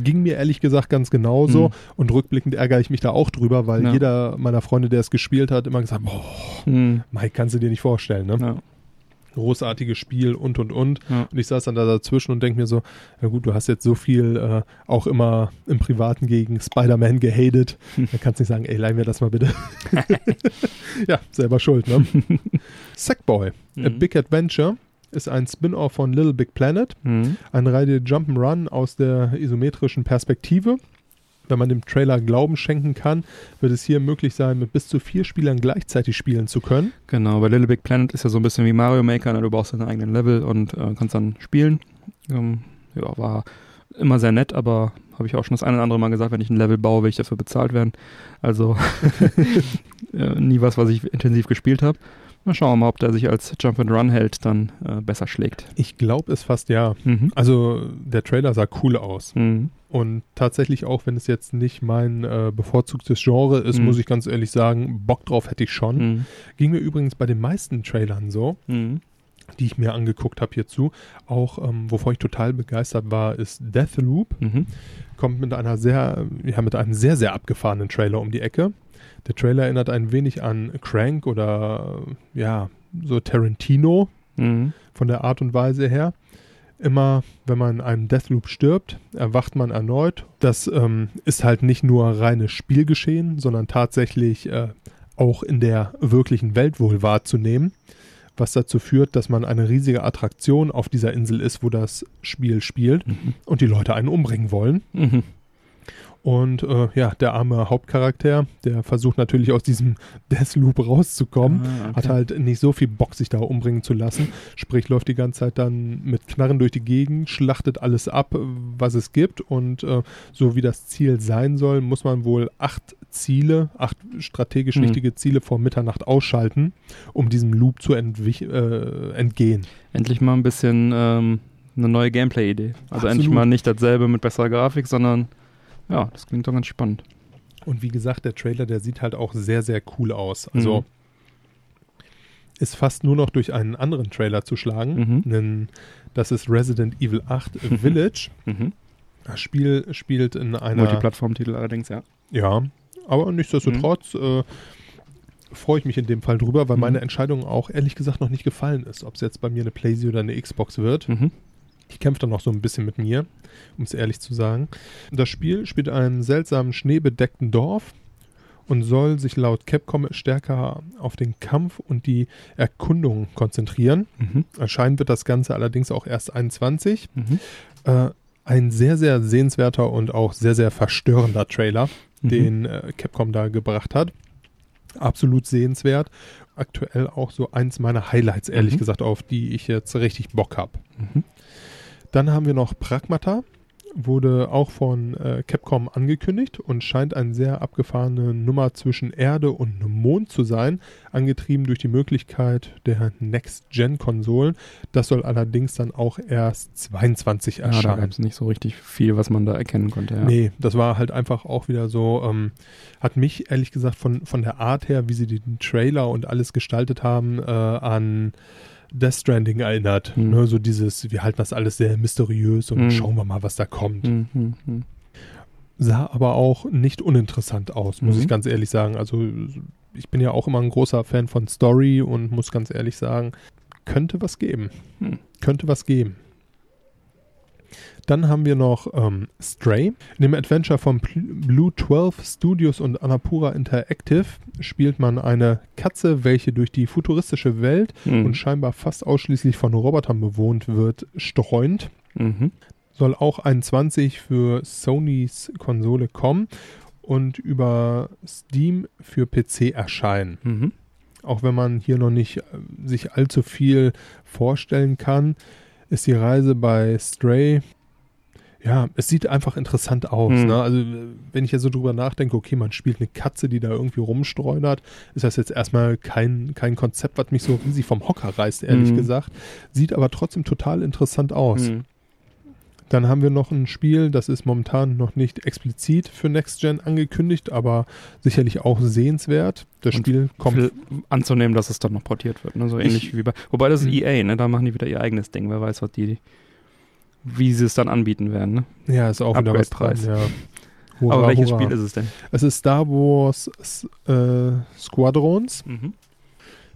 Ging mir ehrlich gesagt ganz genauso und rückblickend ärgere ich mich da auch drüber, weil jeder meiner Freunde, der es gespielt hat, immer gesagt hat, Mike, kannst du dir nicht vorstellen, ne? Ja. Großartiges Spiel und. Ja. Und ich saß dann da dazwischen und denke mir so, na gut, du hast jetzt so viel auch immer im Privaten gegen Spider-Man gehatet. Dann kannst du nicht sagen, ey, leih mir das mal bitte. Ja, selber schuld, ne? Sackboy, A Big Adventure ist ein Spin-Off von Little Big Planet. Eine Reihe Jump'n'Run aus der isometrischen Perspektive. Wenn man dem Trailer Glauben schenken kann, wird es hier möglich sein, mit bis zu 4 Spielern gleichzeitig spielen zu können. Genau, bei Little Big Planet ist ja so ein bisschen wie Mario Maker, du brauchst deinen eigenen Level und kannst dann spielen. War immer sehr nett, aber habe ich auch schon das eine oder andere Mal gesagt, wenn ich ein Level baue, will ich dafür bezahlt werden. Also nie was ich intensiv gespielt habe. Mal schauen ob der sich als Jump-and-Run-Held dann besser schlägt. Ich glaube es fast, ja. Also der Trailer sah cool aus. Und tatsächlich auch, wenn es jetzt nicht mein bevorzugtes Genre ist, muss ich ganz ehrlich sagen, Bock drauf hätte ich schon. Ging mir übrigens bei den meisten Trailern so, die ich mir angeguckt habe hierzu. Auch, wovor ich total begeistert war, ist Deathloop. Kommt mit einem sehr, sehr abgefahrenen Trailer um die Ecke. Der Trailer erinnert ein wenig an Crank oder so Tarantino von der Art und Weise her. Immer, wenn man in einem Deathloop stirbt, erwacht man erneut. Das ist halt nicht nur reines Spielgeschehen, sondern tatsächlich auch in der wirklichen Welt wohl wahrzunehmen, was dazu führt, dass man eine riesige Attraktion auf dieser Insel ist, wo das Spiel spielt und die Leute einen umbringen wollen. Und der arme Hauptcharakter, der versucht natürlich aus diesem Deathloop rauszukommen, hat halt nicht so viel Bock, sich da umbringen zu lassen. Sprich, läuft die ganze Zeit dann mit Knarren durch die Gegend, schlachtet alles ab, was es gibt. Und so wie das Ziel sein soll, muss man wohl 8 strategisch wichtige Ziele vor Mitternacht ausschalten, um diesem Loop zu entgehen. Endlich mal ein bisschen eine neue Gameplay-Idee. Also endlich mal nicht dasselbe mit besserer Grafik, sondern... Ja, das klingt doch ganz spannend. Und wie gesagt, der Trailer, der sieht halt auch sehr, sehr cool aus. Also ist fast nur noch durch einen anderen Trailer zu schlagen. Das ist Resident Evil 8 Village. Das Spiel spielt in einer... Multiplattform-Titel allerdings, ja. Ja, aber nichtsdestotrotz freue ich mich in dem Fall drüber, weil meine Entscheidung auch ehrlich gesagt noch nicht gefallen ist, ob es jetzt bei mir eine PlayStation oder eine Xbox wird. Ich kämpfe da noch so ein bisschen mit mir, um es ehrlich zu sagen. Das Spiel spielt in einem seltsamen schneebedeckten Dorf und soll sich laut Capcom stärker auf den Kampf und die Erkundung konzentrieren. Erscheinen wird das Ganze allerdings auch erst 2021. ein sehr, sehr sehenswerter und auch sehr, sehr verstörender Trailer, den Capcom da gebracht hat. Absolut sehenswert. Aktuell auch so eins meiner Highlights, ehrlich gesagt, auf die ich jetzt richtig Bock habe. Dann haben wir noch Pragmata. Wurde auch von Capcom angekündigt und scheint eine sehr abgefahrene Nummer zwischen Erde und Mond zu sein, angetrieben durch die Möglichkeit der Next-Gen-Konsolen. Das soll allerdings dann auch erst 22 erscheinen. Ja, da gab es nicht so richtig viel, was man da erkennen konnte. Ja. Nee, das war halt einfach auch wieder so, hat mich ehrlich gesagt von der Art her, wie sie den Trailer und alles gestaltet haben, an Death Stranding erinnert. Ne, so dieses, wir halten das alles sehr mysteriös und schauen wir mal, was da kommt. Sah aber auch nicht uninteressant aus, muss ich ganz ehrlich sagen. Also ich bin ja auch immer ein großer Fan von Story und muss ganz ehrlich sagen, könnte was geben. Könnte was geben. Dann haben wir noch Stray. In dem Adventure von Blue 12 Studios und Annapurna Interactive spielt man eine Katze, welche durch die futuristische Welt und scheinbar fast ausschließlich von Robotern bewohnt wird, streunt. Soll auch 21 für Sonys Konsole kommen und über Steam für PC erscheinen. Auch wenn man hier noch nicht sich allzu viel vorstellen kann, ist die Reise bei Stray, ja, es sieht einfach interessant aus. Ne? Also wenn ich jetzt so drüber nachdenke, okay, man spielt eine Katze, die da irgendwie rumstreunert, ist das jetzt erstmal kein Konzept, was mich so riesig vom Hocker reißt, ehrlich gesagt. Sieht aber trotzdem total interessant aus. Dann haben wir noch ein Spiel, das ist momentan noch nicht explizit für Next Gen angekündigt, aber sicherlich auch sehenswert. Das und Spiel kommt. Anzunehmen, dass es dann noch portiert wird, ne? So ähnlich wie bei. Wobei das ist EA, ne? Da machen die wieder ihr eigenes Ding. Wer weiß, was die, wie sie es dann anbieten werden, ne? Ja, ist auch wieder was dran, ja. Hurra, aber welches Spiel ist es denn? Es ist Star Wars Squadrons.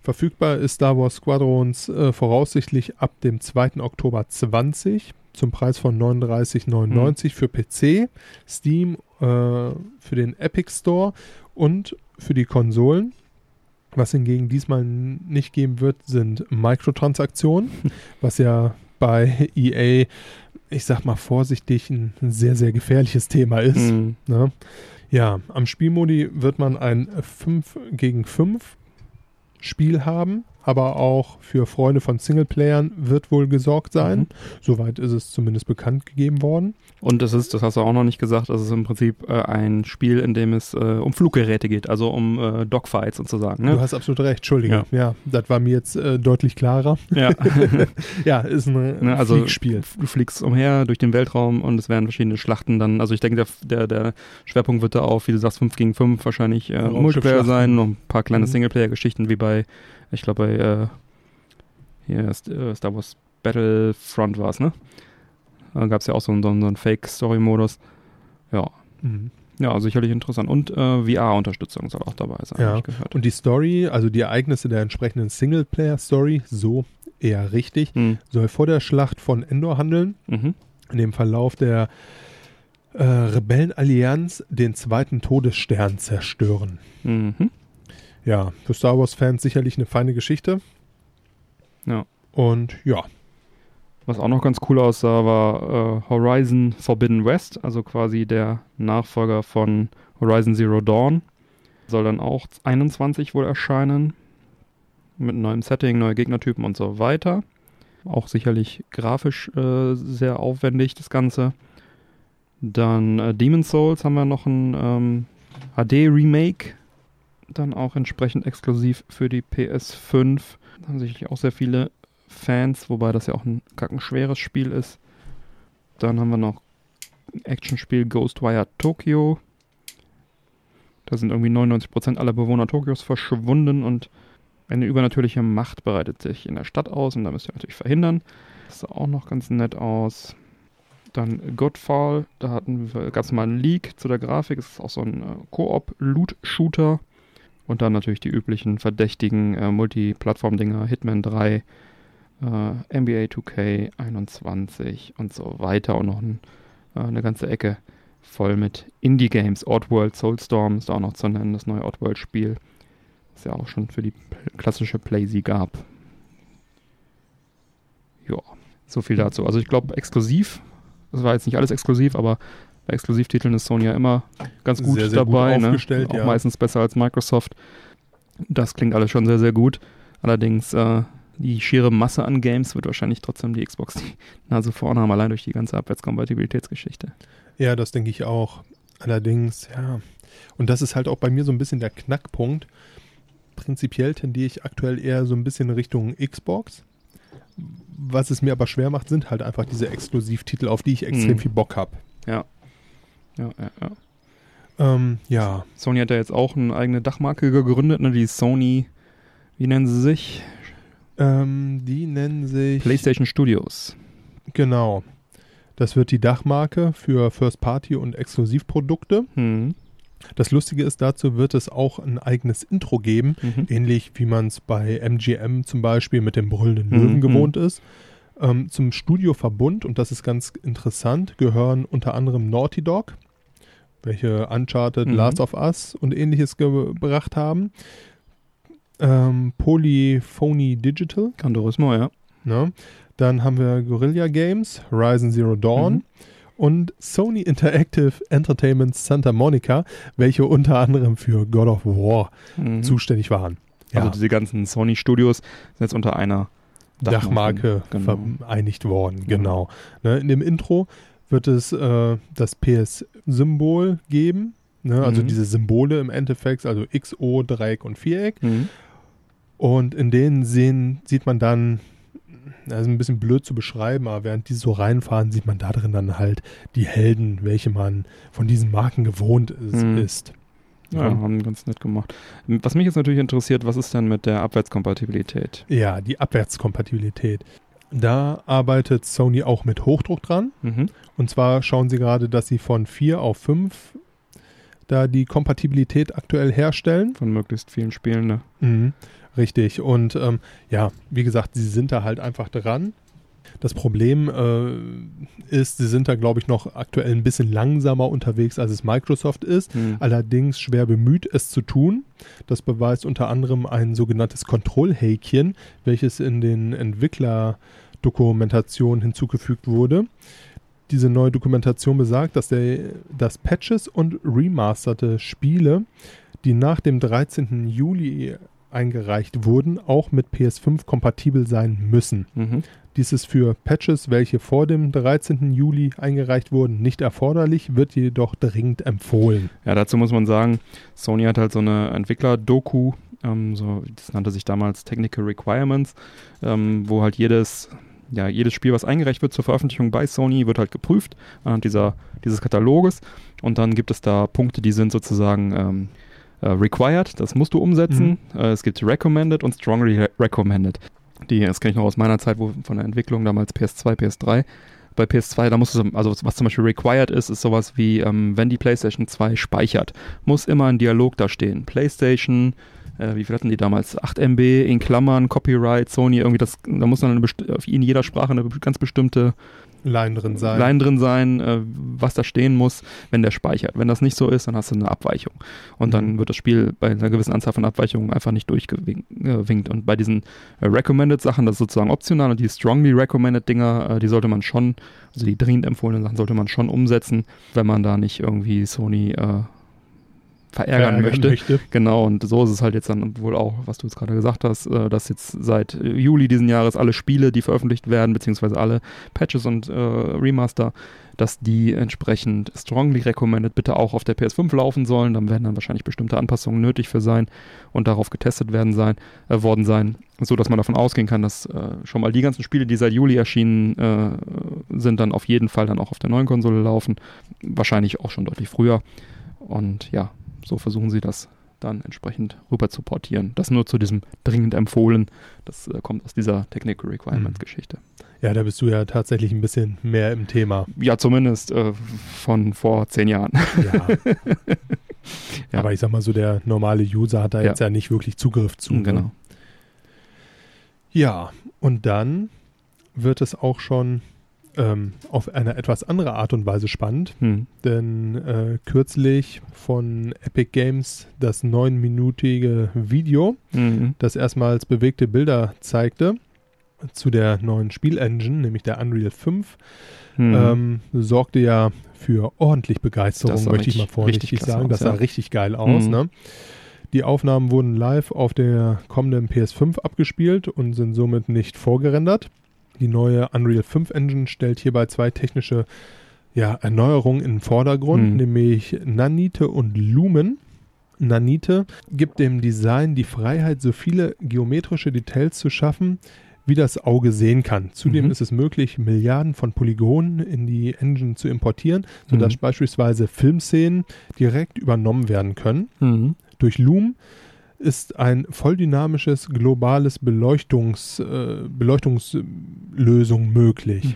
Verfügbar ist Star Wars Squadrons voraussichtlich ab dem 2. Oktober 2020. Zum Preis von 39,99 für PC, Steam, für den Epic Store und für die Konsolen. Was hingegen diesmal nicht geben wird, sind Mikrotransaktionen, was ja bei EA, ich sag mal vorsichtig, ein sehr, sehr gefährliches Thema ist. Ne? Ja, am Spielmodi wird man ein 5-gegen-5 Spiel haben, aber auch für Freunde von Singleplayern wird wohl gesorgt sein. Soweit ist es zumindest bekannt gegeben worden. Und es ist, das hast du auch noch nicht gesagt, es ist im Prinzip ein Spiel, in dem es um Fluggeräte geht, also um Dogfights sozusagen. Ne? Du hast absolut recht, Entschuldige. Ja, das war mir jetzt deutlich klarer. Ja, ja, ist ein Fliegspiel. Du fliegst umher durch den Weltraum und es werden verschiedene Schlachten dann, also ich denke, der Schwerpunkt wird da auf, wie du sagst, 5-gegen-5 wahrscheinlich Multiplayer sein, noch ein paar kleine Singleplayer-Geschichten wie bei, ich glaube bei Star Wars Battlefront war es, ne? Da gab es ja auch so einen Fake-Story-Modus. Ja. Ja, sicherlich interessant. Und VR-Unterstützung soll auch dabei sein, habe ich gehört. Und die Story, also die Ereignisse der entsprechenden Singleplayer-Story, so eher richtig, soll vor der Schlacht von Endor handeln. In dem Verlauf der Rebellenallianz den 2. Todesstern zerstören. Ja, für Star Wars-Fans sicherlich eine feine Geschichte. Ja. Und ja. Was auch noch ganz cool aussah, war Horizon Forbidden West, also quasi der Nachfolger von Horizon Zero Dawn. Soll dann auch 21 wohl erscheinen. Mit neuem Setting, neue Gegnertypen und so weiter. Auch sicherlich grafisch sehr aufwendig, das Ganze. Dann Demon's Souls haben wir noch ein HD-Remake. Dann auch entsprechend exklusiv für die PS5. Da haben sicherlich auch sehr viele Fans, wobei das ja auch ein kackenschweres Spiel ist. Dann haben wir noch ein Actionspiel Ghostwire Tokyo. Da sind irgendwie 99% aller Bewohner Tokios verschwunden und eine übernatürliche Macht breitet sich in der Stadt aus und da müsst ihr natürlich verhindern. Das sah auch noch ganz nett aus. Dann Godfall, da gab es mal einen Leak zu der Grafik. Das ist auch so ein Koop-Loot-Shooter. Und dann natürlich die üblichen verdächtigen Multiplattform-Dinger, Hitman 3, NBA 2K, 21 und so weiter. Und noch eine ganze Ecke voll mit Indie-Games. Oddworld, Soulstorm ist auch noch zu nennen, das neue Oddworld-Spiel, das es ja auch schon für die klassische PlaySee gab. Ja, so viel dazu. Also ich glaube, exklusiv Das war jetzt nicht alles exklusiv, aber bei Exklusivtiteln ist Sony ja immer ganz gut sehr, sehr dabei. Gut aufgestellt, ne? Auch ja. Meistens besser als Microsoft. Das klingt alles schon sehr, sehr gut. Allerdings die schiere Masse an Games wird wahrscheinlich trotzdem die Xbox die Nase vorne haben, allein durch die ganze Abwärtskompatibilitätsgeschichte. Ja, das denke ich auch. Allerdings, ja. Und das ist halt auch bei mir so ein bisschen der Knackpunkt. Prinzipiell tendiere ich aktuell eher so ein bisschen Richtung Xbox. Was es mir aber schwer macht, sind halt einfach diese Exklusivtitel, auf die ich extrem viel Bock habe. Ja. Ja. Ja. Sony hat ja jetzt auch eine eigene Dachmarke gegründet, ne? Die Sony, wie nennen sie sich? Die nennen sich PlayStation Studios. Genau. Das wird die Dachmarke für First-Party- und Exklusivprodukte. Mhm. Das Lustige ist, dazu wird es auch ein eigenes Intro geben, ähnlich wie man es bei MGM zum Beispiel mit dem brüllenden Löwen gewohnt ist. Zum Studioverbund, und das ist ganz interessant, gehören unter anderem Naughty Dog, welche Uncharted, Last of Us und ähnliches gebracht haben. Polyphony Digital. Gran Turismo, ja. Ne? Dann haben wir Guerrilla Games, Horizon Zero Dawn und Sony Interactive Entertainment Santa Monica, welche unter anderem für God of War zuständig waren. Ja. Also diese ganzen Sony-Studios sind jetzt unter einer Dachmarke vereinigt worden. Genau. Ne, in dem Intro wird es das PS-Symbol geben, ne, also diese Symbole im Endeffekt, also XO, Dreieck und Viereck. Und in denen sieht man dann, das ist ein bisschen blöd zu beschreiben, aber während die so reinfahren, sieht man da drin dann halt die Helden, welche man von diesen Marken gewohnt ist. Ja, haben ganz nett gemacht. Was mich jetzt natürlich interessiert, was ist denn mit der Abwärtskompatibilität? Ja, die Abwärtskompatibilität. Da arbeitet Sony auch mit Hochdruck dran. Und zwar schauen sie gerade, dass sie von 4 auf 5 da die Kompatibilität aktuell herstellen. Von möglichst vielen Spielen, ne? Richtig. Und ja, wie gesagt, sie sind da halt einfach dran. Das Problem ist, sie sind da, glaube ich, noch aktuell ein bisschen langsamer unterwegs, als es Microsoft ist. Allerdings schwer bemüht, es zu tun. Das beweist unter anderem ein sogenanntes Kontrollhäkchen, welches in den Entwicklerdokumentationen hinzugefügt wurde. Diese neue Dokumentation besagt, dass Patches und remasterte Spiele, die nach dem 13. Juli eingereicht wurden, auch mit PS5 kompatibel sein müssen. Dies ist für Patches, welche vor dem 13. Juli eingereicht wurden, nicht erforderlich, wird jedoch dringend empfohlen. Ja, dazu muss man sagen, Sony hat halt so eine Entwickler-Doku, das nannte sich damals Technical Requirements, wo halt jedes Spiel, was eingereicht wird zur Veröffentlichung bei Sony, wird halt geprüft anhand dieses Kataloges, und dann gibt es da Punkte, die sind sozusagen required, das musst du umsetzen. Es gibt recommended und strongly recommended. Das kenne ich noch aus meiner Zeit von der Entwicklung, damals PS2, PS3. Bei PS2, da musst du, also was zum Beispiel required ist sowas wie, wenn die PlayStation 2 speichert, muss immer ein Dialog da stehen. PlayStation, wie viel hatten die damals? 8 MB, in Klammern, Copyright, Sony, irgendwie das, da muss dann in jeder Sprache eine ganz bestimmte Line drin sein, was da stehen muss, wenn der speichert. Wenn das nicht so ist, dann hast du eine Abweichung. Und dann wird das Spiel bei einer gewissen Anzahl von Abweichungen einfach nicht durchgewinkt. Und bei diesen Recommended-Sachen, das ist sozusagen optional, und die strongly recommended-Dinger, die sollte man schon, also die dringend empfohlenen Sachen sollte man schon umsetzen, wenn man da nicht irgendwie Sony verärgern möchte. Genau, und so ist es halt jetzt dann wohl auch, was du jetzt gerade gesagt hast, dass jetzt seit Juli diesen Jahres alle Spiele, die veröffentlicht werden, beziehungsweise alle Patches und Remaster, dass die entsprechend strongly recommended bitte auch auf der PS5 laufen sollen. Dann werden dann wahrscheinlich bestimmte Anpassungen nötig für sein und darauf getestet worden sein, so dass man davon ausgehen kann, dass schon mal die ganzen Spiele, die seit Juli erschienen sind, dann auf jeden Fall dann auch auf der neuen Konsole laufen. Wahrscheinlich auch schon deutlich früher. Und ja, so versuchen sie das dann entsprechend rüber zu portieren. Das nur zu diesem dringend empfohlen. Das kommt aus dieser Technical Requirements-Geschichte. Ja, da bist du ja tatsächlich ein bisschen mehr im Thema. Ja, zumindest von vor 10 Jahren. Ja. Ja. Aber ich sag mal so, der normale User hat da jetzt ja nicht wirklich Zugriff zu. Genau. Ne? Ja, und dann wird es auch schon auf eine etwas andere Art und Weise spannend, denn kürzlich von Epic Games das 9-minütige Video, das erstmals bewegte Bilder zeigte, zu der neuen Spielengine, nämlich der Unreal 5, sorgte ja für ordentlich Begeisterung, möchte ich mal vorsichtig sagen. Das sah richtig geil aus. Mhm. Ne? Die Aufnahmen wurden live auf der kommenden PS5 abgespielt und sind somit nicht vorgerendert. Die neue Unreal 5 Engine stellt hierbei zwei technische Erneuerungen in den Vordergrund, nämlich Nanite und Lumen. Nanite gibt dem Design die Freiheit, so viele geometrische Details zu schaffen, wie das Auge sehen kann. Zudem ist es möglich, Milliarden von Polygonen in die Engine zu importieren, sodass beispielsweise Filmszenen direkt übernommen werden können. Durch Lumen ist ein voll dynamisches, globales Beleuchtungslösung möglich.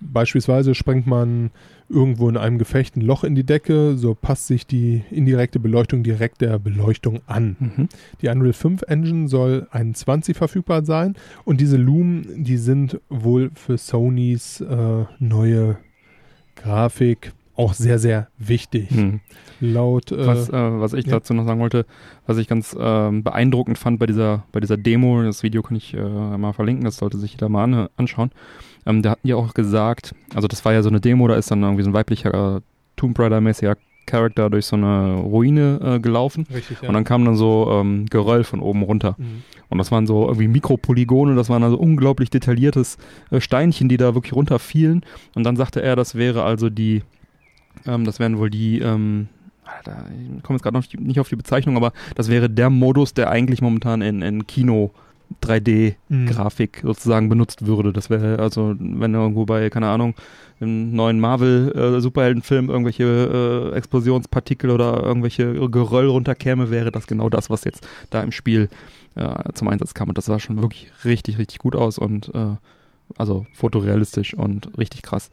Beispielsweise sprengt man irgendwo in einem Gefecht ein Loch in die Decke, so passt sich die indirekte Beleuchtung direkt der Beleuchtung an. Die Unreal 5 Engine soll 21 verfügbar sein und diese Lumen, die sind wohl für Sonys neue Grafik auch sehr, sehr wichtig. Laut was ich dazu noch sagen wollte, was ich ganz beeindruckend fand bei dieser Demo, das Video kann ich mal verlinken, das sollte sich jeder mal anschauen. Da hatten die auch gesagt, also das war ja so eine Demo, da ist dann irgendwie so ein weiblicher Tomb Raider-mäßiger Charakter durch so eine Ruine gelaufen. Richtig, ja. Und dann kam dann so Geröll von oben runter. Und das waren so irgendwie Mikropolygone, das waren also unglaublich detailliertes Steinchen, die da wirklich runterfielen. Und dann sagte er, das wäre also die das wären wohl die, ich komme jetzt gerade noch nicht auf die Bezeichnung, aber das wäre der Modus, der eigentlich momentan in Kino 3D-Grafik sozusagen benutzt würde. Das wäre also, wenn irgendwo bei, keine Ahnung, im neuen Marvel-Superheldenfilm irgendwelche Explosionspartikel oder irgendwelche Geröll runterkäme, wäre das genau das, was jetzt da im Spiel zum Einsatz kam. Und das sah schon wirklich richtig, richtig gut aus und also fotorealistisch und richtig krass.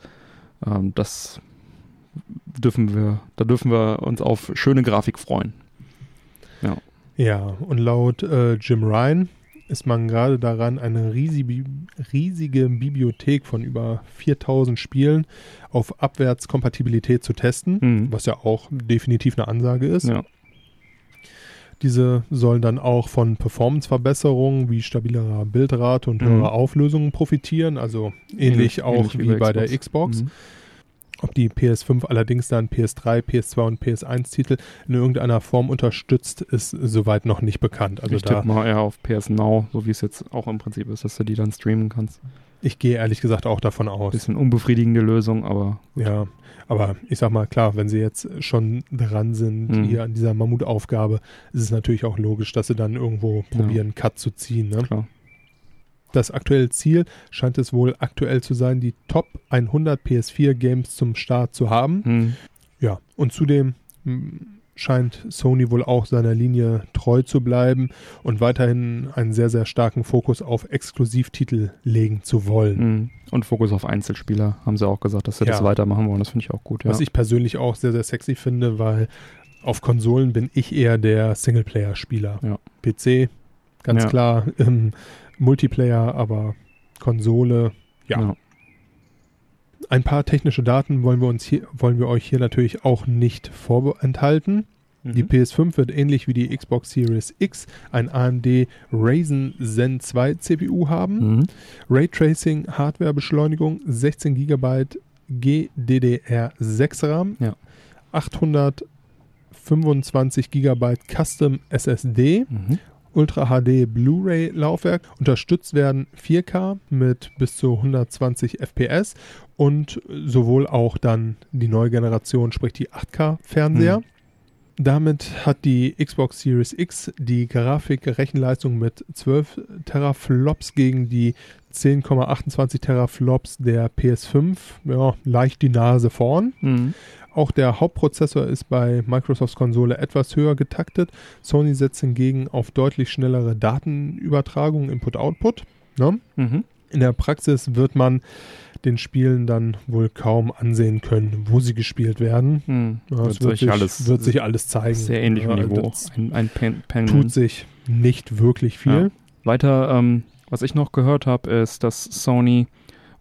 Da dürfen wir uns auf schöne Grafik freuen. Ja, und laut Jim Ryan ist man gerade daran, eine riesige Bibliothek von über 4000 Spielen auf Abwärtskompatibilität zu testen, was ja auch definitiv eine Ansage ist. Ja. Diese sollen dann auch von Performance-Verbesserungen wie stabilerer Bildrate und höherer Auflösungen profitieren, also ähnlich wie bei der Xbox. Ob die PS5 allerdings dann PS3, PS2 und PS1-Titel in irgendeiner Form unterstützt, ist soweit noch nicht bekannt. Also ich tippe mal eher auf PS Now, so wie es jetzt auch im Prinzip ist, dass du die dann streamen kannst. Ich gehe ehrlich gesagt auch davon aus. Bisschen unbefriedigende Lösung, aber gut. Ja, aber ich sag mal, klar, wenn sie jetzt schon dran sind, hier an dieser Mammutaufgabe, ist es natürlich auch logisch, dass sie dann irgendwo probieren, einen Cut zu ziehen. Ne? Klar. Das aktuelle Ziel scheint es wohl aktuell zu sein, die Top 100 PS4-Games zum Start zu haben. Ja, und zudem scheint Sony wohl auch seiner Linie treu zu bleiben und weiterhin einen sehr, sehr starken Fokus auf Exklusivtitel legen zu wollen. Und Fokus auf Einzelspieler, haben sie auch gesagt, dass sie das weitermachen wollen. Das finde ich auch gut. Ja. Was ich persönlich auch sehr, sehr sexy finde, weil auf Konsolen bin ich eher der Singleplayer-Spieler. Ja. PC, ganz klar, Multiplayer, aber Konsole, ja. Ein paar technische Daten wollen wir euch hier natürlich auch nicht vorenthalten. Die PS5 wird ähnlich wie die Xbox Series X ein AMD Ryzen Zen 2 CPU haben. Raytracing, Hardwarebeschleunigung, 16 GB GDDR6 RAM, 825 GB Custom SSD, Ultra HD Blu-ray Laufwerk, unterstützt werden 4K mit bis zu 120 FPS und sowohl auch dann die neue Generation, sprich die 8K Fernseher. Damit hat die Xbox Series X die Grafikrechenleistung mit 12 Teraflops gegen die 10,28 Teraflops der PS5 leicht die Nase vorn. Auch der Hauptprozessor ist bei Microsofts Konsole etwas höher getaktet. Sony setzt hingegen auf deutlich schnellere Datenübertragung, Input-Output. Ne? In der Praxis wird man den Spielen dann wohl kaum ansehen können, wo sie gespielt werden. Das wird sich alles zeigen. Sehr ähnlich Niveau. Ein tut sich nicht wirklich viel. Ja. Weiter, was ich noch gehört habe, ist, dass Sony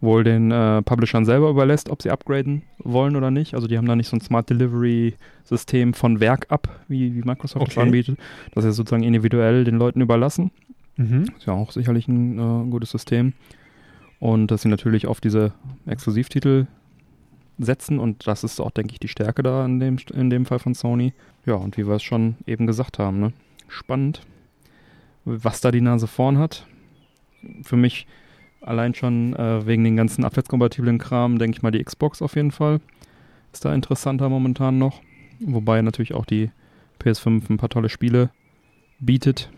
wohl den Publishern selber überlässt, ob sie upgraden wollen oder nicht. Also die haben da nicht so ein Smart Delivery System von Werk ab, wie Microsoft das anbietet. Das ist sozusagen individuell den Leuten überlassen. Mhm. Ist ja auch sicherlich ein gutes System. Und dass sie natürlich auf diese Exklusivtitel setzen und das ist auch, denke ich, die Stärke da in dem Fall von Sony. Ja, und wie wir es schon eben gesagt haben, ne? Spannend, was da die Nase vorn hat. Für mich allein schon wegen den ganzen abwärtskompatiblen Kram, denke ich mal, die Xbox auf jeden Fall ist da interessanter momentan noch. Wobei natürlich auch die PS5 ein paar tolle Spiele bietet.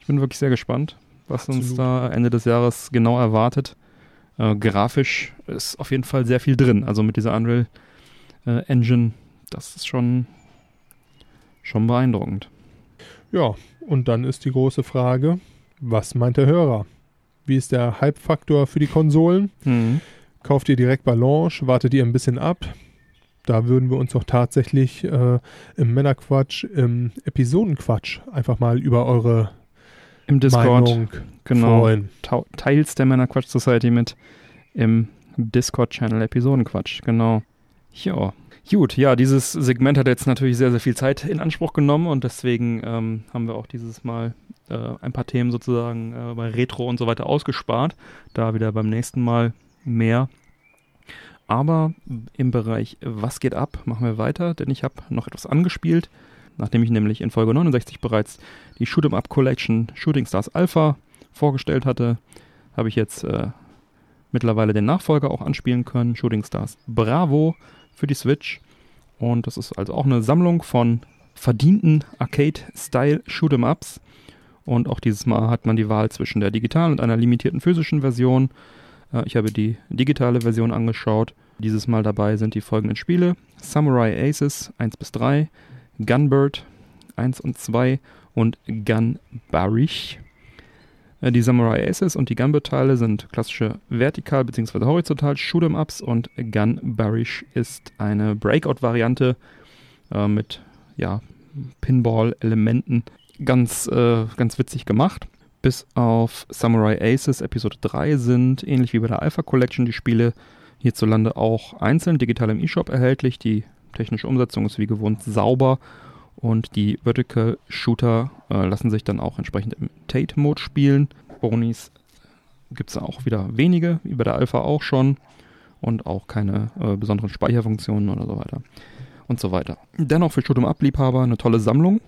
Ich bin wirklich sehr gespannt, was Absolut. Uns da Ende des Jahres genau erwartet. Grafisch ist auf jeden Fall sehr viel drin. Also mit dieser Unreal Engine, das ist schon beeindruckend. Ja, und dann ist die große Frage, was meint der Hörer? Wie ist der Hype-Faktor für die Konsolen? Mhm. Kauft ihr direkt bei Launch? Wartet ihr ein bisschen ab? Da würden wir uns doch tatsächlich im Männerquatsch, im Episodenquatsch einfach mal über eure im Discord Meinung freuen. Teils der Männerquatsch Society mit im Discord-Channel Episodenquatsch, genau. Ja, gut, ja, dieses Segment hat jetzt natürlich sehr, sehr viel Zeit in Anspruch genommen und deswegen haben wir auch dieses Mal ein paar Themen sozusagen bei Retro und so weiter ausgespart. Da wieder beim nächsten Mal mehr. Aber im Bereich Was geht ab, machen wir weiter, denn ich habe noch etwas angespielt, nachdem ich nämlich in Folge 69 bereits die Shoot'em Up Collection Shooting Stars Alpha vorgestellt hatte, habe ich jetzt mittlerweile den Nachfolger auch anspielen können, Shooting Stars Bravo für die Switch. Und das ist also auch eine Sammlung von verdienten Arcade-Style Shoot'em Ups. Und auch dieses Mal hat man die Wahl zwischen der digitalen und einer limitierten physischen Version. Ich habe die digitale Version angeschaut. Dieses Mal dabei sind die folgenden Spiele: Samurai Aces 1-3, Gunbird 1 und 2 und Gunbarich. Die Samurai Aces und die Gunbird-Teile sind klassische vertikal- bzw. horizontal Shoot'em-Ups und Gunbarich ist eine Breakout-Variante mit Pinball-Elementen. Ganz witzig gemacht. Bis auf Samurai Aces Episode 3 sind, ähnlich wie bei der Alpha Collection, die Spiele hierzulande auch einzeln digital im eShop erhältlich. Die technische Umsetzung ist wie gewohnt sauber und die Vertical Shooter lassen sich dann auch entsprechend im Tate-Mode spielen. Bonis gibt es auch wieder wenige, wie bei der Alpha auch schon und auch keine besonderen Speicherfunktionen oder so weiter und so weiter. Dennoch für Shoot'em-Up-Liebhaber eine tolle Sammlung.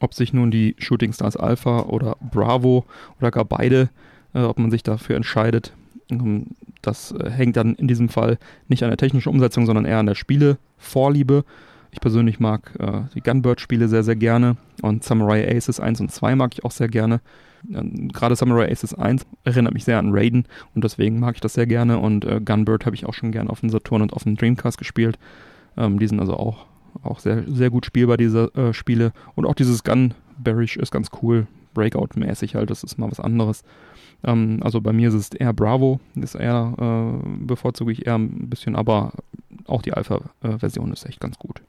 Ob sich nun die Shooting Stars Alpha oder Bravo oder gar beide, ob man sich dafür entscheidet, das hängt dann in diesem Fall nicht an der technischen Umsetzung, sondern eher an der Spielevorliebe. Ich persönlich mag die Gunbird-Spiele sehr, sehr gerne und Samurai Aces 1 und 2 mag ich auch sehr gerne. Gerade Samurai Aces 1 erinnert mich sehr an Raiden und deswegen mag ich das sehr gerne und Gunbird habe ich auch schon gerne auf dem Saturn und auf dem Dreamcast gespielt. Die sind also auch sehr, sehr gut spielbar, diese Spiele. Und auch dieses Gunbarish ist ganz cool. Breakout-mäßig halt, das ist mal was anderes. Also bei mir ist es eher Bravo, bevorzuge ich eher ein bisschen, aber auch die Alpha-Version ist echt ganz gut.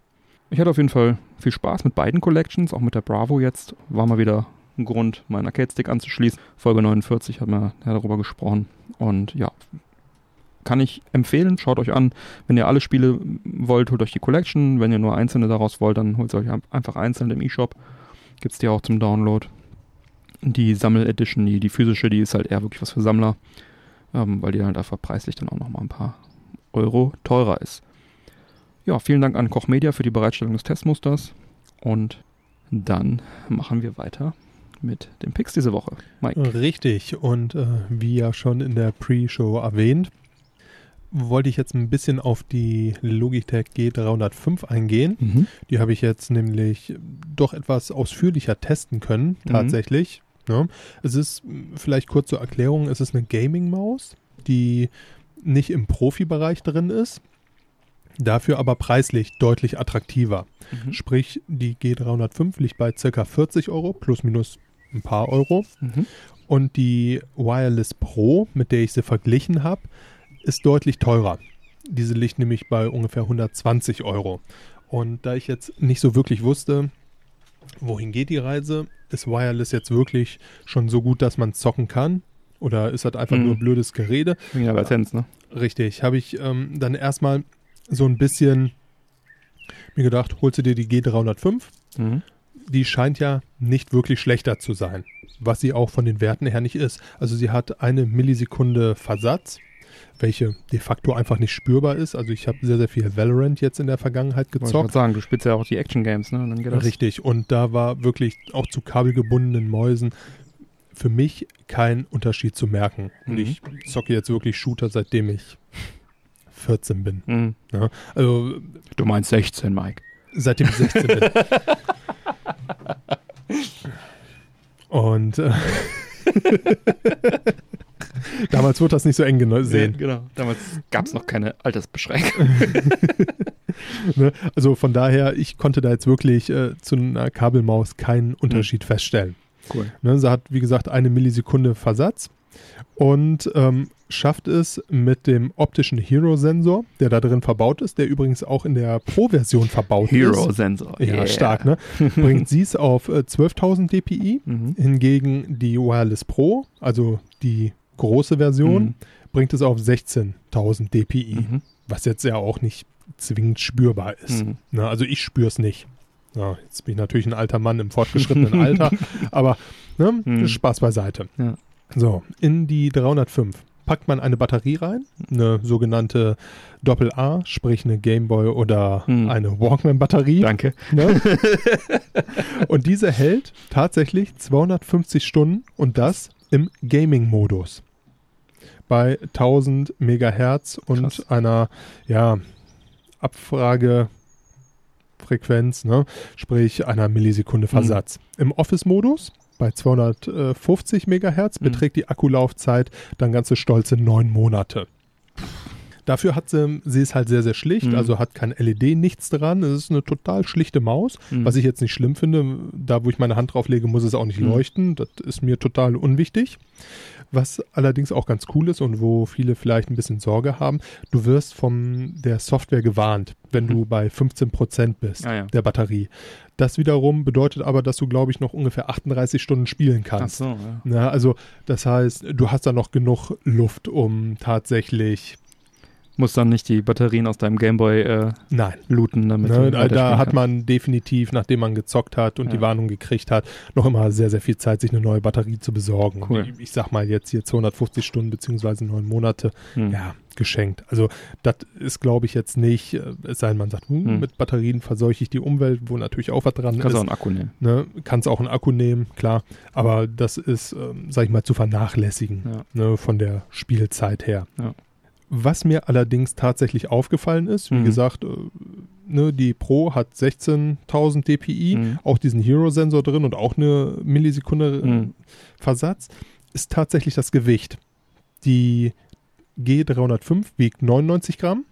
Ich hatte auf jeden Fall viel Spaß mit beiden Collections, auch mit der Bravo jetzt. War mal wieder ein Grund, meinen Arcade-Stick anzuschließen. Folge 49 hat man darüber gesprochen. Und ja, kann ich empfehlen, schaut euch an, wenn ihr alle Spiele wollt, holt euch die Collection, wenn ihr nur einzelne daraus wollt, dann holt ihr euch einfach einzeln im eShop, gibt es die auch zum Download. Die Sammel-Edition, die physische, die ist halt eher wirklich was für Sammler, weil die halt einfach preislich dann auch nochmal ein paar Euro teurer ist. Ja, vielen Dank an Koch Media für die Bereitstellung des Testmusters und dann machen wir weiter mit den Picks diese Woche. Mike. Richtig und wie ja schon in der Pre-Show erwähnt, wollte ich jetzt ein bisschen auf die Logitech G305 eingehen. Mhm. Die habe ich jetzt nämlich doch etwas ausführlicher testen können, tatsächlich. Ja. Es ist, vielleicht kurz zur Erklärung, es ist eine Gaming-Maus, die nicht im Profibereich drin ist, dafür aber preislich deutlich attraktiver. Mhm. Sprich, die G305 liegt bei ca. 40 Euro, plus minus ein paar Euro. Mhm. Und die Wireless Pro, mit der ich sie verglichen habe, ist deutlich teurer. Diese liegt nämlich bei ungefähr 120 Euro. Und da ich jetzt nicht so wirklich wusste, wohin geht die Reise, ist Wireless jetzt wirklich schon so gut, dass man zocken kann? Oder ist das einfach nur blödes Gerede? Wegen der Latenz, ne? Richtig. Habe ich dann erstmal so ein bisschen mir gedacht, holst du dir die G305, die scheint ja nicht wirklich schlechter zu sein, was sie auch von den Werten her nicht ist. Also sie hat 1 Millisekunde Versatz, welche de facto einfach nicht spürbar ist. Also ich habe sehr, sehr viel Valorant jetzt in der Vergangenheit gezockt. Wollte ich mal sagen, du spielst ja auch die Action-Games, ne? Und dann geht das. Richtig, und da war wirklich auch zu kabelgebundenen Mäusen für mich kein Unterschied zu merken. Und ich zocke jetzt wirklich Shooter, seitdem ich 14 bin. Ja, also, du meinst 16, Mike. Seitdem ich 16 bin. Und damals wurde das nicht so eng gesehen. Ja, genau. Damals gab es noch keine Altersbeschränkung. Ne? Also von daher, ich konnte da jetzt wirklich zu einer Kabelmaus keinen Unterschied feststellen. Cool. Ne? Sie hat, wie gesagt, 1 Millisekunde Versatz und schafft es mit dem optischen Hero-Sensor, der da drin verbaut ist, der übrigens auch in der Pro-Version verbaut ist. Hero-Sensor. Ja, yeah. Stark, ne? Bringt sie es auf 12.000 dpi, hingegen die Wireless Pro, also die große Version, bringt es auf 16.000 dpi, was jetzt ja auch nicht zwingend spürbar ist. Ne? Also ich spüre es nicht. Ja, jetzt bin ich natürlich ein alter Mann im fortgeschrittenen Alter, aber ne, Spaß beiseite. Ja. So, in die 305 packt man eine Batterie rein, eine sogenannte Doppel-A, sprich eine Gameboy oder eine Walkman-Batterie. Danke. Ne? Und diese hält tatsächlich 250 Stunden und das im Gaming-Modus. Bei 1000 Megahertz und einer Abfragefrequenz, ne? Sprich einer Millisekunde Versatz. Im Office-Modus bei 250 Megahertz beträgt die Akkulaufzeit dann ganze stolze 9 Monate. Dafür hat sie ist halt sehr, sehr schlicht, also hat kein LED, nichts dran. Es ist eine total schlichte Maus, was ich jetzt nicht schlimm finde. Da, wo ich meine Hand drauf lege, muss es auch nicht leuchten. Das ist mir total unwichtig. Was allerdings auch ganz cool ist und wo viele vielleicht ein bisschen Sorge haben, du wirst von der Software gewarnt, wenn du bei 15% bist, der Batterie. Das wiederum bedeutet aber, dass du, glaube ich, noch ungefähr 38 Stunden spielen kannst. Ach so, ja. Na, also das heißt, du hast da noch genug Luft, um tatsächlich... Musst dann nicht die Batterien aus deinem Gameboy looten. Damit da hat man definitiv, nachdem man gezockt hat und die Warnung gekriegt hat, noch immer sehr, sehr viel Zeit, sich eine neue Batterie zu besorgen. Cool. Ich sag mal jetzt hier 250 Stunden beziehungsweise 9 Monate, geschenkt. Also das ist, glaube ich, jetzt nicht, es sei denn, man sagt, mit Batterien verseuche ich die Umwelt, wo natürlich auch was dran ist. Kannst auch einen Akku nehmen. Ne? Kannst auch einen Akku nehmen, klar. Aber das ist, sag ich mal, zu vernachlässigen von der Spielzeit her. Ja. Was mir allerdings tatsächlich aufgefallen ist, wie gesagt, ne, die Pro hat 16.000 dpi, auch diesen Hero-Sensor drin und auch eine Millisekunde Versatz, ist tatsächlich das Gewicht. Die G305 wiegt 99 Gramm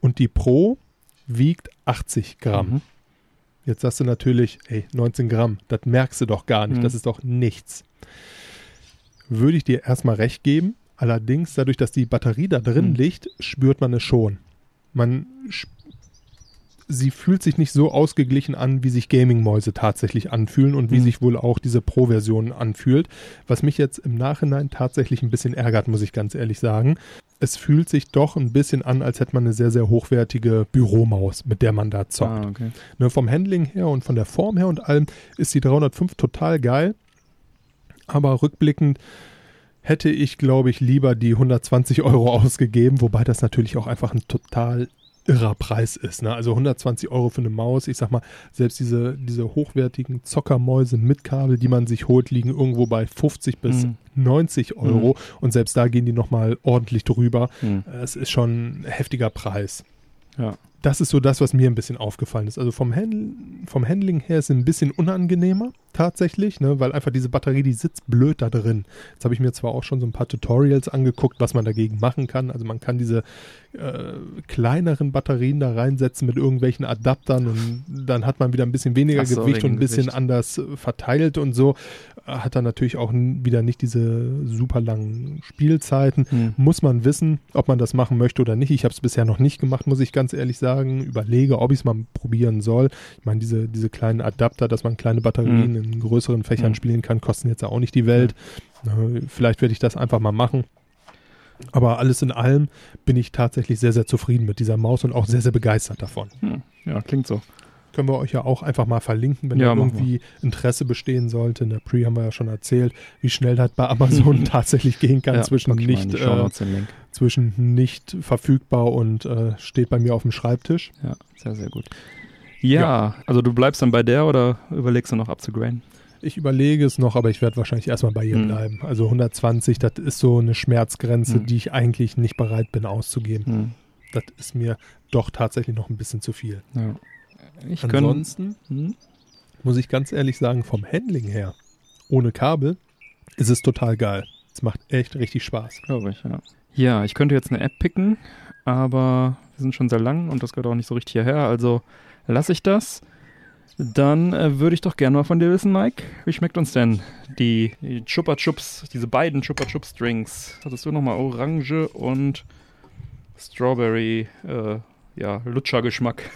und die Pro wiegt 80 Gramm. Jetzt sagst du natürlich, 19 Gramm, das merkst du doch gar nicht, das ist doch nichts. Würde ich dir erstmal recht geben. Allerdings, dadurch, dass die Batterie da drin liegt, spürt man es schon. Sie fühlt sich nicht so ausgeglichen an, wie sich Gaming-Mäuse tatsächlich anfühlen und wie sich wohl auch diese Pro-Version anfühlt. Was mich jetzt im Nachhinein tatsächlich ein bisschen ärgert, muss ich ganz ehrlich sagen. Es fühlt sich doch ein bisschen an, als hätte man eine sehr, sehr hochwertige Büromaus, mit der man da zockt. Ah, okay. Ne, vom Handling her und von der Form her und allem ist die 305 total geil. Aber rückblickend hätte ich, glaube ich, lieber die 120 € ausgegeben, wobei das natürlich auch einfach ein total irrer Preis ist. Ne? Also 120 € für eine Maus, ich sag mal, selbst diese hochwertigen Zockermäuse mit Kabel, die man sich holt, liegen irgendwo bei 50 bis 90 € und selbst da gehen die nochmal ordentlich drüber. Es ist schon ein heftiger Preis. Ja. Das ist so das, was mir ein bisschen aufgefallen ist. Also vom Handling her ist es ein bisschen unangenehmer tatsächlich, ne, weil einfach diese Batterie, die sitzt blöd da drin. Jetzt habe ich mir zwar auch schon so ein paar Tutorials angeguckt, was man dagegen machen kann. Also man kann diese kleineren Batterien da reinsetzen mit irgendwelchen Adaptern und dann hat man wieder ein bisschen weniger Gewicht und ein bisschen anders verteilt und so. Hat dann natürlich auch wieder nicht diese super langen Spielzeiten. Muss man wissen, ob man das machen möchte oder nicht. Ich habe es bisher noch nicht gemacht, muss ich ganz ehrlich sagen. Überlege, ob ich es mal probieren soll. Ich meine, diese kleinen Adapter, dass man kleine Batterien in größeren Fächern spielen kann, kosten jetzt auch nicht die Welt. Vielleicht werde ich das einfach mal machen. Aber alles in allem bin ich tatsächlich sehr, sehr zufrieden mit dieser Maus und auch sehr, sehr begeistert davon. Ja, klingt so. können wir euch ja auch einfach mal verlinken, wenn ja, da irgendwie Interesse bestehen sollte. In der Pre haben wir ja schon erzählt, wie schnell das bei Amazon tatsächlich gehen kann, ja, zwischen nicht verfügbar und steht bei mir auf dem Schreibtisch. Ja, sehr, sehr gut. Ja, also du bleibst dann bei der oder überlegst du noch abzugraden? Ich überlege es noch, aber ich werde wahrscheinlich erstmal bei ihr bleiben. Also 120, das ist so eine Schmerzgrenze, die ich eigentlich nicht bereit bin auszugeben. Das ist mir doch tatsächlich noch ein bisschen zu viel. Ja. Ansonsten muss ich ganz ehrlich sagen, vom Handling her, ohne Kabel, ist es total geil. Es macht echt richtig Spaß. Glaube ich, ja. Ja, ich könnte jetzt eine App picken, aber wir sind schon sehr lang und das gehört auch nicht so richtig hierher, also lasse ich das. Dann würde ich doch gerne mal von dir wissen, Mike. Wie schmeckt uns denn die Chupa Chups, diese beiden Chupa Chups Drinks? Hattest du nochmal Orange und Strawberry, Lutscher-Geschmack?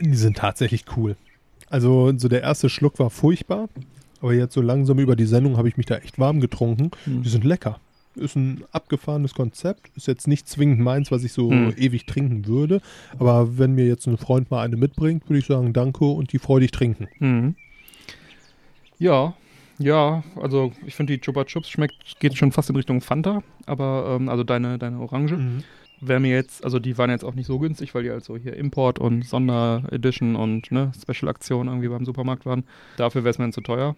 Die sind tatsächlich cool. Also so der erste Schluck war furchtbar, aber jetzt so langsam über die Sendung habe ich mich da echt warm getrunken. Die sind lecker. Ist ein abgefahrenes Konzept. Ist jetzt nicht zwingend meins, was ich so ewig trinken würde. Aber wenn mir jetzt ein Freund mal eine mitbringt, würde ich sagen, danke und die freudig trinken. Ja, also ich finde die Chupa Chups geht schon fast in Richtung Fanta. Aber also deine Orange. Wäre mir jetzt, also die waren jetzt auch nicht so günstig, weil die also hier Import und Sonderedition und Special-Aktion irgendwie beim Supermarkt waren. Dafür wäre es mir dann zu teuer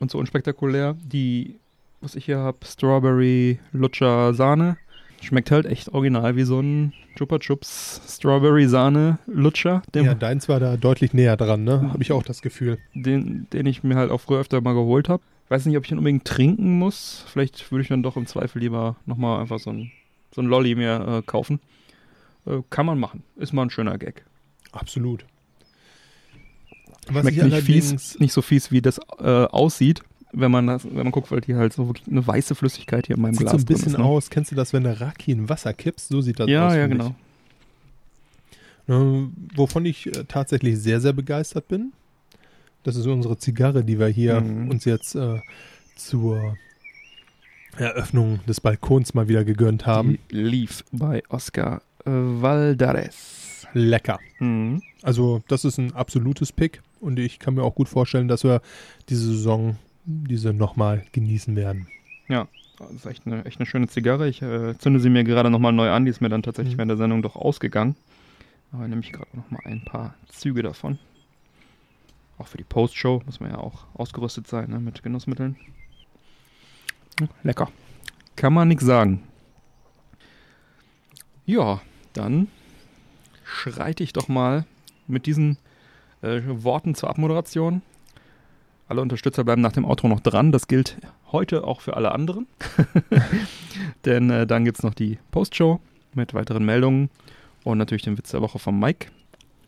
und zu unspektakulär. Die, was ich hier habe, Strawberry Lutscher Sahne. Schmeckt halt echt original wie so ein Chupa Chups Strawberry Sahne Lutscher. Ja, deins war da deutlich näher dran, ne? Habe ich auch das Gefühl. Den ich mir halt auch früher öfter mal geholt habe. Weiß nicht, ob ich den unbedingt trinken muss. Vielleicht würde ich dann doch im Zweifel lieber nochmal einfach so ein Lolli mir kaufen. Kann man machen. Ist mal ein schöner Gag. Absolut. Schmeckt nicht so fies, wie das aussieht. Wenn man guckt, weil die halt so wirklich eine weiße Flüssigkeit hier in meinem Glas drin ist. Sieht so ein bisschen aus. Kennst du das, wenn du Raki in Wasser kippst? So sieht das aus. Ja, genau. Wovon ich tatsächlich sehr, sehr begeistert bin, das ist unsere Zigarre, die wir hier uns jetzt zur Eröffnung des Balkons mal wieder gegönnt haben. Die lief bei Oscar Valdarez. Lecker. Also das ist ein absolutes Pick und ich kann mir auch gut vorstellen, dass wir diese Saison nochmal genießen werden. Ja, das ist echt eine schöne Zigarre. Ich zünde sie mir gerade nochmal neu an. Die ist mir dann tatsächlich während der Sendung doch ausgegangen. Aber nehme ich gerade nochmal ein paar Züge davon. Auch für die Postshow muss man ja auch ausgerüstet sein, ne, mit Genussmitteln. Lecker. Kann man nichts sagen. Ja, dann schreite ich doch mal mit diesen Worten zur Abmoderation. Alle Unterstützer bleiben nach dem Outro noch dran. Das gilt heute auch für alle anderen. Denn dann gibt es noch die Postshow mit weiteren Meldungen und natürlich den Witz der Woche von Mike.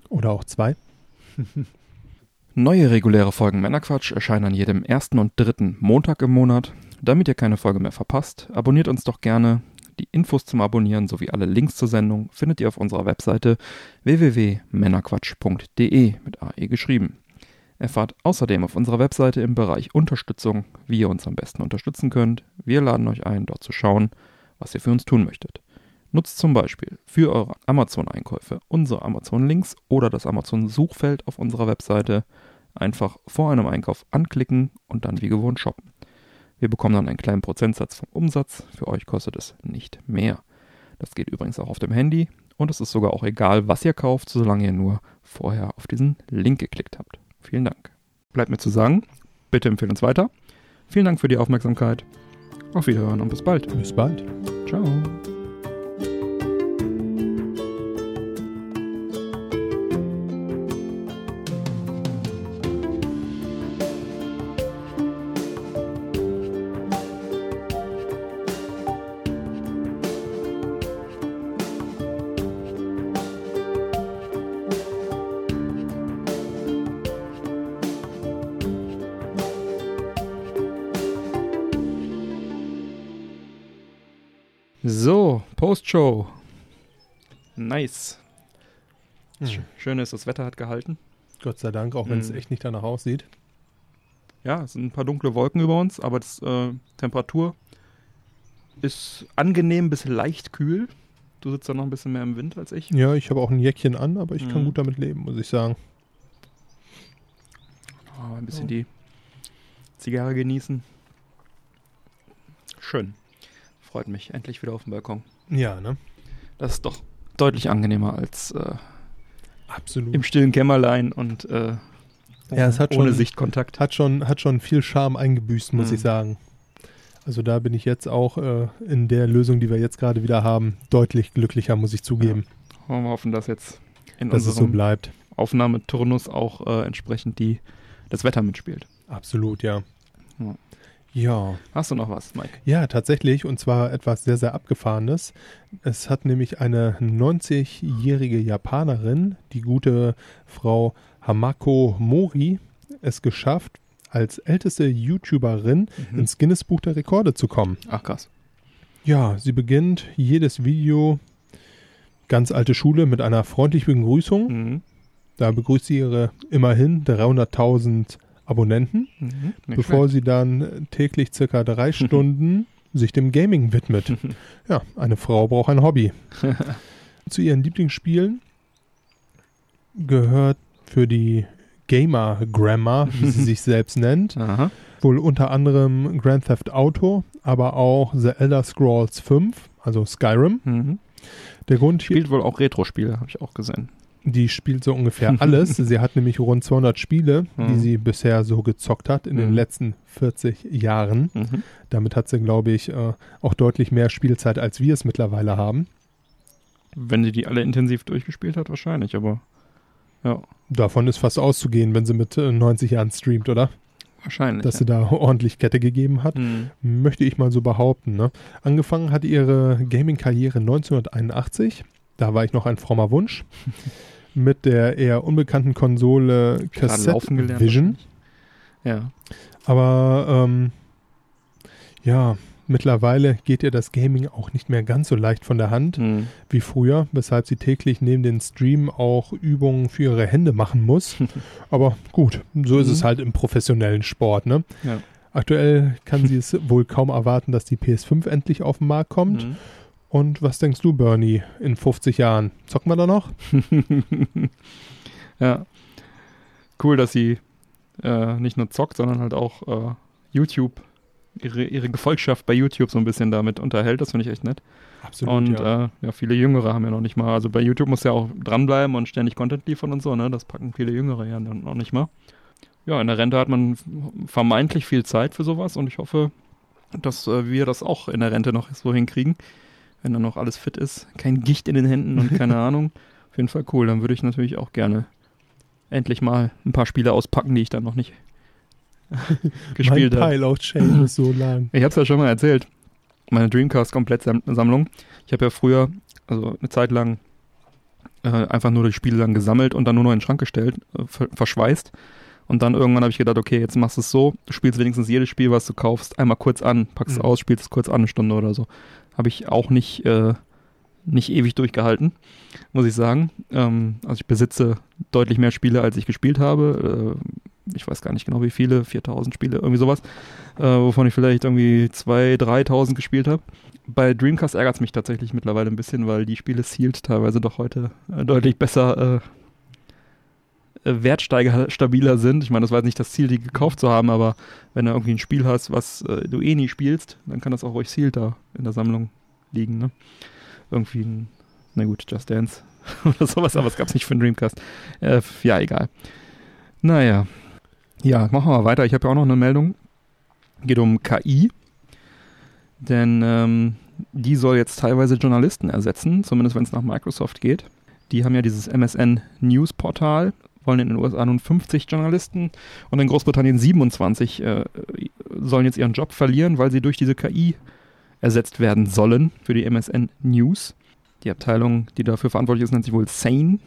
Oder auch zwei. Neue reguläre Folgen Männerquatsch erscheinen an jedem ersten und dritten Montag im Monat. Damit ihr keine Folge mehr verpasst, abonniert uns doch gerne. Die Infos zum Abonnieren sowie alle Links zur Sendung findet ihr auf unserer Webseite www.männerquatsch.de mit AE geschrieben. Erfahrt außerdem auf unserer Webseite im Bereich Unterstützung, wie ihr uns am besten unterstützen könnt. Wir laden euch ein, dort zu schauen, was ihr für uns tun möchtet. Nutzt zum Beispiel für eure Amazon-Einkäufe unsere Amazon-Links oder das Amazon-Suchfeld auf unserer Webseite. Einfach vor einem Einkauf anklicken und dann wie gewohnt shoppen. Wir bekommen dann einen kleinen Prozentsatz vom Umsatz. Für euch kostet es nicht mehr. Das geht übrigens auch auf dem Handy und es ist sogar auch egal, was ihr kauft, solange ihr nur vorher auf diesen Link geklickt habt. Vielen Dank. Bleibt mir zu sagen, bitte empfehlt uns weiter. Vielen Dank für die Aufmerksamkeit. Auf Wiederhören und bis bald. Bis bald. Ciao. So, Postshow. Nice. Schön ist, das Wetter hat gehalten. Gott sei Dank, auch wenn es echt nicht danach aussieht. Ja, es sind ein paar dunkle Wolken über uns, aber die Temperatur ist angenehm bis leicht kühl. Du sitzt da noch ein bisschen mehr im Wind als ich. Ja, ich habe auch ein Jäckchen an, aber ich kann gut damit leben, muss ich sagen. Oh, ein bisschen die Zigarre genießen. Schön. Freut mich. Endlich wieder auf dem Balkon. Ja, ne? Das ist doch deutlich angenehmer als absolut. Im stillen Kämmerlein und ja, es hat ohne schon, Sichtkontakt. Hat schon viel Charme eingebüßt, muss ich sagen. Also da bin ich jetzt auch in der Lösung, die wir jetzt gerade wieder haben, deutlich glücklicher, muss ich zugeben. Ja. Wollen wir hoffen, dass jetzt in unserem so bleibt. Aufnahmeturnus auch entsprechend das Wetter mitspielt. Absolut, ja. Ja. Hast du noch was, Mike? Ja, tatsächlich. Und zwar etwas sehr, sehr Abgefahrenes. Es hat nämlich eine 90-jährige Japanerin, die gute Frau Hamako Mori, es geschafft, als älteste YouTuberin ins Guinness-Buch der Rekorde zu kommen. Ach, krass. Ja, sie beginnt jedes Video, ganz alte Schule, mit einer freundlichen Begrüßung. Da begrüßt sie ihre immerhin 300.000 Abonnenten, bevor sie dann täglich circa 3 Stunden sich dem Gaming widmet. Ja, eine Frau braucht ein Hobby. Zu ihren Lieblingsspielen gehört für die Gamer Grammar, wie sie sich selbst nennt, wohl unter anderem Grand Theft Auto, aber auch The Elder Scrolls 5, also Skyrim. Der Grund spielt wohl auch Retro-Spiele, habe ich auch gesehen. Die spielt so ungefähr alles. Sie hat nämlich rund 200 Spiele, die sie bisher so gezockt hat in den letzten 40 Jahren. Damit hat sie, glaube ich, auch deutlich mehr Spielzeit, als wir es mittlerweile haben. Wenn sie die alle intensiv durchgespielt hat, wahrscheinlich, aber ja. Davon ist fast auszugehen, wenn sie mit 90 Jahren streamt, oder? Wahrscheinlich. Dass sie da ordentlich Kette gegeben hat, möchte ich mal so behaupten. Ne? Angefangen hat ihre Gaming-Karriere 1981. Da war ich noch ein frommer Wunsch. Mit der eher unbekannten Konsole Cassette Vision. Ja. Aber ja, mittlerweile geht ihr das Gaming auch nicht mehr ganz so leicht von der Hand wie früher, weshalb sie täglich neben den Stream auch Übungen für ihre Hände machen muss. Aber gut, so ist es halt im professionellen Sport, ne? Ja. Aktuell kann sie es wohl kaum erwarten, dass die PS5 endlich auf den Markt kommt. Und was denkst du, Bernie, in 50 Jahren? Zocken wir da noch? Ja. Cool, dass sie nicht nur zockt, sondern halt auch YouTube, ihre Gefolgschaft bei YouTube so ein bisschen damit unterhält. Das finde ich echt nett. Absolut, und ja, viele Jüngere haben ja noch nicht mal, also bei YouTube muss ja auch dranbleiben und ständig Content liefern und so, ne? Das packen viele Jüngere ja noch nicht mal. Ja, in der Rente hat man vermeintlich viel Zeit für sowas und ich hoffe, dass wir das auch in der Rente noch so hinkriegen. Wenn dann noch alles fit ist, kein Gicht in den Händen und keine Ahnung. Auf jeden Fall cool. Dann würde ich natürlich auch gerne endlich mal ein paar Spiele auspacken, die ich dann noch nicht gespielt habe. Mein Pile of Shame ist so lang. Ich habe es ja schon mal erzählt. Meine Dreamcast-Komplett-Sammlung. Ich habe ja früher, also eine Zeit lang, einfach nur die Spiele dann gesammelt und dann nur noch in den Schrank gestellt, verschweißt. Und dann irgendwann habe ich gedacht, okay, jetzt machst du es so, du spielst wenigstens jedes Spiel, was du kaufst, einmal kurz an, packst es aus, spielst es kurz an, eine Stunde oder so. Habe ich auch nicht ewig durchgehalten, muss ich sagen. Also ich besitze deutlich mehr Spiele, als ich gespielt habe. Ich weiß gar nicht genau, wie viele, 4.000 Spiele, irgendwie sowas, wovon ich vielleicht irgendwie 2.000, 3.000 gespielt habe. Bei Dreamcast ärgert es mich tatsächlich mittlerweile ein bisschen, weil die Spiele sealed teilweise doch heute deutlich besser wertsteigerstabiler sind. Ich meine, das war jetzt nicht das Ziel, die gekauft zu haben, aber wenn du irgendwie ein Spiel hast, was du eh nie spielst, dann kann das auch ruhig sealed da in der Sammlung liegen, ne? Irgendwie na gut, Just Dance oder sowas, aber es gab's nicht für den Dreamcast. Ja, egal. Naja. Ja, machen wir mal weiter. Ich habe ja auch noch eine Meldung. Geht um KI. Denn die soll jetzt teilweise Journalisten ersetzen, zumindest wenn es nach Microsoft geht. Die haben ja dieses MSN-News-Portal, wollen in den USA nun 50 Journalisten und in Großbritannien 27 sollen jetzt ihren Job verlieren, weil sie durch diese KI ersetzt werden sollen für die MSN News. Die Abteilung, die dafür verantwortlich ist, nennt sich wohl SANE,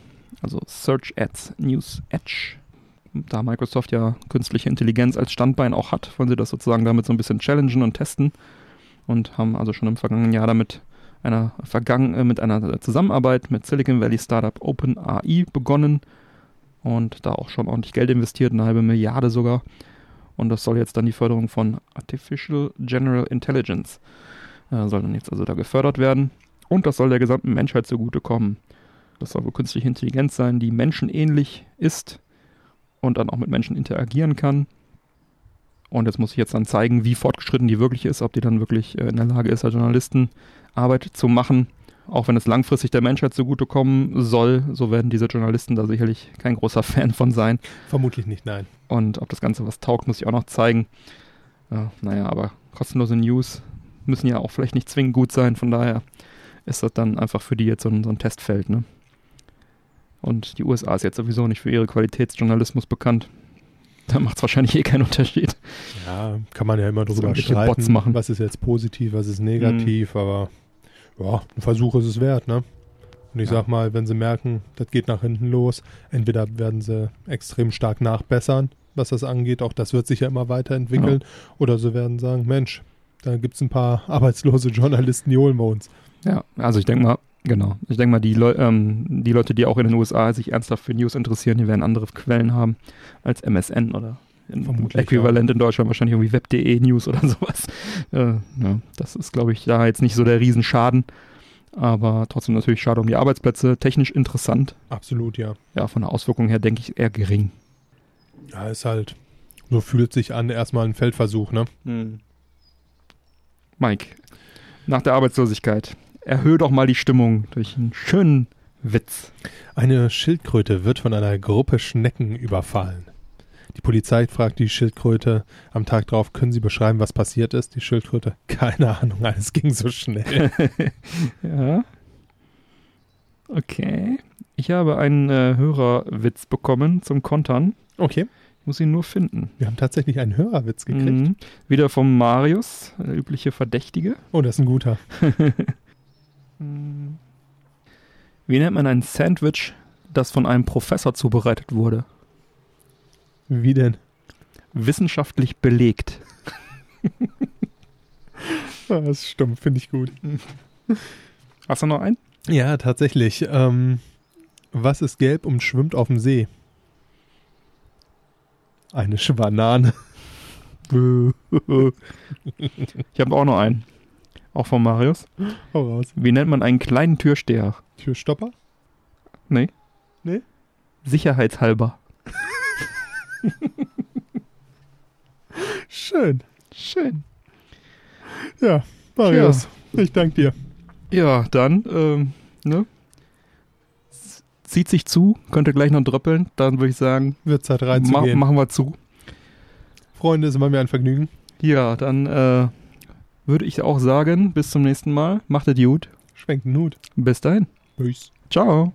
also Search Ads News Edge. Da Microsoft ja künstliche Intelligenz als Standbein auch hat, wollen sie das sozusagen damit so ein bisschen challengen und testen und haben also schon im vergangenen Jahr damit mit einer Zusammenarbeit mit Silicon Valley Startup OpenAI begonnen. Und da auch schon ordentlich Geld investiert, eine halbe Milliarde sogar. Und das soll jetzt dann die Förderung von Artificial General Intelligence soll dann jetzt also da gefördert werden. Und das soll der gesamten Menschheit zugutekommen. Das soll wohl künstliche Intelligenz sein, die menschenähnlich ist und dann auch mit Menschen interagieren kann. Und jetzt muss ich dann zeigen, wie fortgeschritten die wirklich ist, ob die dann wirklich in der Lage ist, als Journalisten Arbeit zu machen. Auch wenn es langfristig der Menschheit zugutekommen soll, so werden diese Journalisten da sicherlich kein großer Fan von sein. Vermutlich nicht, nein. Und ob das Ganze was taugt, muss ich auch noch zeigen. Naja, aber kostenlose News müssen ja auch vielleicht nicht zwingend gut sein, von daher ist das dann einfach für die jetzt so ein Testfeld, ne? Und die USA ist jetzt sowieso nicht für ihre Qualitätsjournalismus bekannt. Da macht es wahrscheinlich keinen Unterschied. Ja, kann man ja immer drüber streiten, was ist jetzt positiv, was ist negativ, aber ja, ein Versuch ist es wert, ne? Und ich sag mal, wenn sie merken, das geht nach hinten los, entweder werden sie extrem stark nachbessern, was das angeht, auch das wird sich ja immer weiterentwickeln, oder sie werden sagen, Mensch, da gibt es ein paar arbeitslose Journalisten, die holen wir uns. Ja, also ich denke mal, die Leute, die auch in den USA sich ernsthaft für News interessieren, die werden andere Quellen haben als MSN oder äquivalent in Deutschland wahrscheinlich irgendwie web.de News oder sowas. Das ist, glaube ich, da jetzt nicht so der Riesenschaden, aber trotzdem natürlich schade um die Arbeitsplätze. Technisch interessant. Absolut, ja. Ja, von der Auswirkung her denke ich eher gering. Ja, ist halt, so fühlt sich an, erstmal ein Feldversuch, ne? Hm. Mike, nach der Arbeitslosigkeit, erhöhe doch mal die Stimmung durch einen schönen Witz. Eine Schildkröte wird von einer Gruppe Schnecken überfallen. Die Polizei fragt die Schildkröte am Tag drauf, können Sie beschreiben, was passiert ist? Die Schildkröte, keine Ahnung, alles ging so schnell. Ja. Okay. Ich habe einen Hörerwitz bekommen zum Kontern. Okay. Ich muss ihn nur finden. Wir haben tatsächlich einen Hörerwitz gekriegt. Wieder vom Marius, der übliche Verdächtige. Oh, das ist ein guter. Wie nennt man ein Sandwich, das von einem Professor zubereitet wurde? Wie denn? Wissenschaftlich belegt. Das ist stumpf, finde ich gut. Hast du noch einen? Ja, tatsächlich. Was ist gelb und schwimmt auf dem See? Eine Schwanane. Ich habe auch noch einen. Auch von Marius. Hau raus. Wie nennt man einen kleinen Türsteher? Türstopper? Nee. Sicherheitshalber. Schön. Ja, Marius, ich danke dir. Ja, dann, zieht sich zu, könnte gleich noch dröppeln, dann würde ich sagen, wird Zeit reinzugehen. Machen wir zu. Freunde, es war mir ein Vergnügen. Ja, dann würde ich auch sagen, bis zum nächsten Mal. Macht es gut. Schwenkt den Hut. Bis dahin. Tschüss. Ciao.